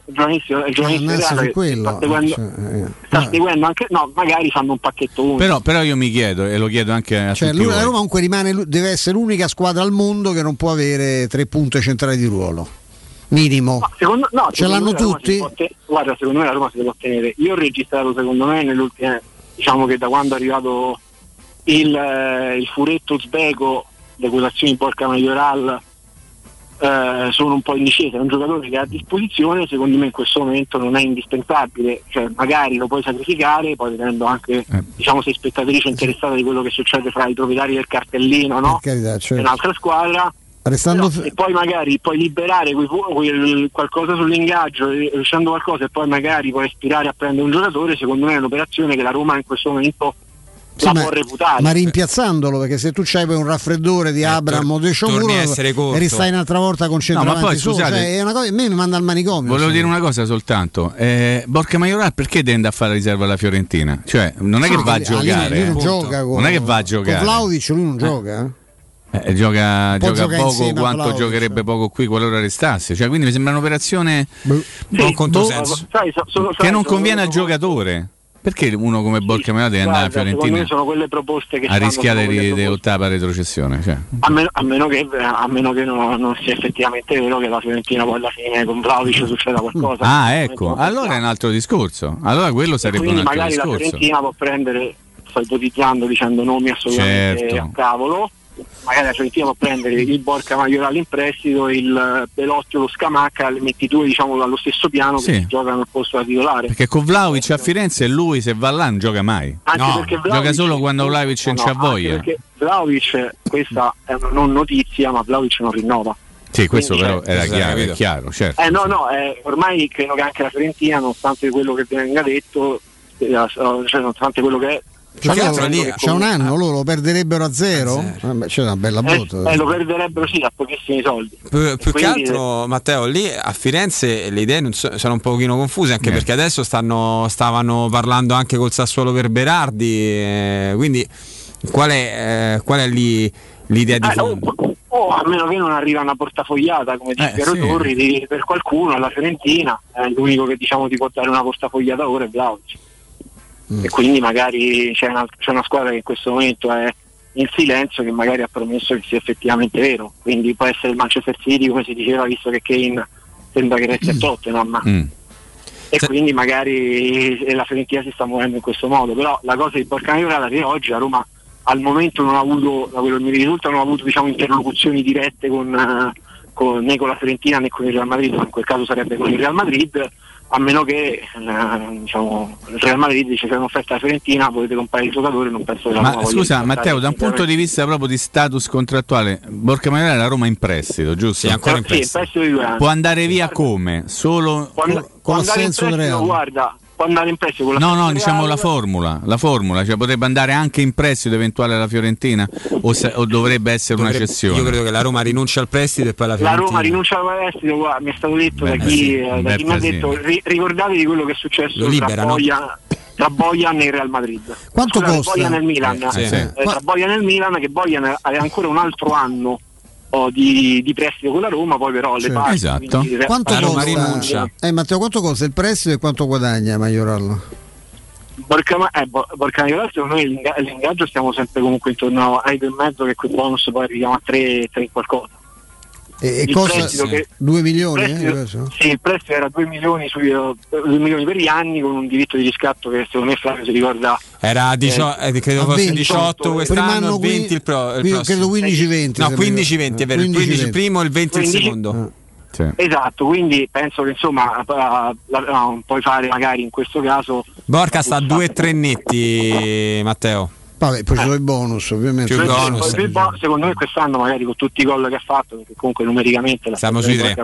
giovanissimo, giovanissimo, sta seguendo anche, no, magari fanno un pacchetto unico. Però, però io mi chiedo, e lo chiedo anche a cioè, tutti lui, voi. La Roma comunque rimane, deve essere l'unica squadra al mondo che non può avere tre punte centrali di ruolo minimo. No, secondo, no, ce l'hanno tutti. Te- guarda, secondo me la Roma si deve ottenere. Io ho registrato, secondo me, nell'ultima, diciamo che da quando è arrivato il, eh, il furetto uzbeko, le quotazioni Borca Majoral Uh, sono un po' in discesa. È un giocatore che ha a disposizione, secondo me in questo momento non è indispensabile, cioè magari lo puoi sacrificare, poi vedendo anche eh. diciamo sei spettatrice interessata di quello che succede fra i proprietari del cartellino, no? Carità, cioè... è un'altra squadra. Restando... Però, e poi magari puoi liberare quel, quel, qualcosa sull'ingaggio, riuscendo qualcosa, e poi magari puoi aspirare a prendere un giocatore. Secondo me è un'operazione che la Roma in questo momento sì, la ma, può reputare, ma rimpiazzandolo, perché se tu c'hai poi un raffreddore di eh, Abraham o De Scioguro e ristai un'altra volta con centravanti, no, ma poi, solo, scusate, cioè, è una cosa che a me mi manda al manicomio. Volevo dire una cosa soltanto, eh, Borca Majoral perché deve andare a fare riserva alla Fiorentina? Cioè non è che ah, va a giocare, lui, lui non, eh, gioca con, non è che va a giocare con Vlahovic, lui non gioca eh. Eh, gioca gioca poco quanto giocherebbe poco qui qualora restasse, cioè quindi mi sembra un'operazione boh, sì, boh, senso, sai, so, so, so, che so, non so, conviene al giocatore. Perché uno come Borca Majoral deve andare a Fiorentina? Sono quelle proposte che a rischiare di ottava retrocessione, cioè. a, meno, a meno che, a meno che non, non sia effettivamente vero che la Fiorentina poi alla fine con Vlahovic succeda qualcosa. Ah ecco, allora è un altro discorso. Allora quello sarebbe un altro discorso. Quindi magari la Fiorentina può prendere, sto ipotizzando, dicendo nomi assolutamente certo. a cavolo, magari la Fiorentina può prendere il Borca Majoral in prestito, il Belotti o lo Scamacca, le metti due diciamo dallo stesso piano sì. che giocano al posto da titolare, perché con Vlahovic a Firenze lui se va là non gioca mai, anche no, perché Vlahovic, gioca solo quando Vlahovic non no, c'ha voglia, perché Vlahovic, questa è una non notizia, ma Vlahovic non rinnova. Sì, questo quindi, però cioè, era chiaro, è chiaro certo, eh, no sì. no eh, ormai credo che anche la Fiorentina, nonostante quello che venga detto, cioè nonostante quello che è, C'è, c'è, altro, lì, c'è un anno loro lo perderebbero a zero, eh, sì. Beh, c'è una bella botta, eh, eh, lo perderebbero sì a pochissimi soldi. P- più che altro, Matteo, lì a Firenze le idee non so, sono un pochino confuse, anche eh. perché adesso stanno stavano parlando anche col Sassuolo per Berardi, eh, quindi qual è, eh, qual è lì l'idea di fondo? Eh, o, o a meno che non arriva una portafogliata come dice eh, Piero sì. Torri di, per qualcuno alla Fiorentina, eh, l'unico che diciamo ti può dare una portafogliata ora è Vlahovic. Mm. E quindi magari c'è una, c'è una squadra che in questo momento è in silenzio, che magari ha promesso che sia effettivamente vero, quindi può essere il Manchester City, come si diceva, visto che Kane sembra che resti a Tottenham. Mm. e quindi magari la Fiorentina si sta muovendo in questo modo. Però la cosa di portare è che oggi a Roma al momento non ha avuto, da quello che mi risulta, non ha avuto diciamo interlocuzioni dirette con, con né con la Fiorentina né con il Real Madrid, in quel caso sarebbe con il Real Madrid, a meno che eh, diciamo il Real Madrid dice che è un'offerta alla Fiorentina, volete comprare il giocatore, non penso che la Ma scusa Matteo, da un punto di vista proprio di status contrattuale, Borca Magnara è la Roma in prestito, giusto? Sì, ancora in prestito. Sì, in prestito può andare via come? Solo quando, con l'assenso del Real. Guarda, può andare in prestito con la No, no, diciamo la formula, la formula, cioè potrebbe andare anche in prestito eventuale alla Fiorentina o, se, o dovrebbe essere dovrebbe, una cessione. Io credo che la Roma rinuncia al prestito e poi la Fiorentina. La Roma rinuncia al prestito, guarda, mi è stato detto beh, da chi, sì, eh, da chi mi ha detto, ri, ricordatevi quello che è successo tra Bojan, tra Bojan e il Real Madrid. Quanto Scusa, costa? Bojan nel Milan, eh, sì, eh, sì. Eh, tra Bojan nel Milan, che Bojan aveva ancora un altro anno o di, di prestito con la Roma, poi però le parti, esatto. Quindi, quanto la Roma costa, rinuncia. Eh, Matteo, quanto costa il prestito e quanto guadagna Majoral? Borca, eh, Borca Majoral secondo me l'inga- l'ingaggio stiamo sempre comunque intorno ai due e mezzo, che quel bonus poi arriviamo a tre, tre qualcosa. E, e costa sì. due milioni? Il prestito, eh, sì, il prestito era due milioni, sui, due milioni per gli anni, con un diritto di riscatto che secondo me Flavio si ricorda era diciotto, eh, credo fosse diciotto quest'anno, venti il pro, il credo quindici venti, no quindici venti è vero, il quindici il primo e il venti quindici il secondo, ah, sì. Esatto, quindi penso che insomma la, la, no, puoi fare magari in questo caso Borca sta a due tre netti, Matteo. Vabbè, poi eh. ci sono i bonus, ovviamente. Più bonus. Più bo- secondo me quest'anno, magari con tutti i gol che ha fatto, perché comunque numericamente la siamo sui tre.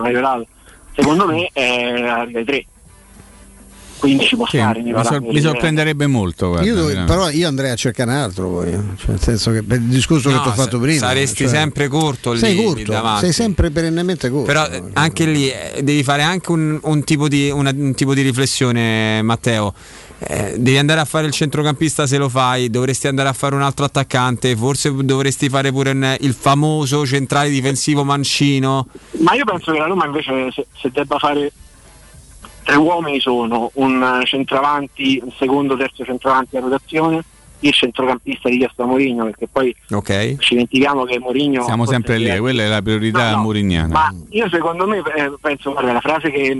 Secondo me è dai tre. Quindi ci può sì, stare. Mi, sor- mi sorprenderebbe molto. Guarda, io dove, però io andrei a cercare un altro. Poi, cioè, nel senso che per il discorso no, che ti ho fatto prima, saresti cioè, sempre corto lì. Sei corto, lì sei sempre perennemente corto. Però eh, anche lì eh, devi fare anche un, un, tipo di, una, un tipo di riflessione, Matteo. Eh, devi andare a fare il centrocampista, se lo fai dovresti andare a fare un altro attaccante, forse dovresti fare pure un, il famoso centrale difensivo mancino. Ma io penso che la Roma invece se, se debba fare tre uomini sono un centravanti, un secondo terzo centravanti a rotazione, il centrocampista richiesto a Mourinho, perché poi okay. ci dimentichiamo che Mourinho siamo sempre lì, è... quella è la priorità no, no, mourignana. Ma io secondo me eh, penso, guarda, la frase che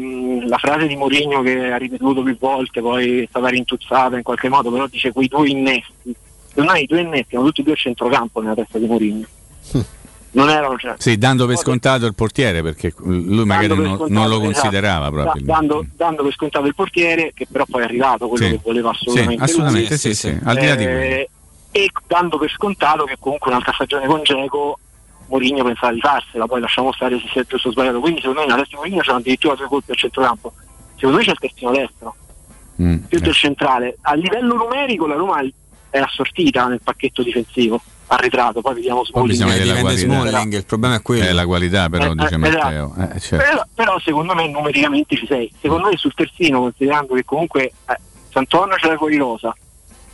la frase di Mourinho che ha ripetuto più volte, poi è stata rintuzzata in qualche modo, però dice quei due innesti, non hai i due innesti, erano tutti e due a centrocampo nella testa di Mourinho. Non erano certo. Sì, dando per scontato il portiere, perché lui magari non, scontato, non lo considerava esatto, proprio. Dando, dando per scontato il portiere, che però poi è arrivato quello sì, che voleva assolutamente. Sì, assolutamente, lui. Sì, sì, sì. Al di là di eh, e dando per scontato che comunque un'altra stagione con Dzeko Mourinho pensava di farsela, poi lasciamo stare se sia giusto o sbagliato. Quindi secondo me nella testa di Mourinho c'erano addirittura due colpi al centrocampo. Secondo me c'è il terzino destro, mm, più eh. del centrale. A livello numerico la Roma è assortita nel pacchetto difensivo. Arretrato, poi vediamo Smalling, eh, Smalling, il problema è quello. È la qualità, però, eh, dice eh, Matteo. Eh, certo. però, però, secondo me, numericamente ci sei. Secondo me, sul terzino, considerando che comunque eh, Sant'Anna c'era fuori rosa,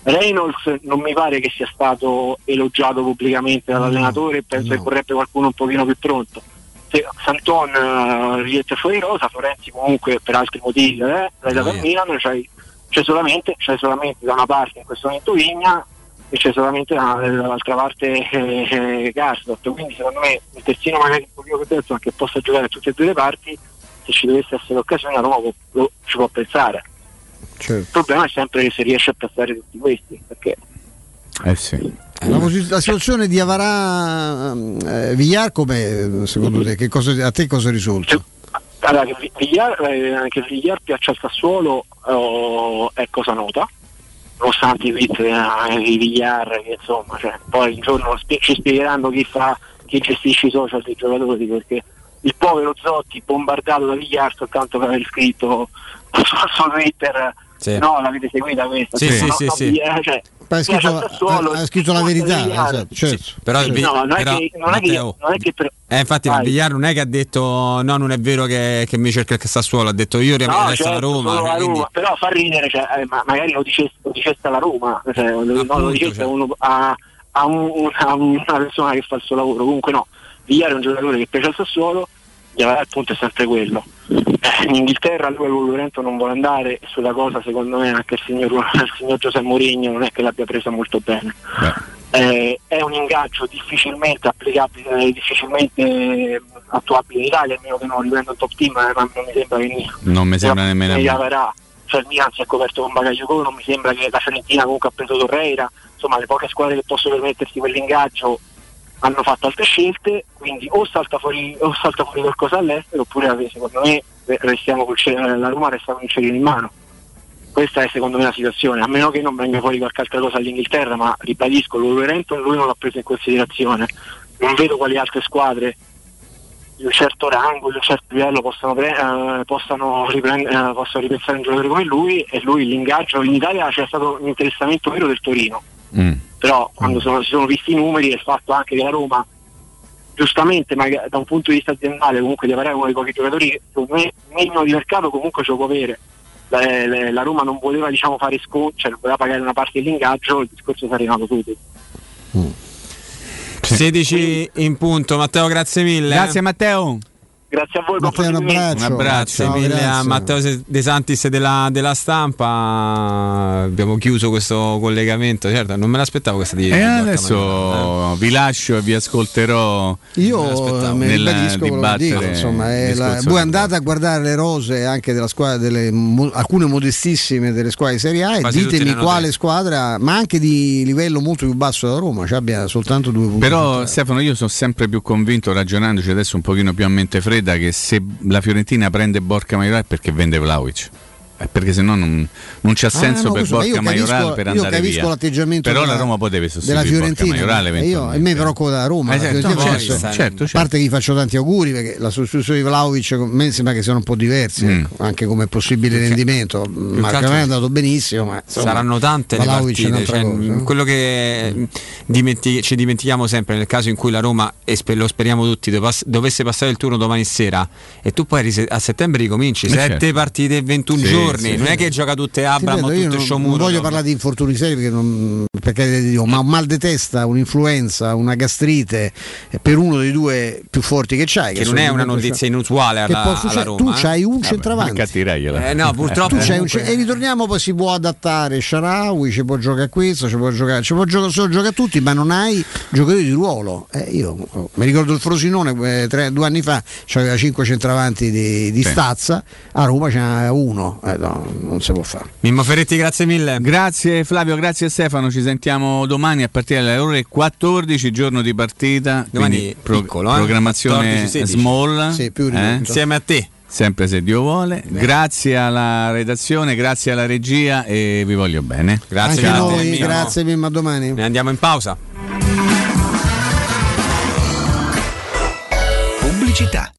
Reynolds non mi pare che sia stato elogiato pubblicamente dall'allenatore. No, penso no. che vorrebbe qualcuno un pochino più pronto. Se Santon eh, riesce fuori rosa, Florenzi, comunque, per altri motivi, eh, l'hai dato a Milano. C'hai, c'è, solamente, c'è solamente da una parte in questo momento Vigna. E c'è solamente dall'altra parte eh, Garzot, quindi secondo me il terzino magari un pochino più terzo, ma che possa giocare a tutte e due le parti, se ci dovesse essere l'occasione la Roma può, lo, ci può pensare. Certo. Il problema è sempre che se riesce a passare tutti questi, perché eh sì. La, posi- la situazione di Avarà eh, Villar come secondo te? Che cosa, a te cosa è risolto? Allora, che Villar, eh, che Villar piaccia al Sassuolo oh, è cosa nota. Nonostante i tweet di Villar, che insomma, cioè, poi un giorno spie- ci spiegheranno chi fa, chi gestisce i social dei giocatori, perché il povero Zotti bombardato da Villar soltanto per aver scritto su Twitter, sì. no, l'avete seguita questa, sì, sì, no, sì, no, sì. Villar, cioè, ha scritto, Sassuolo, ha scritto la verità, esatto, certo. Sì, però, sì, no, non, però è che, non, Matteo, è che, non è che per... eh, infatti Villar non è che ha detto no, non è vero che, che mi cerca il Sassuolo, ha detto io rimango no, adesso certo, a Roma, Roma quindi... però fa ridere, cioè, eh, ma magari lo dicesse, lo dicesse alla Roma, cioè, appunto, no, lo dicesse cioè. uno, a, a, un, a una persona che fa il suo lavoro. Comunque no, Villar è un giocatore che piace al Sassuolo, il punto è sempre quello. Eh, in Inghilterra lui con Lorenzo non vuole andare, sulla cosa secondo me anche il signor, il signor Giuseppe Mourinho non è che l'abbia presa molto bene. Eh, è un ingaggio difficilmente applicabile, difficilmente attuabile in Italia, a meno che non riprenda un top team, ma non mi sembra che non mi sembra nemmeno. cioè il Milan si è coperto con Bakayoko, non mi sembra che la Fiorentina comunque ha preso Torreira, insomma le poche squadre che possono permettersi quell'ingaggio hanno fatto altre scelte, quindi o salta fuori o salta fuori qualcosa all'estero, oppure secondo me restiamo col cielo, la Roma resta con il cielo in mano. Questa è secondo me la situazione, a meno che non venga fuori qualche altra cosa all'Inghilterra, ma ribadisco, Wolverhampton lui non l'ha preso in considerazione, non vedo quali altre squadre di un certo rango, di un certo livello possano, pre- eh, possano, riprend- eh, possano ripensare un giocatore come lui. E lui l'ingaggio in Italia c'è stato un interessamento vero del Torino, mm. però quando mm. sono, si sono visti i numeri e il fatto anche che la Roma giustamente, ma da un punto di vista aziendale comunque di avere uno dei pochi giocatori me- meno di mercato comunque ce lo può avere. La, la Roma non voleva, diciamo, fare sconto, cioè non voleva pagare una parte dell'ingaggio, il discorso sarebbe nato tutto. Mm. sedici in punto. Matteo, grazie mille. Grazie Matteo. Grazie a voi, Matteo, un abbraccio. Un abbraccio, ciao, mille grazie. A Matteo De Santis della, della Stampa. Abbiamo chiuso questo collegamento, certo, non me l'aspettavo questa di. E adesso maniera. Vi lascio e vi ascolterò. Io mi ribadisco quello che dico, insomma, è la, voi andate a guardare le rose anche della squadra, delle, alcune modestissime delle squadre di Serie A, e ditemi quale squadra, ma anche di livello molto più basso da Roma, cioè abbia soltanto due punti. Però Stefano, io sono sempre più convinto, ragionandoci adesso un pochino più a mente fredda, che se la Fiorentina prende Borca Maioral è perché vende Vlahovic, perché se no non, non c'ha senso ah, no, per Borca Maioral per andare io via. L'atteggiamento però della, la Roma poteva sostituire Borca Maioral eventualmente. E me però con la Roma, eh, la certo, voi, certo, certo, certo. A parte che vi faccio tanti auguri, perché la sostituzione di Vlahovic a me sembra che siano un po' diversi, mm. ecco, anche come possibile okay. rendimento. Marca Maioral è andato benissimo, ma insomma, saranno tante Vlahovic le partite, cioè, cosa, no? Quello che mm. dimenti- ci dimentichiamo sempre nel caso in cui la Roma, e lo speriamo tutti, dovesse passare il turno domani sera e tu poi a settembre ricominci sette partite e ventuno giorni. Sì, non è che gioca tutte Abraham, sì, tutto Sciomuro. Non voglio parlare di infortuni seri perché non, perché dico, ma un mal di testa, un'influenza, una gastrite per uno dei due più forti che c'hai, che, che non è una notizia inusuale alla, alla succedere, Roma. Tu c'hai un ah, centravanti. Eh, no, purtroppo. Tu c'hai un c- e ritorniamo, poi si può adattare Sharawi, ci può giocare questo, ci può giocare, ci può giocare solo gioca tutti, ma non hai giocatori di ruolo. Eh, io mi ricordo il Frosinone eh, tre, due anni fa c'aveva cinque centravanti di, di sì. Stazza, a Roma c'era uno. Eh, no, non si può fare. Mimmo Ferretti, grazie mille. Grazie Flavio, grazie Stefano, ci sentiamo domani a partire dalle ore quattordici, giorno di partita domani, pro- piccolo, eh? Programmazione quattordici, small, sì, più eh? Insieme a te sempre, se Dio vuole. Beh, grazie alla redazione, grazie alla regia e vi voglio bene. Grazie a noi, grazie Mimmo, a domani. Ne andiamo in pausa. Città.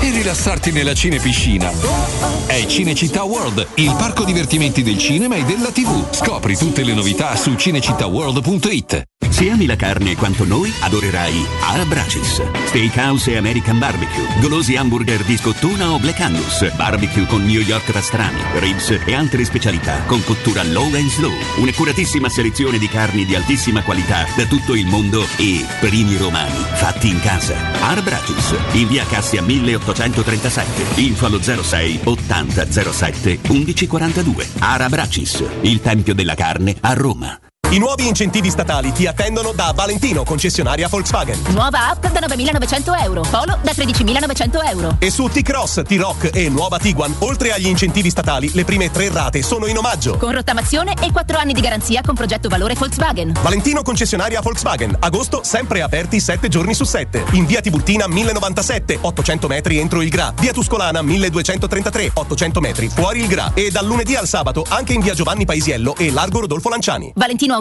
e rilassarti nella cinepiscina. È Cinecittà World, il parco divertimenti del cinema e della tivù. Scopri tutte le novità su cinecittà world punto it. Se ami la carne quanto noi, adorerai Ara Bracis. Steakhouse e American Barbecue. Golosi hamburger di scottuna o Black Angus. Barbecue con New York pastrami, ribs e altre specialità con cottura low and slow. Un'accuratissima selezione di carni di altissima qualità da tutto il mondo e primi romani fatti in casa. Ara Bracis, in via Cassia milleottocentotrentasette. Info allo zero sei ottanta zero sette undici quarantadue. Ara Bracis, il tempio della carne a Roma. I nuovi incentivi statali ti attendono da Valentino, concessionaria Volkswagen. Nuova app da novemilanovecento euro, Polo da tredicimilanovecento euro. E su T-Cross, T-Rock e nuova Tiguan, oltre agli incentivi statali, le prime tre rate sono in omaggio. Con rottamazione e quattro anni di garanzia con progetto valore Volkswagen. Valentino, concessionaria Volkswagen. Agosto sempre aperti sette giorni su sette. In via Tiburtina mille e novantasette, ottocento metri entro il Gra. Via Tuscolana milleduecentotrentatré, ottocento metri fuori il Gra. E dal lunedì al sabato anche in via Giovanni Paisiello e largo Rodolfo Lanciani. valentinoautomobili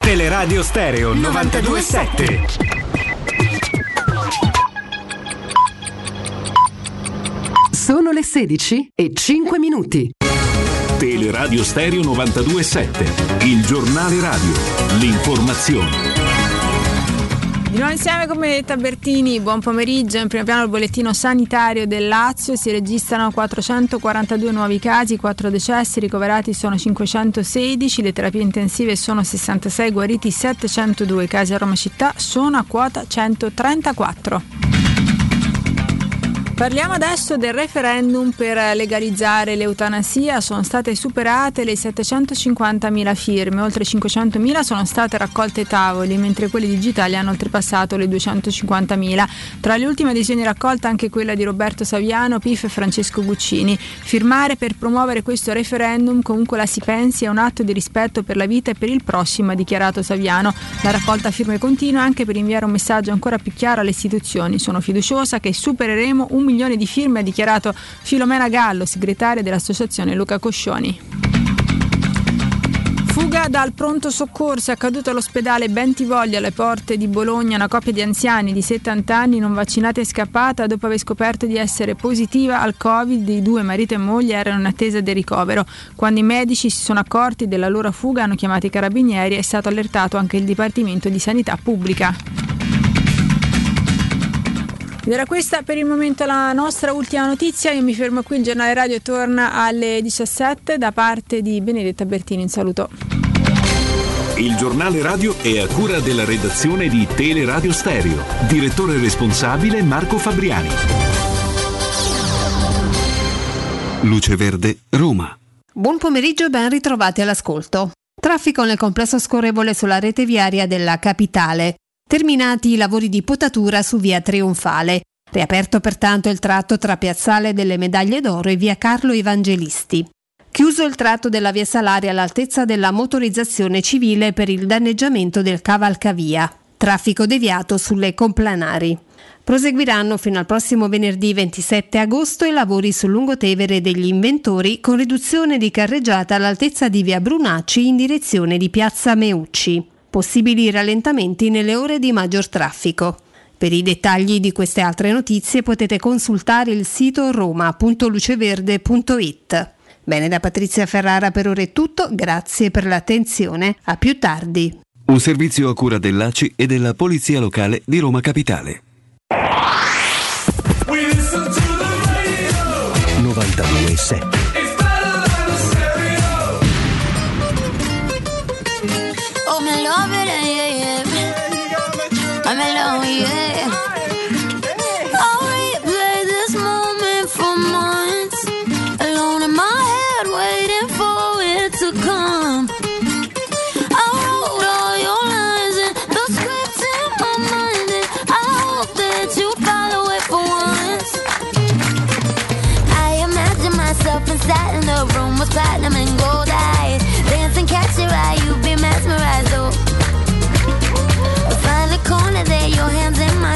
Teleradio Stereo novantadue sette. Sono le sedici e cinque minuti. Teleradio Stereo novantadue sette, il giornale radio, l'informazione. Di nuovo insieme con Benedetta Bertini, buon pomeriggio. In primo piano il bollettino sanitario del Lazio: si registrano quattrocentoquarantadue nuovi casi, quattro decessi, ricoverati sono cinquecentosedici, le terapie intensive sono sessantasei, guariti settecentodue, i casi a Roma città sono a quota centotrentaquattro. Parliamo adesso del referendum per legalizzare l'eutanasia. Sono state superate le settecentocinquantamila firme, oltre cinquecentomila sono state raccolte tavoli, mentre quelli digitali hanno oltrepassato le duecentocinquantamila. Tra le ultime adesioni raccolte anche quella di Roberto Saviano, P I F e Francesco Guccini. Firmare per promuovere questo referendum, comunque la si pensi, è un atto di rispetto per la vita e per il prossimo, ha dichiarato Saviano. La raccolta firme continua anche per inviare un messaggio ancora più chiaro alle istituzioni. Sono fiduciosa che supereremo un milione di firme, ha dichiarato Filomena Gallo, segretaria dell'associazione Luca Coscioni. Fuga dal pronto soccorso, è accaduto all'ospedale Bentivoglia alle porte di Bologna. Una coppia di anziani di settanta anni non vaccinata è scappata dopo aver scoperto di essere positiva al Covid. I due, marito e moglie, erano in attesa del ricovero. Quando i medici si sono accorti della loro fuga hanno chiamato i carabinieri, è stato allertato anche il Dipartimento di Sanità Pubblica. Ed era questa per il momento la nostra ultima notizia. Io mi fermo qui, il giornale radio torna alle diciassette. Da parte di Benedetta Bertini un saluto. Il giornale radio è a cura della redazione di Teleradio Stereo. Direttore responsabile Marco Fabriani. Luce Verde, Roma. Buon pomeriggio e ben ritrovati all'ascolto. Traffico nel complesso scorrevole sulla rete viaria della capitale. Terminati i lavori di potatura su via Trionfale, riaperto pertanto il tratto tra Piazzale delle Medaglie d'Oro e via Carlo Evangelisti. Chiuso il tratto della via Salaria all'altezza della motorizzazione civile per il danneggiamento del cavalcavia. Traffico deviato sulle Complanari. Proseguiranno fino al prossimo venerdì ventisette agosto i lavori sul lungotevere degli Inventori con riduzione di carreggiata all'altezza di via Brunacci in direzione di piazza Meucci. Possibili rallentamenti nelle ore di maggior traffico. Per i dettagli di queste altre notizie potete consultare il sito roma punto luceverde punto it. Bene, da Patrizia Ferrara per ora è tutto, grazie per l'attenzione, a più tardi. Un servizio a cura dell'A C I e della Polizia Locale di Roma Capitale. novantadue sette. I'm in love, yeah, yeah. I'm alone, yeah. I'll replay this moment for months, alone in my head, waiting for it to come. I wrote all your lines and the scripts in my mind, and I hope that you follow it for once. I imagine myself inside in the room with platinum and gold eyes, dancing, catch your eye, you be mesmerized, oh. Find the corner there, your hands in my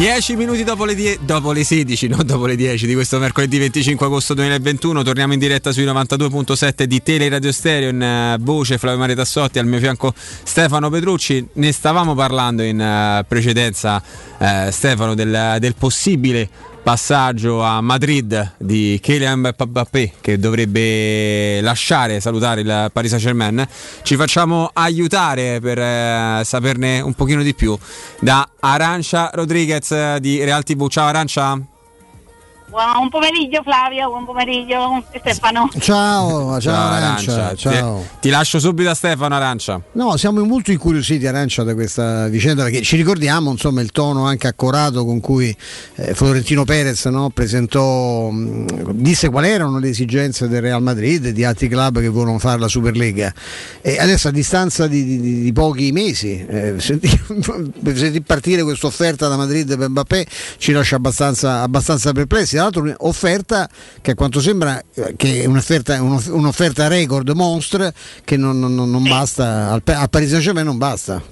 dieci minuti dopo le, die- dopo le sedici, non dopo le dieci di questo mercoledì venticinque agosto duemilaventuno. Torniamo in diretta sui novantadue virgola sette di Teleradio Stereo. In uh, voce Flavio Maria Dassotti, al mio fianco Stefano Petrucci. Ne stavamo parlando in uh, precedenza, uh, Stefano, del, del possibile passaggio a Madrid di Kylian Mbappé, che dovrebbe lasciare, salutare il Paris Saint-Germain. Ci facciamo aiutare per eh, saperne un pochino di più da Arancia Rodriguez di Real ti vu. Ciao Arancia. Buon pomeriggio Flavio, buon pomeriggio Stefano. Ciao, ciao, ciao Arancia, Arancia. Ciao. Ti, ti lascio subito a Stefano. Arancia, no, siamo molto incuriositi, Arancia, da questa vicenda, perché ci ricordiamo, insomma, il tono anche accorato con cui eh, Florentino Perez, no, presentò, mh, disse quali erano le esigenze del Real Madrid e di altri club che volevano fare la Superlega. E adesso, a distanza di, di, di pochi mesi, eh, sentire senti partire questa offerta da Madrid per Mbappé ci lascia abbastanza, abbastanza perplessi. Tra l'altro, un'offerta che a quanto sembra che è un'offerta, un'offerta record monstre, che non, non, non basta, al Paris Saint-Germain non basta.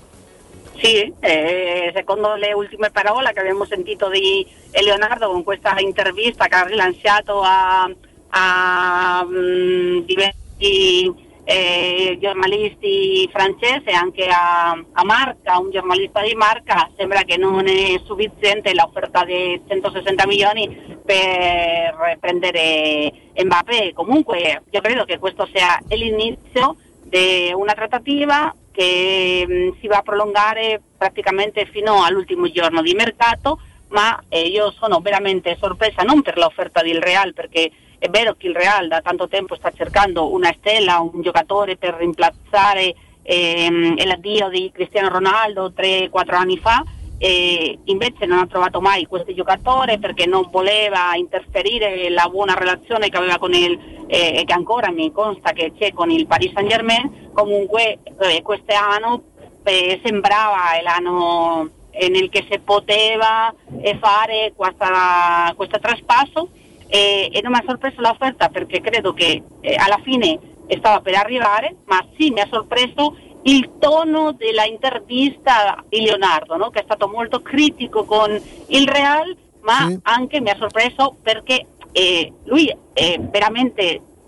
Sì, eh, secondo le ultime parole che abbiamo sentito di Leonardo con questa intervista che ha rilanciato a, a um, diversi eh, giornalisti francesi, anche a, a Marca, un giornalista di Marca, sembra che non è sufficiente l'offerta di centosessanta milioni per prendere Mbappé. Comunque io credo che questo sia l'inizio di una trattativa che mh, si va a prolungare praticamente fino all'ultimo giorno di mercato, ma eh, io sono veramente sorpresa non per l'offerta del Real, perché è vero che il Real da tanto tempo sta cercando una stella, un giocatore per rimpiazzare ehm, l'addio di Cristiano Ronaldo tre quattro anni fa. E invece non ha trovato mai questo giocatore perché non voleva interferire la buona relazione che aveva con il eh, e che ancora mi consta che c'è con il Paris Saint-Germain. Comunque eh, quest'anno eh, sembrava l'anno eh, nel che si poteva eh, fare questa, questo traspasso eh, e non mi ha sorpreso l'offerta, perché credo che eh, alla fine stava per arrivare, ma sì, mi ha sorpreso il tono della intervista di Leonardo, no? Che è stato molto critico con il Real, ma sì, anche mi ha sorpreso perché eh, lui eh, veramente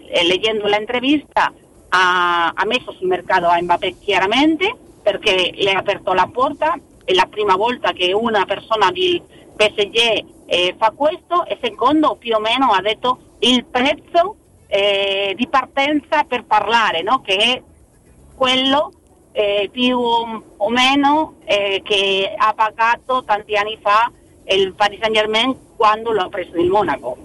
eh, leggendo l'intervista ha, ha messo sul mercato a Mbappé chiaramente, perché le ha aperto la porta. È la prima volta che una persona di P S G eh, fa questo, e secondo più o meno ha detto il prezzo eh, di partenza per parlare, no? Che è quello Eh, più o meno eh, che ha pagato tanti anni fa il Paris Saint-Germain quando l'ha preso il Monaco.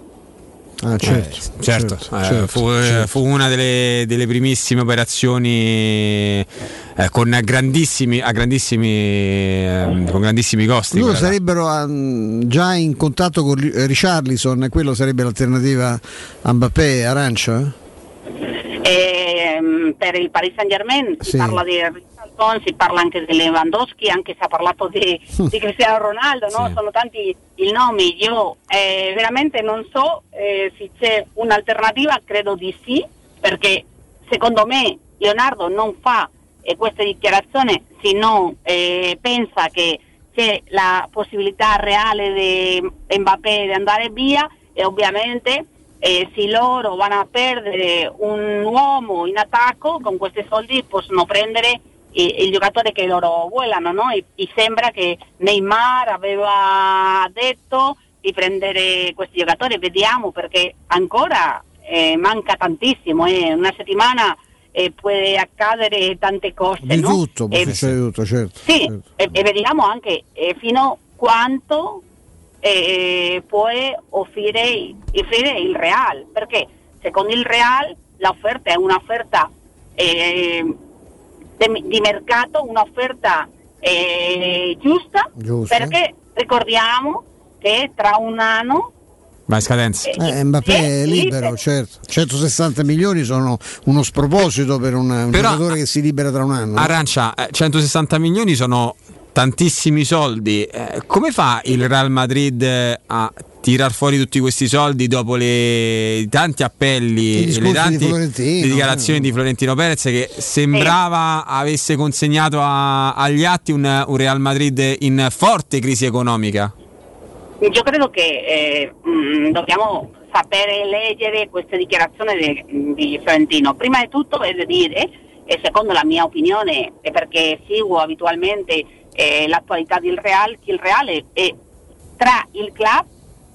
Ah, certo, eh, certo, certo, eh, certo, fu, certo. Fu una delle, delle primissime operazioni eh, con grandissimi, a grandissimi, eh, con grandissimi costi. Loro sarebbero um, già in contatto con Richarlison, e quello sarebbe l'alternativa a Mbappé. Arancia? Eh, per il Paris Saint-Germain sì, si parla di Richarlison, si parla anche di Lewandowski, anche se ha parlato di, di Cristiano Ronaldo, no? Sì, sono tanti i nomi. Io eh, veramente non so eh, se c'è un'alternativa, credo di sì, perché secondo me Leonardo non fa eh, questa dichiarazione se non eh, pensa che c'è la possibilità reale di Mbappé di andare via, e ovviamente Eh, se loro vanno a perdere un uomo in attacco, con questi soldi possono prendere il, il giocatore che loro volano, no? E, e sembra che Neymar aveva detto di prendere questi giocatori. Vediamo, perché ancora eh, manca tantissimo, eh. Una settimana eh, può accadere tante cose, di no? Tutto, eh, succede tutto, certo, sì, certo. E, e vediamo anche eh, fino quanto Eh, può offrire, offrire il Real, perché secondo il Real l'offerta è un'offerta eh, de, di mercato, un'offerta eh, giusta, giusto, perché ricordiamo che tra un anno ma in scadenza eh, Mbappé è libero, certo, centosessanta milioni sono uno sproposito per un, un Però, giocatore che si libera tra un anno. Arancia, centosessanta milioni sono tantissimi soldi. Eh, come fa il Real Madrid a tirar fuori tutti questi soldi dopo le, i tanti appelli e le tante di dichiarazioni di Florentino Perez, che sembrava avesse consegnato a, agli atti un, un Real Madrid in forte crisi economica? Io credo che eh, mh, dobbiamo sapere leggere questa dichiarazione di, di Fiorentino. Prima di tutto è dire, e secondo la mia opinione, è perché seguo abitualmente eh, l'attualità del Real, che il Real è, è tra il club,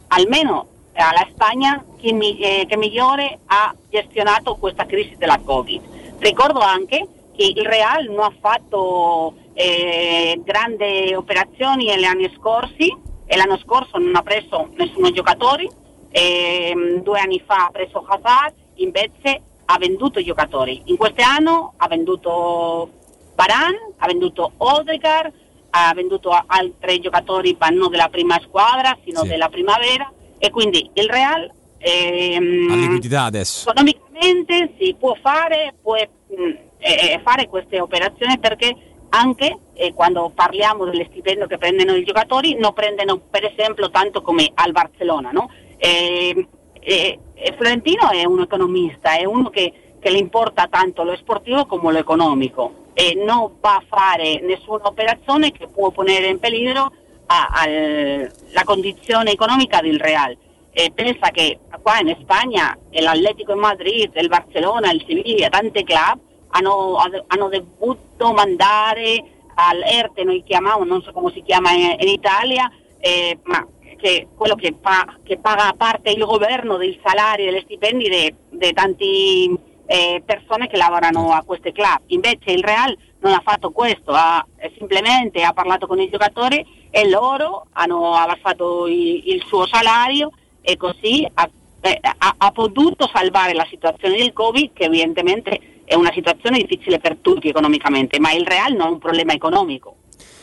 almeno alla Spagna, che, mi, eh, che migliore ha gestionato questa crisi della Covid. Ricordo anche che il Real non ha fatto eh, grandi operazioni negli anni scorsi, e l'anno scorso non ha preso nessuno giocatore, ehm, due anni fa ha preso Hazard, invece ha venduto i giocatori. In quest'anno ha venduto Varane, ha venduto Odegaard, ha venduto altri giocatori, ma non della prima squadra, sino sì. della primavera, e quindi il Real ehm, ha liquidità adesso. Economicamente si può fare, può eh, fare queste operazioni, perché anche eh, quando parliamo dello stipendio che prendono i giocatori, non prendono per esempio tanto come al Barcellona, no? Eh, eh, eh, Fiorentino è un economista, è uno che, che le importa tanto lo sportivo come lo economico, e eh, non va a fare nessuna operazione che può ponere in pericolo la condizione economica del Real. Eh, pensa che qua in Spagna l'Atletico di Madrid, il Barcellona, il Siviglia, tanti club hanno, hanno dovuto mandare all'Erte, noi chiamiamo, non so come si chiama in, in Italia, eh, ma che quello che, pa, che paga a parte il governo dei salari e degli stipendi di de tanti eh, persone che lavorano a queste club. Invece il Real non ha fatto questo, ha semplicemente ha parlato con i giocatori e loro hanno abbassato il, il suo salario, e così ha, eh, ha, ha potuto salvare la situazione del Covid, che evidentemente è una situazione difficile per tutti economicamente, ma il Real non è un problema economico,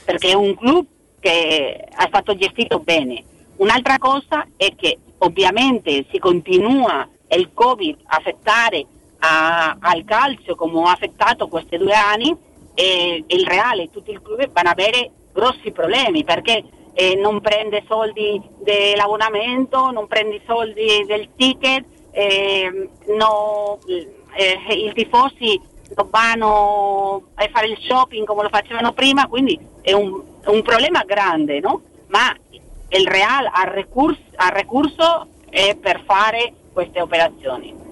perché è un club che è stato gestito bene. Un'altra cosa è che ovviamente si continua il Covid a affettare a, al calcio come ha affettato questi due anni, e il Real e tutti i club vanno ad avere grossi problemi, perché eh, non prende soldi dell'abbonamento, non prende soldi del ticket, eh, no... Eh, i tifosi non vanno a fare il shopping come lo facevano prima, quindi è un, un problema grande, no? Ma il Real ha recurso, ha recurso eh, per fare queste operazioni.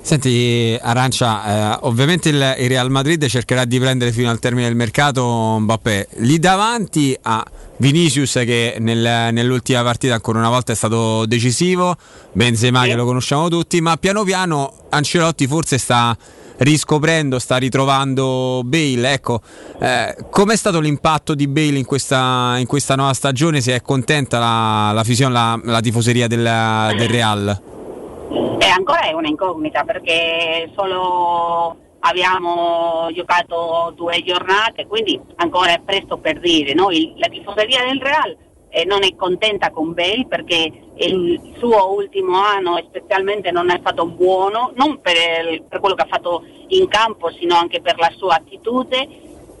Senti Arancia, eh, ovviamente il, il Real Madrid cercherà di prendere fino al termine del mercato Mbappé, lì davanti a Vinicius, che nel, nell'ultima partita ancora una volta è stato decisivo, Benzema sì. che lo conosciamo tutti, ma piano piano Ancelotti forse sta riscoprendo, sta ritrovando Bale, ecco, eh, com'è stato l'impatto di Bale in questa, in questa nuova stagione? Se è contenta la, la fisione, la, la tifoseria del, del Real? E ancora è una incognita, perché solo abbiamo giocato due giornate, quindi ancora è presto per dire, no? Il, la tifoseria del Real eh, non è contenta con Bale, perché il suo ultimo anno specialmente non è stato buono, non per, il, per quello che ha fatto in campo, sino anche per la sua attitudine,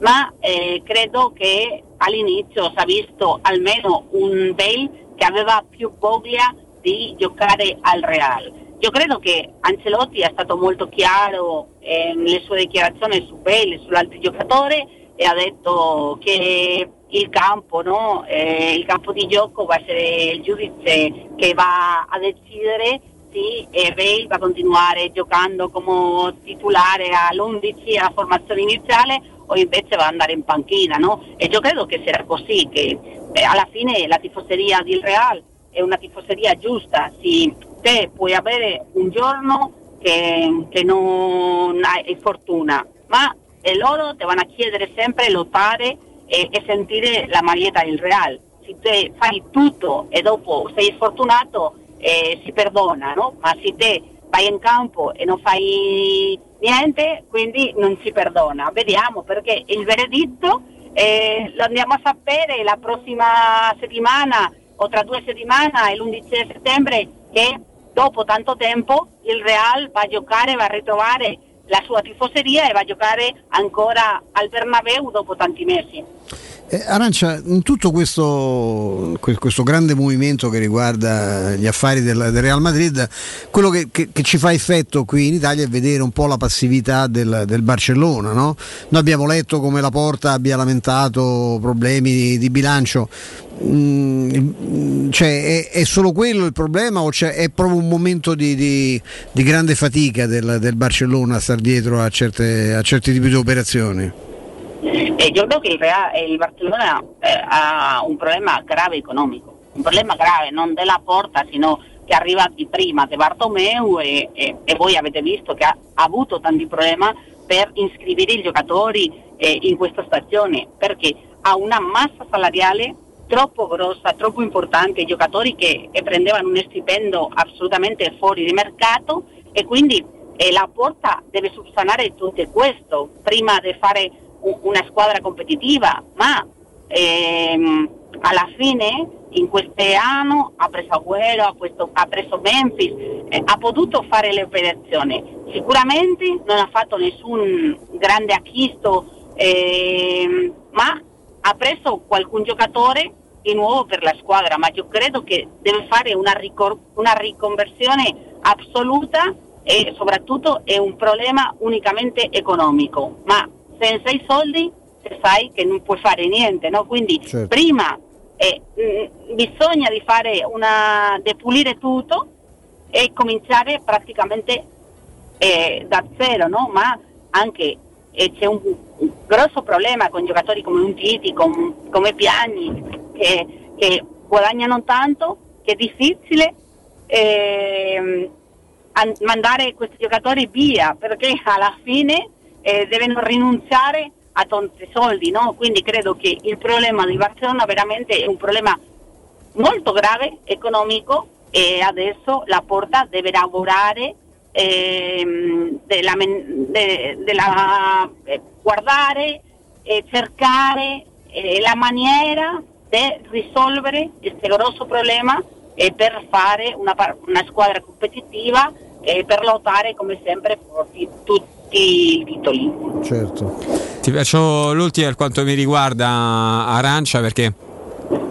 ma eh, credo che all'inizio si è visto almeno un Bale che aveva più voglia di giocare al Real. Io credo che Ancelotti è stato molto chiaro eh, nelle sue dichiarazioni su Bale, sull'altro giocatore, e ha detto che il campo, no? eh, il campo di gioco va a essere il giudice che va a decidere se eh, Bale va a continuare giocando come titolare all'undici alla formazione iniziale, o invece va ad andare in panchina, no? E io credo che sarà così, che eh, alla fine la tifoseria del Real è una tifoseria giusta. Sì, te puoi avere un giorno che, che non hai fortuna, ma loro ti vanno a chiedere sempre lottare e, e sentire la maglietta del Real. Se te fai tutto e dopo sei sfortunato eh, si perdona, no? Ma se te vai in campo e non fai niente, quindi non si perdona. Vediamo, perché il veredetto eh, lo andiamo a sapere la prossima settimana o tra due settimane, l'undici settembre, che dopo tanto tempo il Real va a giocare, va a ritrovare la sua tifoseria e va a giocare ancora al Bernabeu dopo tanti mesi. Eh, Arancia, in tutto questo, questo grande movimento che riguarda gli affari del, del Real Madrid, quello che, che, che ci fa effetto qui in Italia è vedere un po' la passività del, del Barcellona, no? Noi abbiamo letto come la Porta abbia lamentato problemi di, di bilancio. Mm, cioè, è, è solo quello il problema o cioè, è proprio un momento di, di, di grande fatica del, del Barcellona a star dietro a, certe, a certi tipi di operazioni? Eh, io credo che il, Real, eh, il Barcellona eh, ha un problema grave economico, un problema grave non della Porta, sino che è arrivati prima De Bartomeu e, e, e voi avete visto che ha, ha avuto tanti problemi per iscrivere i giocatori eh, in questa stagione, perché ha una massa salariale troppo grossa, troppo importante, giocatori che eh, prendevano uno stipendio assolutamente fuori di mercato, e quindi eh, la Porta deve subsanare tutto questo prima di fare una squadra competitiva, ma ehm, alla fine in queste anno ha preso Agüero, ha, questo, ha preso Memphis, eh, ha potuto fare le operazioni, sicuramente non ha fatto nessun grande acquisto, ehm, ma ha preso qualcun giocatore di nuovo per la squadra, ma io credo che deve fare una, ricor- una riconversione assoluta, e soprattutto è un problema unicamente economico, ma senza i soldi sai che non puoi fare niente, no? Quindi certo. prima eh, mh, bisogna di fare una depulire tutto e cominciare praticamente eh, da zero, no? Ma anche eh, c'è un, un grosso problema con giocatori come un Titi, com, come Piani che, che guadagnano tanto che è difficile eh, a mandare questi giocatori via, perché alla fine Eh, devono rinunciare a tanti soldi, no? Quindi credo che il problema di Barcellona veramente è un problema molto grave economico, e adesso la Porta deve lavorare ehm, della, de, della, eh, guardare e cercare eh, la maniera di risolvere questo grosso problema eh, per fare una, una squadra competitiva e eh, per lottare come sempre per tutti i titoli. Certo. Ti faccio l'ultima per quanto mi riguarda, Arancia, perché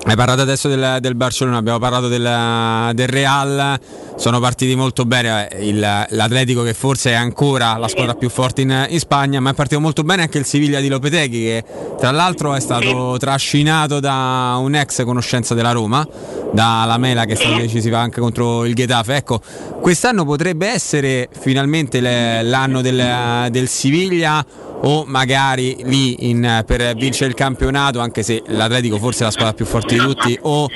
hai parlato adesso del, del Barcellona, abbiamo parlato del, del Real, sono partiti molto bene il, l'Atletico, che forse è ancora la squadra più forte in, in Spagna, ma è partito molto bene anche il Siviglia di Lopetegui, che tra l'altro è stato trascinato da un'ex conoscenza della Roma, da Lamela, che è stato decisiva anche contro il Getafe. Ecco, quest'anno potrebbe essere finalmente le, l'anno del, del Siviglia, o magari lì in, per vincere il campionato, anche se l'Atletico forse è la squadra più forte di tutti, o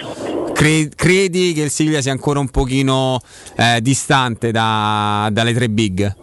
cre, credi che il Siviglia sia ancora un pochino eh, distante da, dalle tre big?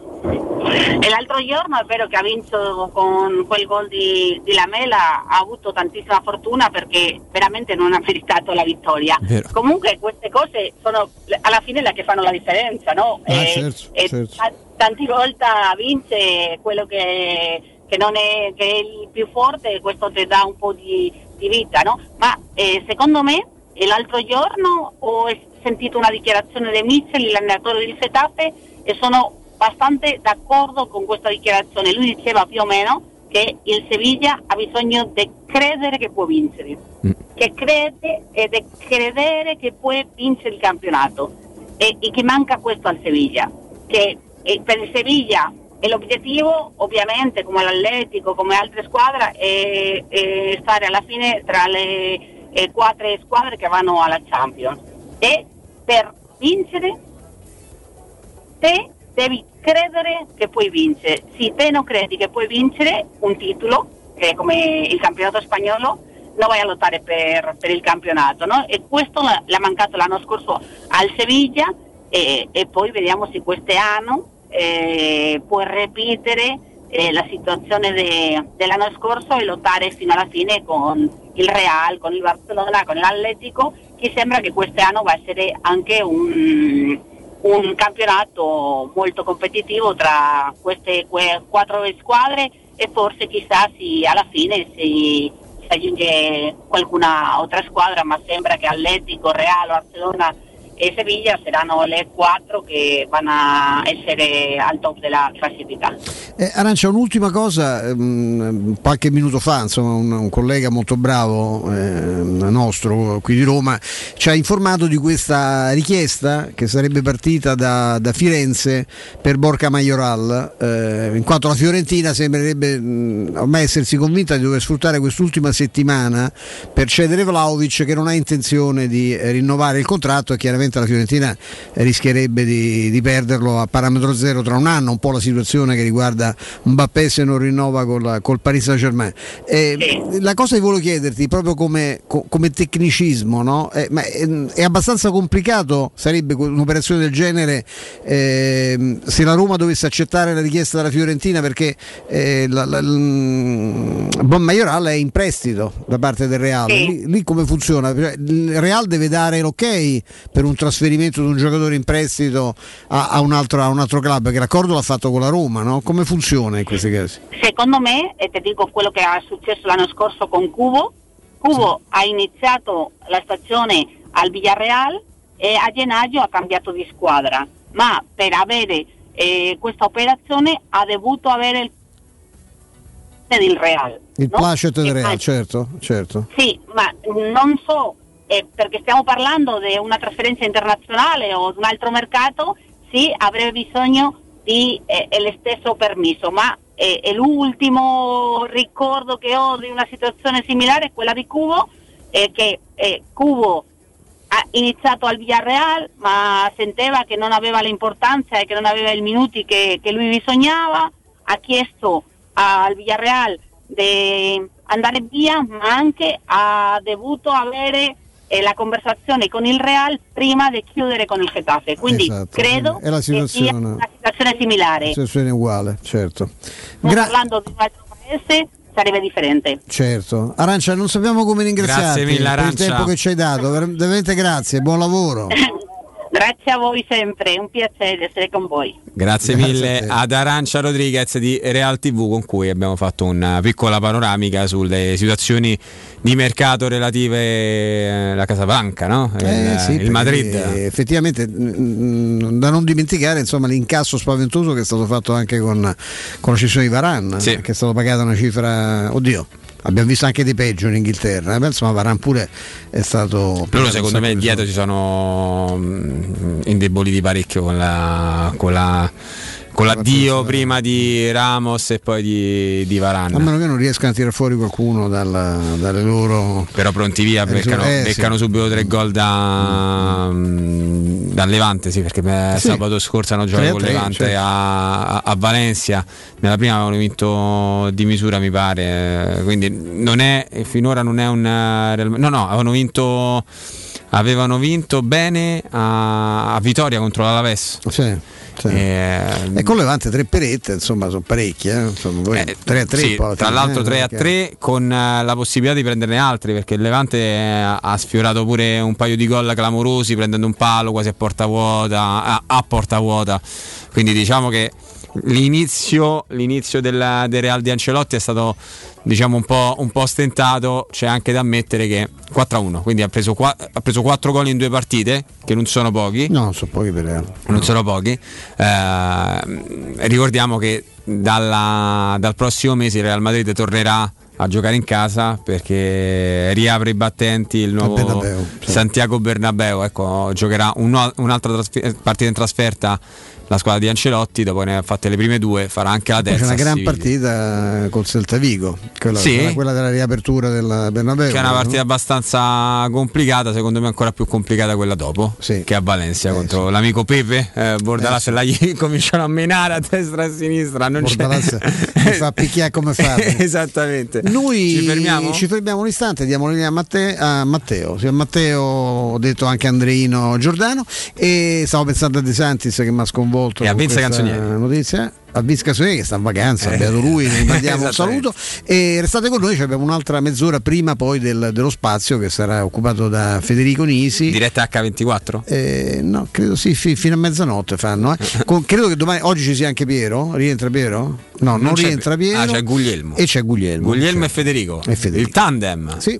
E l'altro giorno è vero che ha vinto con quel gol di, di Lamela, ha avuto tantissima fortuna perché veramente non ha meritato la vittoria. Vero. Comunque queste cose sono alla fine le che fanno la differenza, no? Ah, e, certo, e certo. Tanti volte vince quello che, che non è, che è il più forte, e questo ti dà un po' di, di vita, no? Ma eh, secondo me l'altro giorno ho sentito una dichiarazione di Michel, l'allenatore del Getafe, e sono abbastanza d'accordo con questa dichiarazione. Lui diceva più o meno che il Siviglia ha bisogno di credere che può vincere, mm. che crede e di credere che può vincere il campionato, e, e che manca questo al Siviglia, che e per il Siviglia è l'obiettivo, ovviamente, come l'Atletico, come altre squadre, è, è stare alla fine tra le, le quattro squadre che vanno alla Champions, e per vincere te devi credere che puoi vincere. Se te non credi che puoi vincere un titolo, che è come il campionato spagnolo, non vai a lottare per, per il campionato, no? E questo l'ha mancato l'anno scorso al Siviglia, e, e poi vediamo se quest'anno eh, può ripetere eh, la situazione de, dell'anno scorso e lottare fino alla fine con il Real, con il Barcellona, con l'Atletico, che sembra che quest'anno va a essere anche un... un campionato molto competitivo tra queste que- quattro squadre, e forse chissà se alla fine si, si aggiunge qualcuna altra squadra, ma sembra che Atletico, Real, Barcellona e Seviglia saranno le quattro che vanno a essere al top della classifica. Eh, Arancia, un'ultima cosa, ehm, qualche minuto fa insomma, un, un collega molto bravo ehm, nostro qui di Roma ci ha informato di questa richiesta che sarebbe partita da, da Firenze per Borca Majoral, eh, in quanto la Fiorentina sembrerebbe mh, ormai essersi convinta di dover sfruttare quest'ultima settimana per cedere Vlahovic, che non ha intenzione di rinnovare il contratto e chiaramente la Fiorentina rischierebbe di, di perderlo a parametro zero tra un anno, un po' la situazione che riguarda Mbappé se non rinnova col, col Paris Saint-Germain. Eh, sì. La cosa che volevo chiederti proprio come, come tecnicismo, no? eh, ma è, è abbastanza complicato, sarebbe un'operazione del genere eh, se la Roma dovesse accettare la richiesta della Fiorentina, perché eh, la, la, la Majoral è in prestito da parte del Real. Sì. Lì, lì come funziona? Il Real deve dare l'ok per un trasferimento di un giocatore in prestito a, a, un altro, a un altro club, che l'accordo l'ha fatto con la Roma, no? Come funziona in questi casi? Secondo me, e ti dico quello che è successo l'anno scorso con Cubo, Cubo sì. ha iniziato la stagione al Villarreal e a gennaio ha cambiato di squadra, ma per avere eh, questa operazione ha dovuto avere il del Real. Il no? placet del Real, faccio. certo, certo. Sì, ma non so... Eh, perché stiamo parlando di una trasferenza internazionale o di un altro mercato, sì, avrebbe bisogno di eh, lo stesso permesso, ma eh, è l'ultimo ricordo che ho di una situazione similare è quella di Cubo, eh, che eh, Cubo ha iniziato al Villarreal ma sentiva che non aveva l'importanza e che non aveva i minuti che, che lui bisognava, ha chiesto al Villarreal di andare via, ma anche ha dovuto avere e la conversazione con il Real prima di chiudere con il Getafe, quindi esatto, credo è la che sia una situazione similare, una situazione uguale, certo. Gra- parlando di un altro paese sarebbe differente, certo. Arancia, non sappiamo come ringraziarti mille, per il tempo che ci hai dato, veramente grazie, buon lavoro. Grazie a voi sempre, è un piacere essere con voi. Grazie, grazie mille ad Arancia Rodriguez di Real tivù, con cui abbiamo fatto una piccola panoramica sulle situazioni di mercato relative alla Casablanca, no? Eh, il, sì, il Madrid. Effettivamente mh, da non dimenticare insomma l'incasso spaventoso che è stato fatto anche con, con la cessione di Varane, sì. che è stata pagata una cifra, oddio. Abbiamo visto anche di peggio in Inghilterra, insomma Varane pure è stato. Però secondo me dietro si sono indeboliti parecchio con la con la con l'addio prima di Ramos e poi di, di Varane. A meno che non riescano a tirar fuori qualcuno dalla, dalle loro. Però pronti via, beccano, eh, beccano sì. subito tre gol da, da Levante, sì, perché sì. sabato scorso hanno giocato con Levante, certo. a, a Valencia. Nella prima avevano vinto di misura, mi pare. Quindi non è finora non è un no, no, avevano vinto avevano vinto bene a, a vittoria contro l'Alaves. Sì. Cioè. E, e con Levante tre perette, insomma, sono parecchie. Eh? Insomma, eh, tre a tre, sì, poi, tra l'altro tre a tre con uh, la possibilità di prenderne altri, perché il Levante eh, ha sfiorato pure un paio di gol clamorosi, prendendo un palo quasi a porta vuota, a, a porta vuota. Quindi diciamo che l'inizio, l'inizio della, del Real di Ancelotti è stato diciamo un po', un po' stentato. C'è anche da ammettere che quattro a uno, quindi ha preso, ha preso quattro gol in due partite, che non sono pochi. No, sono pochi per Real. Non no. sono pochi. Eh, ricordiamo che dalla, dal prossimo mese il Real Madrid tornerà a giocare in casa, perché riapre i battenti il nuovo Bernabeu, sì. Santiago Bernabeu, ecco, giocherà un, un'altra trasfer- partita in trasferta la squadra di Ancelotti, dopo ne ha fatte le prime due, farà anche la terza. C'è una gran partita col Celta Vigo, quella, sì. quella della riapertura del Bernabeu. Che è una partita no? abbastanza complicata, secondo me ancora più complicata quella dopo, sì. che a Valencia eh, contro sì. l'amico Pepe, eh, Bordalás eh, la gli cominciano a menare a destra e a sinistra. Non Bordalás c'è... fa picchiare come fa. Esattamente. Noi ci fermiamo? ci fermiamo un istante, diamo la linea a, Matte... a Matteo, sì, a Matteo, ho detto anche Andreino Giordano, e stavo pensando a De Santis che mi ha sconvolto. E a Vince Canzonieri notizia a Vince Canzonieri che sta in vacanza, eh, beato lui, ne mandiamo un saluto e restate con noi, ci abbiamo un'altra mezz'ora prima poi del, dello spazio che sarà occupato da Federico Nisi, diretta acca ventiquattro eh, no credo sì f- fino a mezzanotte fanno eh. con, credo che domani oggi ci sia anche Piero, rientra Piero? No, non, non rientra Piero. Ah, c'è Guglielmo e c'è Guglielmo Guglielmo e Federico. e Federico il tandem, sì.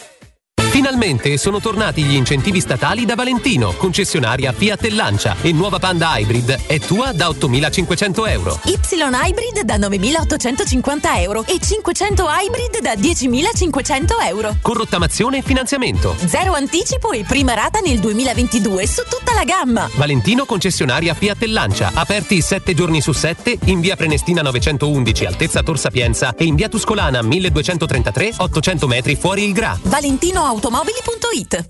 Finalmente sono tornati gli incentivi statali da Valentino, concessionaria Fiat e Lancia, e nuova Panda Hybrid è tua da ottomilacinquecento euro. Y Hybrid da novemilaottocentocinquanta euro e cinquecento Hybrid da diecimilacinquecento euro. Con rottamazione e finanziamento. Zero anticipo e prima rata nel duemilaventidue su tutta la gamma. Valentino concessionaria Fiat e Lancia, aperti sette giorni su sette in via Prenestina novecentoundici altezza Tor Sapienza e in via Tuscolana milleduecentotrentatré ottocento metri fuori il Gra. Valentino Auto Automobili.it.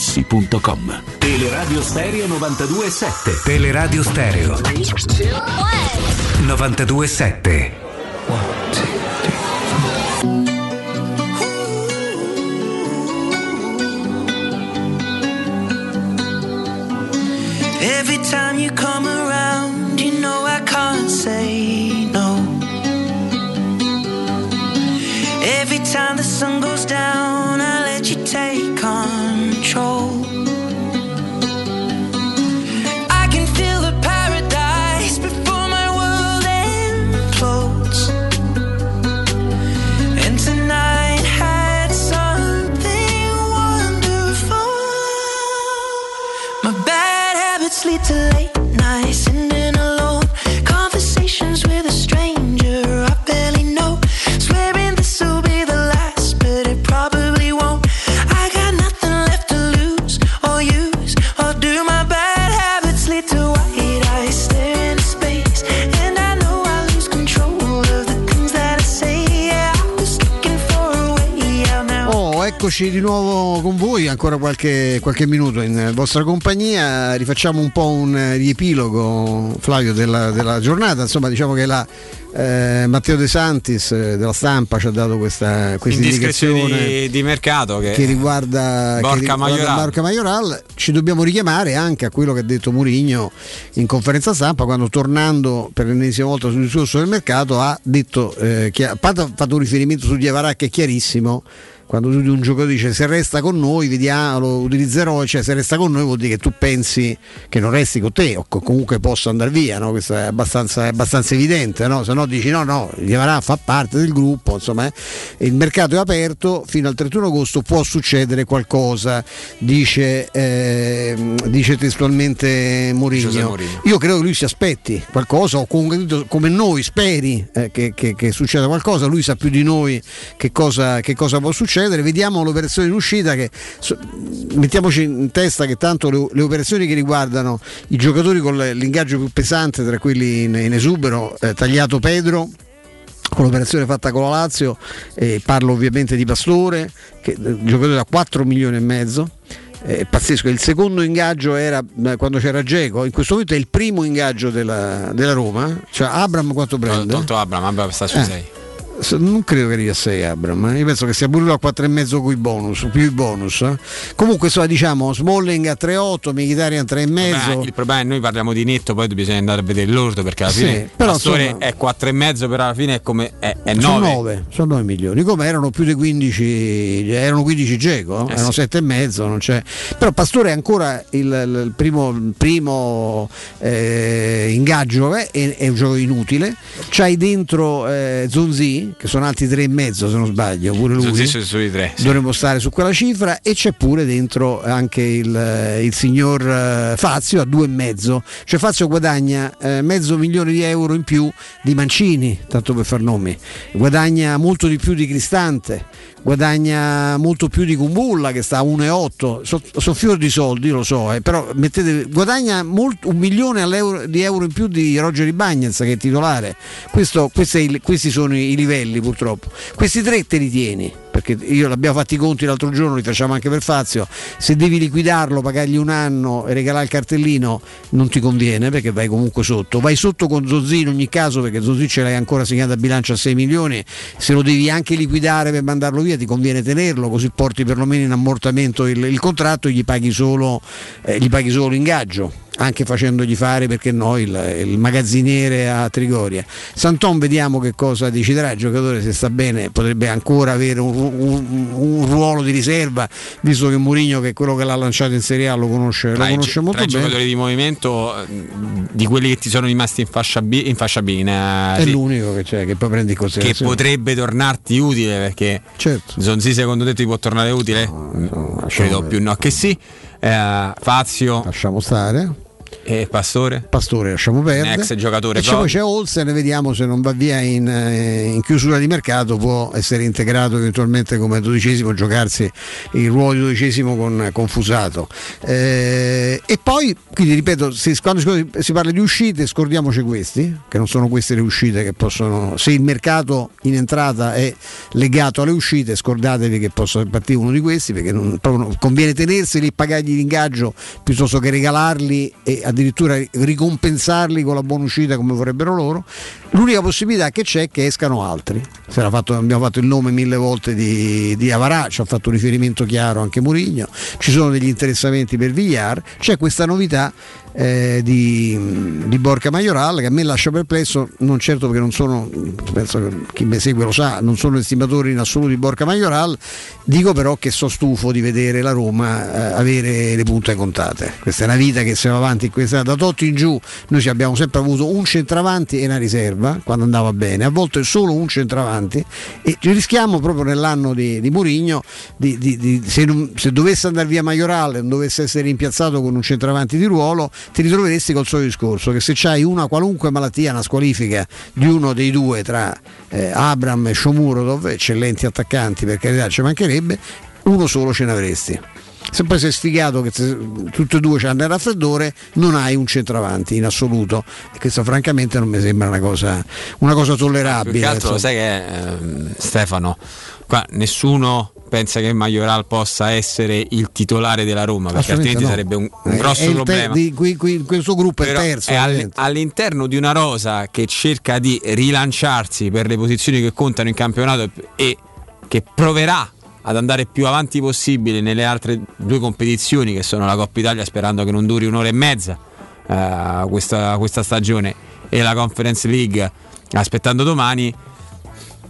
Teleradio Stereo novantadue e sette. Teleradio Stereo novantadue e sette. Every time you come around, you know I can't say no. Every time the sun goes down, I let you take control. I can feel the paradise before my world implodes. And tonight had something wonderful. My bad habits lead to late nights. Eccoci di nuovo con voi, ancora qualche, qualche minuto in vostra compagnia. Rifacciamo un po' un riepilogo, Flavio, della, della giornata. Insomma, diciamo che la eh, Matteo De Santis della Stampa ci ha dato questa indicazione di, di mercato che, che riguarda Borca Majoral. Ci dobbiamo richiamare anche a quello che ha detto Mourinho in conferenza stampa, quando, tornando per l'ennesima volta sul discorso del mercato, ha detto eh, ha fatto un riferimento su Diavara che è chiarissimo. Quando tu di un giocatore dice se resta con noi, vediamo, lo utilizzerò, cioè se resta con noi vuol dire che tu pensi che non resti con te o comunque possa andare via, no? Questo è abbastanza, è abbastanza evidente, no? Se no dici no, no, Diavara fa parte del gruppo, insomma, eh? Il mercato è aperto fino al trentuno agosto, può succedere qualcosa, dice, eh, dice testualmente Mourinho. Io credo che lui si aspetti qualcosa, o comunque come noi speri eh, che, che, che succeda qualcosa, lui sa più di noi che cosa, che cosa può succedere. Vediamo l'operazione in uscita, che mettiamoci in testa che tanto le, le operazioni che riguardano i giocatori con l'ingaggio più pesante tra quelli in, in esubero, eh, tagliato Pedro con l'operazione fatta con la Lazio, eh, parlo ovviamente di Pastore, che giocatore da quattro milioni e mezzo, eh, pazzesco. Il secondo ingaggio era quando c'era Dzeko, in questo momento è il primo ingaggio della, della Roma, cioè Abraham quanto prende? Tanto Abraham, Abraham sta sui sei. Eh. Non credo che arrivi a sei Abraham, io penso che sia pure a quattro e mezzo con i bonus, più i bonus. Eh. Comunque so, diciamo Smalling a tre e otto, Mkhitaryan a tre e mezzo. Il problema è che noi parliamo di netto, poi bisogna andare a vedere l'ordo, perché alla fine sì, però, insomma, è quattro e mezzo, però alla fine è come è, è nove. Sono nove, sono nove milioni, come erano più di quindici, erano quindici Dzeko, eh, erano sì. sette e mezzo, non c'è. Però Pastore è ancora il, il primo, il primo eh, ingaggio, eh, è, è un gioco inutile. C'hai dentro eh, Zonzi, che sono altri tre e mezzo se non sbaglio, pure lui su, su tre, sì. Dovremmo stare su quella cifra, e c'è pure dentro anche il, il signor Fazio a due e mezzo, cioè Fazio guadagna eh, mezzo milione di euro in più di Mancini, tanto per far nomi, guadagna molto di più di Cristante, guadagna molto più di Kumbulla che sta a uno e otto, sono so fior di soldi, lo so, eh, però mettete, guadagna molto, un milione all'euro, di euro in più di Roger Ibañez che è titolare. Questo, questo è il, questi sono i livelli, purtroppo questi tre te li tieni, perché io l'abbiamo fatti i conti l'altro giorno, li facciamo anche per Fazio, se devi liquidarlo, pagargli un anno e regalare il cartellino non ti conviene, perché vai comunque sotto, vai sotto con Zonzi in ogni caso, perché Zonzi ce l'hai ancora segnato a bilancia a sei milioni, se lo devi anche liquidare per mandarlo via ti conviene tenerlo, così porti perlomeno in ammortamento il, il contratto e gli paghi solo eh, gli paghi solo l'ingaggio, anche facendogli fare, perché no, il, il magazziniere a Trigoria. Santon vediamo che cosa deciderà, il giocatore se sta bene potrebbe ancora avere un, un, un ruolo di riserva, visto che Mourinho, che è quello che l'ha lanciato in Serie A, lo conosce, lo conosce molto bene. Tra i giocatori di movimento, di quelli che ti sono rimasti in fascia B, in fascia B in, uh, è sì. l'unico che c'è, che poi prendi in considerazione, che potrebbe tornarti utile, perché certo. Zonzi secondo te ti può tornare utile? No, no, credo più no che sì. Eh, Fazio lasciamo stare, e Pastore? Pastore lasciamo perdere, ex giocatore, e poi c'è Olsen, vediamo se non va via in, in chiusura di mercato, può essere integrato eventualmente come dodicesimo, giocarsi il ruolo di dodicesimo con, con Fusato, eh, e poi quindi ripeto, se, quando si, si parla di uscite scordiamoci questi, che non sono queste le uscite che possono, se il mercato in entrata è legato alle uscite scordatevi che possa partire uno di questi, perché non, non conviene tenerseli e pagargli l'ingaggio piuttosto che regalarli e addirittura ricompensarli con la buona uscita come vorrebbero loro. L'unica possibilità che c'è è che escano altri. Sarà fatto, abbiamo fatto il nome mille volte di, di Avarà, ci ha fatto un riferimento chiaro anche Mourinho, ci sono degli interessamenti per Villar, c'è questa novità Eh, di, di Borca Majoral che a me lascia perplesso, non certo perché non sono, penso che chi mi segue lo sa, non sono estimatore in assoluto di Borca Majoral, dico però che sono stufo di vedere la Roma eh, avere le punte contate. Questa è una vita che se va avanti in questa, da Totti in giù noi abbiamo sempre avuto un centravanti e una riserva quando andava bene, a volte solo un centravanti, e rischiamo proprio nell'anno di, di Mourinho di, di, di, se, non, se dovesse andare via Majoral e non dovesse essere rimpiazzato con un centravanti di ruolo, ti ritroveresti col suo discorso che se c'hai una qualunque malattia, una squalifica di uno dei due tra eh, Abraham e Shomurodov, eccellenti attaccanti per carità, ci mancherebbe, uno solo ce ne avresti. Se poi sei sfigato che se, tutti e due hanno il raffreddore, non hai un centravanti in assoluto, e questo francamente non mi sembra una cosa, una cosa tollerabile. Più che altro lo sai che ehm, Stefano, qua nessuno pensa che Majoral possa essere il titolare della Roma, perché altrimenti no. sarebbe un, un grosso ter- problema di qui, qui, quel suo gruppo però è terzo, è all- all'interno di una rosa che cerca di rilanciarsi per le posizioni che contano in campionato e che proverà ad andare più avanti possibile nelle altre due competizioni che sono la Coppa Italia, sperando che non duri un'ora e mezza uh, questa, questa stagione, e la Conference League aspettando domani.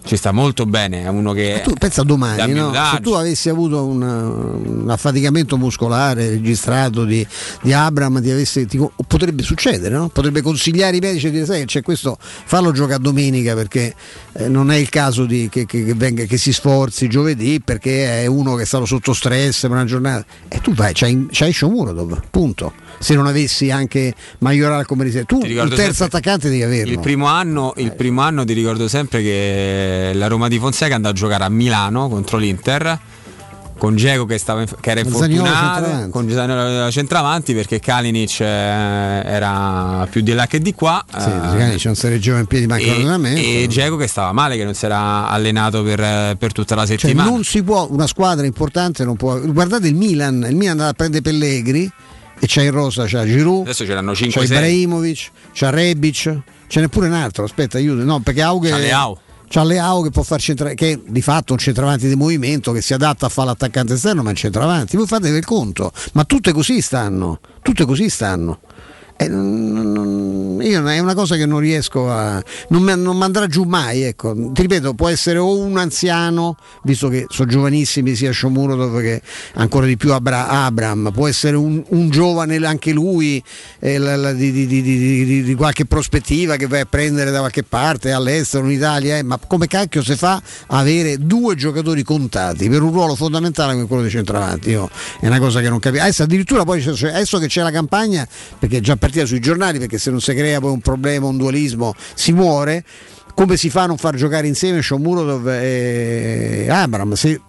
Ci sta molto bene, è uno che. Ma tu pensa domani, no? Se tu avessi avuto un, un affaticamento muscolare registrato di, di Abraham, ti avessi, ti, potrebbe succedere, no? Potrebbe consigliare i medici e dire: sai, c'è questo, fallo giocare domenica perché eh, non è il caso di, che, che, che, venga, che si sforzi giovedì, perché è uno che è stato sotto stress per una giornata. E tu vai, c'hai, c'hai Shomurodov, punto. Se non avessi anche Majoral come riserva, tu il terzo attaccante devi averlo. Il primo anno, il primo anno ti ricordo sempre che la Roma di Fonseca andò a giocare a Milano contro l'Inter con Dzeko che, stava in, che era infortunato, con Zaniolo centravanti, perché Kalinic eh, era più di là che di qua, sì, eh, Kalinic non si reggeva in piedi manco l'allenamento, e Dzeko che stava male, che non si era allenato per, per tutta la settimana, cioè non si può, una squadra importante non può. Guardate il Milan, il Milan andava a prendere Pellegrini e c'è in rosa, c'è Giroud, adesso ce l'hanno cinque, c'è Ibrahimovic, c'è Rebic, ce n'è pure un altro, aspetta aiuto, no perché Auge c'ha Leao che può far centra- che di fatto è un centravanti di movimento che si adatta a fare l'attaccante esterno, ma è un centravanti. Voi fate del conto, ma tutte così stanno, tutte così stanno. Eh, non, non, io, è una cosa che non riesco a. Non mi non andrà giù mai, ecco. Ti ripeto, può essere o un anziano, visto che sono giovanissimi sia Shomurodov che ancora di più Abra- Abraham, può essere un, un giovane anche lui, eh, la, la, di, di, di, di, di qualche prospettiva che vai a prendere da qualche parte, all'estero, in Italia, eh, ma come cacchio si fa a avere due giocatori contati per un ruolo fondamentale come quello di centravanti? Io, è una cosa che non capisco. Adesso addirittura poi adesso che c'è la campagna, perché già per sui giornali, perché se non si crea poi un problema, un dualismo, si muore. Come si fa a non far giocare insieme Shomurodov e Abraham? Se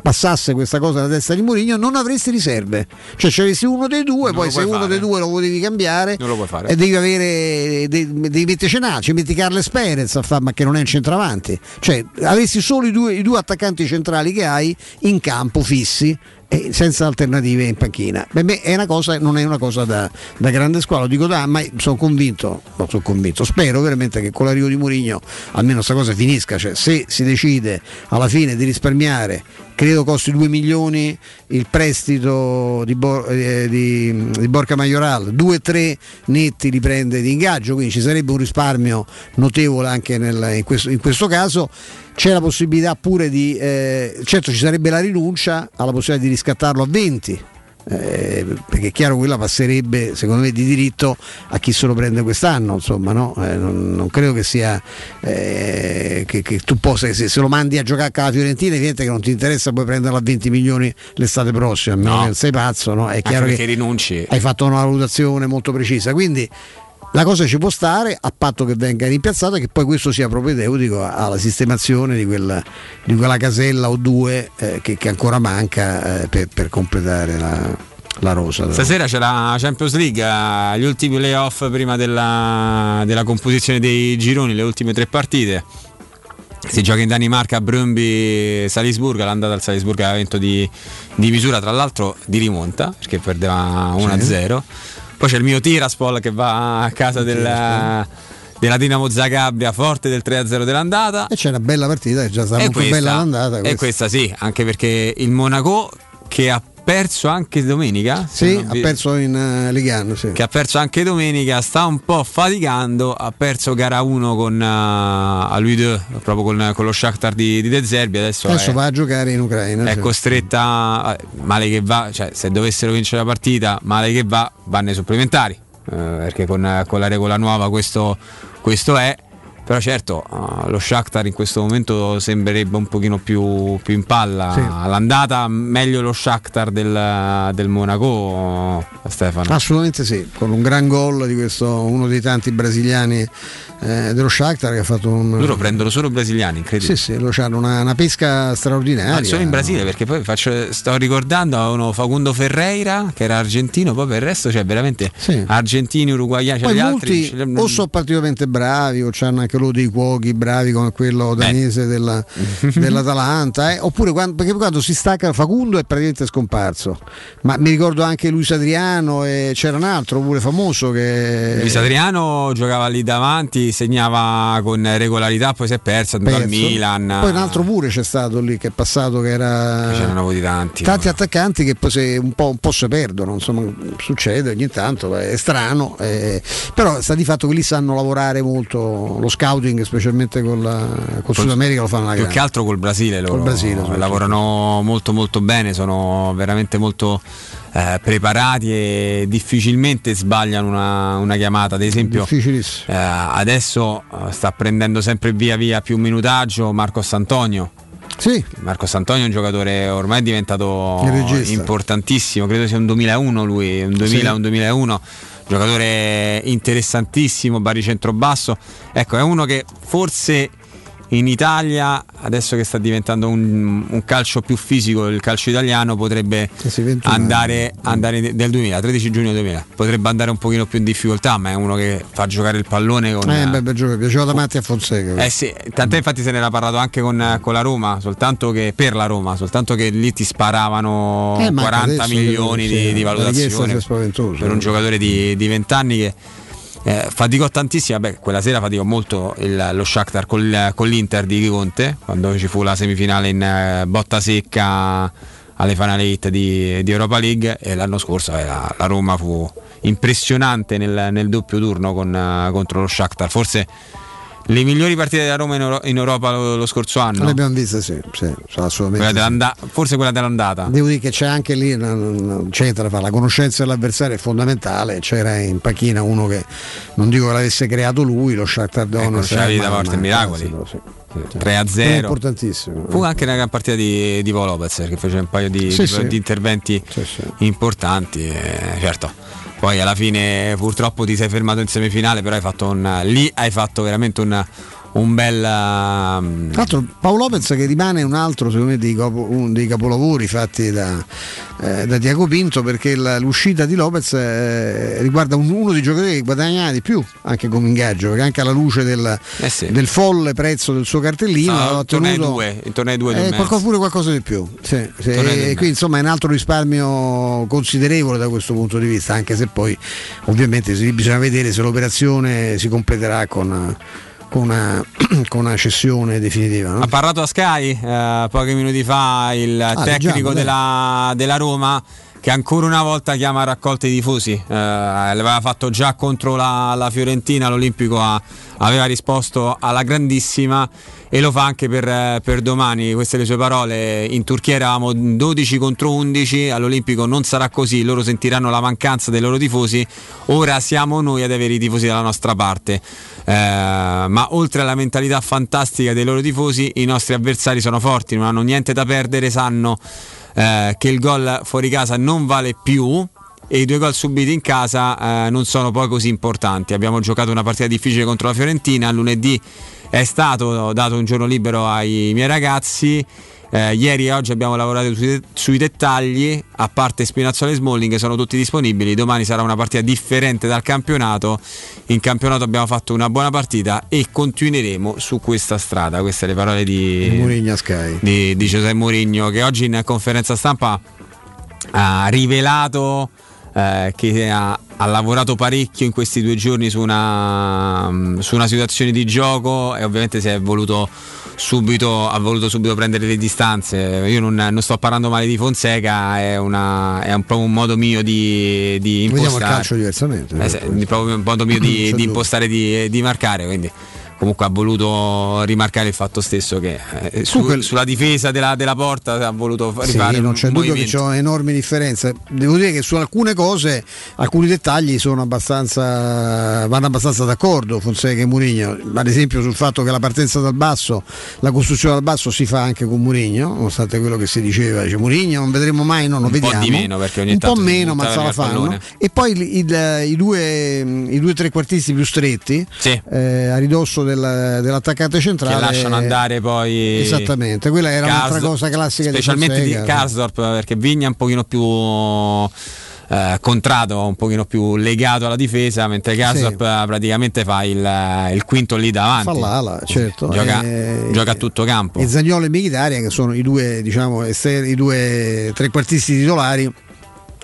passasse questa cosa alla testa di Mourinho non avresti riserve, cioè ci avessi uno dei due, non poi se uno fare. dei due lo potevi cambiare, non lo puoi fare. E devi avere devi, devi metterci Naci, ci metti Carles Perez a far, ma che non è un centravanti, cioè avessi solo i due, i due attaccanti centrali che hai in campo fissi e senza alternative in panchina. Beh, è una cosa, non è una cosa da, da grande squalo, dico da, ma sono convinto, no, sono convinto, spero veramente che con l'arrivo di Mourinho almeno questa cosa finisca, cioè se si decide alla fine di risparmiare, credo costi due milioni il prestito di, Bo, eh, di, di Borca Majoral, due tre netti li prende di ingaggio, quindi ci sarebbe un risparmio notevole anche nel, in, questo, in questo caso. C'è la possibilità pure di, eh, certo ci sarebbe la rinuncia alla possibilità di riscattarlo a venti, eh, perché è chiaro quella passerebbe secondo me di diritto a chi se lo prende quest'anno, insomma, no? eh, non, non credo che sia eh, che, che tu possa, se, se lo mandi a giocare a la Fiorentina è evidente che non ti interessa poi prenderlo a venti milioni l'estate prossima, no, no, sei pazzo, no? È chiaro che rinunci, hai fatto una valutazione molto precisa, quindi la cosa ci può stare a patto che venga rimpiazzata e che poi questo sia propedeutico alla sistemazione di quella, di quella casella o due eh, che, che ancora manca eh, per, per completare la, la rosa. Però. Stasera c'è la Champions League, gli ultimi playoff prima della, della composizione dei gironi, le ultime tre partite. Si gioca in Danimarca a Brøndby Salisburgo, l'andata al Salisburgo è un evento di, di misura, tra l'altro di rimonta, perché perdeva uno a zero. Poi c'è il mio Tiraspol che va a casa della, della Dinamo Zagabria forte del tre a zero dell'andata. E c'è una bella partita, è già stata molto questa, bella l'andata. Questa. E questa sì, anche perché il Monaco che ha perso anche domenica. Sì, ha vi... perso in uh, Ligue uno, sì. Che ha perso anche domenica, sta un po' faticando, ha perso gara uno con uh, a lui due, proprio con, con lo Shakhtar di, di De Zerbi, adesso, adesso è, va a giocare in Ucraina. È sì. costretta, male che va, cioè se dovessero vincere la partita, male che va, va nei supplementari, eh, perché con, con la regola nuova questo, questo è. Però certo uh, lo Shakhtar in questo momento sembrerebbe un pochino più, più in palla, sì. All'andata meglio lo Shakhtar del, del Monaco, Stefano? Assolutamente sì, con un gran gol di questo, uno dei tanti brasiliani eh, dello Shakhtar che ha fatto un... Loro prendono solo brasiliani, incredibile. Sì, sì, lo c'hanno una, una pesca straordinaria. Ah, sono in Brasile, perché poi faccio, sto ricordando avevano Facundo Ferreira che era argentino, poi per il resto c'è cioè, veramente sì. Argentini, uruguaiani, cioè, poi gli molti altri, o sono particolarmente bravi o c'hanno anche metterlo dei cuochi bravi come quello danese della, dell'Atalanta, eh? Oppure quando, perché quando si stacca Facundo è praticamente scomparso, ma mi ricordo anche Luis Adriano e c'era un altro pure famoso che... Luis Adriano giocava lì davanti, segnava con regolarità, poi si è perso, andava al Milan, poi un altro pure c'è stato lì che è passato, che era... c'erano di tanti tanti no? attaccanti che poi se, un, po', un po' si perdono, insomma succede ogni tanto, è strano, eh, però sta di fatto che lì sanno lavorare molto, lo scouting specialmente con la, col Sud America lo fanno più grande. Che altro col Brasile loro, col Brasile, lavorano molto molto bene, sono veramente molto eh, preparati e difficilmente sbagliano una, una chiamata. Ad esempio eh, adesso sta prendendo sempre via via più minutaggio Marcos Antonio. Sì. Marcos Antonio è un giocatore ormai è diventato importantissimo, credo sia un duemilauno lui, un duemila, sì. un duemilauno, giocatore interessantissimo, baricentro basso, ecco è uno che forse in Italia adesso che sta diventando un, un calcio più fisico, il calcio italiano potrebbe sì, andare, andare del duemila, tredici giugno duemila, potrebbe andare un pochino più in difficoltà, ma è uno che fa giocare il pallone con, eh beh, beh gioco, piaceva da matti a Fonseca, eh sì, tant'è infatti se ne era parlato anche con, con la Roma, soltanto che per la Roma, soltanto che lì ti sparavano eh, quaranta milioni di, sì, di valutazione per un giocatore di, di venti anni che Eh, faticò tantissimo. Beh, quella sera faticò molto il, lo Shakhtar col, con l'Inter di Conte, quando ci fu la semifinale in eh, botta secca alle Final Eight di, di Europa League, e l'anno scorso eh, la, la Roma fu impressionante nel, nel doppio turno con, eh, contro lo Shakhtar, forse le migliori partite della Roma in, Euro- in Europa lo, lo scorso anno le abbiamo viste, sì, sì, quella dell'anda- forse quella dell'andata. Devo dire che c'è anche lì c'entra, la conoscenza dell'avversario è fondamentale, c'era in panchina uno che non dico che l'avesse creato lui, lo Shakhtar Donetsk, ecco, da parte miracoli, sì, però, sì. tre a zero importantissimo. Fu anche una gran partita di, di Paul Lopez che fece un paio di, sì, di, sì. di interventi sì, sì. importanti, eh, certo. Poi alla fine purtroppo ti sei fermato in semifinale, però hai fatto un, lì hai fatto veramente un, un bel... Um... Tra l'altro Paul Lopez che rimane un altro secondo me dei, capo, un, dei capolavori fatti da, eh, da Tiago Pinto, perché la, l'uscita di Lopez eh, riguarda un, uno dei giocatori che guadagnava di più anche come ingaggio, perché anche alla luce del, eh sì. del folle prezzo del suo cartellino no, ha ottenuto intorno ai due, intorno ai due eh, qualcosa, pure qualcosa di più sì, sì, e qui insomma è un altro risparmio considerevole da questo punto di vista, anche se poi ovviamente si, bisogna vedere se l'operazione si completerà con con una, con una cessione definitiva, no? Ha parlato a Sky eh, pochi minuti fa il ah, tecnico già, della, della Roma, che ancora una volta chiama a raccolta i tifosi, eh, l'aveva fatto già contro la, la Fiorentina, l'Olimpico ha, aveva risposto alla grandissima e lo fa anche per, per domani, queste le sue parole: in Turchia eravamo dodici contro undici, all'Olimpico non sarà così, loro sentiranno la mancanza dei loro tifosi, ora siamo noi ad avere i tifosi dalla nostra parte, eh, ma oltre alla mentalità fantastica dei loro tifosi i nostri avversari sono forti, non hanno niente da perdere, sanno Eh, che il gol fuori casa non vale più e i due gol subiti in casa eh, non sono poi così importanti. Abbiamo giocato una partita difficile contro la Fiorentina, lunedì è stato dato un giorno libero ai miei ragazzi, eh, ieri e oggi abbiamo lavorato sui, sui dettagli, a parte Spinazzola e Smalling sono tutti disponibili, domani sarà una partita differente dal campionato, in campionato abbiamo fatto una buona partita e continueremo su questa strada. Queste le parole di, Sky. di, di José Mourinho, che oggi in conferenza stampa ha rivelato eh, che ha, ha lavorato parecchio in questi due giorni su una, su una situazione di gioco e ovviamente si è voluto subito ha voluto subito prendere le distanze. Io non, non sto parlando male di Fonseca, è, una, è un, proprio un modo mio di, di impostare. Vediamo il calcio diversamente. Eh, certo. È proprio un modo mio di, di impostare, di, di marcare, quindi comunque ha voluto rimarcare il fatto stesso che eh, su, quel... sulla difesa della, della porta ha voluto fare sì, un non c'è dubbio che c'è un'enorme differenza. Devo dire che su alcune cose, alcuni dettagli sono abbastanza vanno abbastanza d'accordo Fonseca e Mourinho, ad esempio sul fatto che la partenza dal basso, la costruzione dal basso si fa anche con Mourinho, nonostante quello che si diceva, dice Mourinho non vedremo mai, no, non un vediamo po' di meno perché ogni un tanto po' meno, ma la fanno. E poi il, il, i due i due trequartisti più stretti sì. eh, a ridosso dell'attaccante centrale che lasciano andare poi esattamente, quella era Kars- un'altra cosa classica specialmente di, di Karsdorp, perché Vigna è un pochino più eh, Contrado un pochino più legato alla difesa, mentre Casap sì. praticamente fa il, il quinto lì davanti, fa l'ala, certo. gioca, eh, gioca a tutto campo, e Zaniolo e Mkhitaryan, che sono i due, diciamo, esteri, i due trequartisti titolari,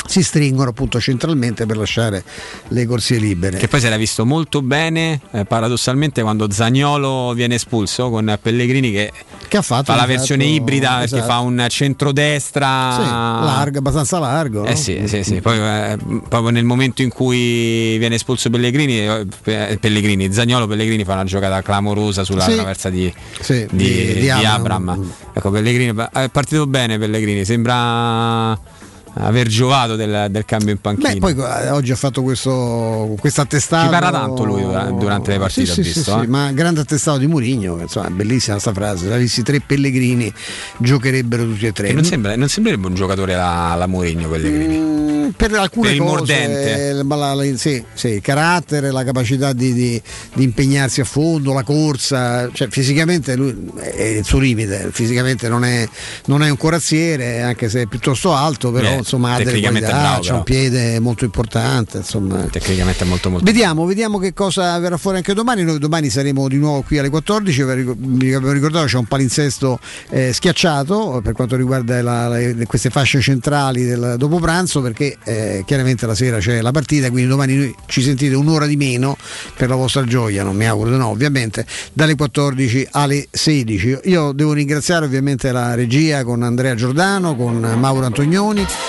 si stringono appunto centralmente per lasciare le corsie libere, che poi si era visto molto bene eh, paradossalmente quando Zaniolo viene espulso, con Pellegrini che, che ha fatto, fa la fatto, versione ibrida, esatto. Perché fa un centrodestra sì, largo, abbastanza largo, eh, no? sì, sì, sì. Poi, eh, proprio nel momento in cui viene espulso Pellegrini, eh, Pellegrini Zaniolo Pellegrini fa una giocata clamorosa sulla sì, traversa di, sì, di, di, di, di Abraham. Abraham ecco, Pellegrini è partito bene, Pellegrini sembra aver giovato del, del cambio in panchina. Beh, poi oggi ha fatto questo attestato. Ci parla tanto lui durante le partite, sì, ho visto, sì, eh? sì, ma grande attestato di Mourinho, insomma, bellissima questa frase. Se avessi tre Pellegrini giocherebbero tutti e tre. E non, sembra, non sembrerebbe un giocatore alla, alla Mourinho Pellegrini. Mm, per alcune per cose, il mordente. La, la, la, sì, sì, il carattere, la capacità di, di, di impegnarsi a fondo, la corsa, cioè fisicamente lui è il suo limite, fisicamente non è, non è un corazziere, anche se è piuttosto alto, però Beh. insomma, tecnicamente bravo, c'è un piede molto importante, insomma. Tecnicamente molto molto. Vediamo, vediamo che cosa verrà fuori anche domani. Noi domani saremo di nuovo qui alle quattordici. Vi avevo ricordato, c'è un palinsesto eh, schiacciato per quanto riguarda la, la, queste fasce centrali del dopo pranzo, perché eh, chiaramente la sera c'è la partita, quindi domani noi ci sentite un'ora di meno, per la vostra gioia, non mi auguro, no, ovviamente, dalle quattordici alle sedici. Io devo ringraziare ovviamente la regia con Andrea Giordano, con Mauro Antonioni.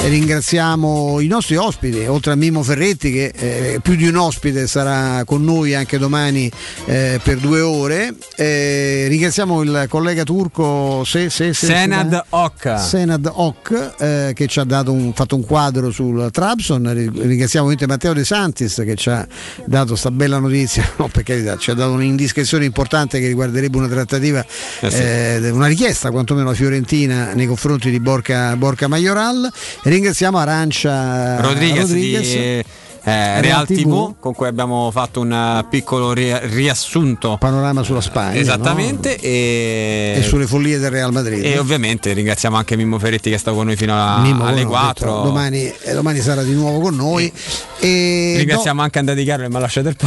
E ringraziamo i nostri ospiti, oltre a Mimmo Ferretti che eh, più di un ospite sarà con noi anche domani eh, per due ore. Eh, ringraziamo il collega turco se, se, se, Senad se, Ok, Senad Ok eh, che ci ha dato un, fatto un quadro sul Trabzon. Ringraziamo ovviamente Matteo De Santis che ci ha dato sta bella notizia, no, per carità, ci ha dato un'indiscrezione importante che riguarderebbe una trattativa, eh sì. eh, una richiesta quantomeno a Fiorentina nei confronti di Borca, Borca Majoral. Ringraziamo Arancia Rodriguez, Rodriguez. Di... Eh, Real ti vu, con cui abbiamo fatto un piccolo ri- riassunto panorama sulla Spagna, esattamente, no? e... e sulle follie del Real Madrid, e ovviamente ringraziamo anche Mimmo Ferretti che è stato con noi fino alla, Mimmo, alle no, quattro detto, domani, eh, domani sarà di nuovo con noi, e... ringraziamo no. anche Andrea Di Carlo che mi ha lasciato il po'.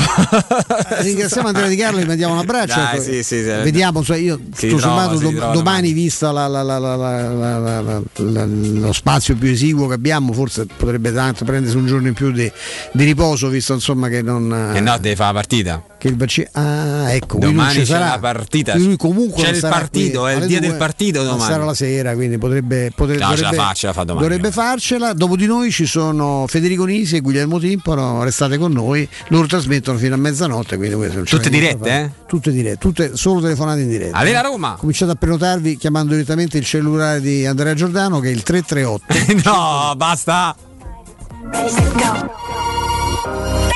Ringraziamo Andrea Di Carlo e mandiamo un abbraccio. Dai, sì, sì, sì, vediamo, cioè io tutto sommato do- domani, domani vista la, la, la, la, la, la, la, la, la, lo spazio più esiguo che abbiamo, forse potrebbe tanto prendersi un giorno in più di di riposo, visto insomma che non eh no deve fare la partita, che il vaccino ah ecco domani c'è sarà. La partita, lui comunque c'è il partito, qui, è il dia due, del partito domani, sarà la sera, quindi potrebbe, potrebbe no, dovrebbe, ce la fa, ce la fa domani, dovrebbe farcela. Dopo di noi ci sono Federico Nisi e Guglielmo Timpano, restate con noi, loro trasmettono fino a mezzanotte, quindi tutte dirette, eh? tutte dirette tutte solo telefonate in diretta. Allena Roma, cominciate a prenotarvi chiamando direttamente il cellulare di Andrea Giordano che è il tre tre otto no basta. Ready, set, go.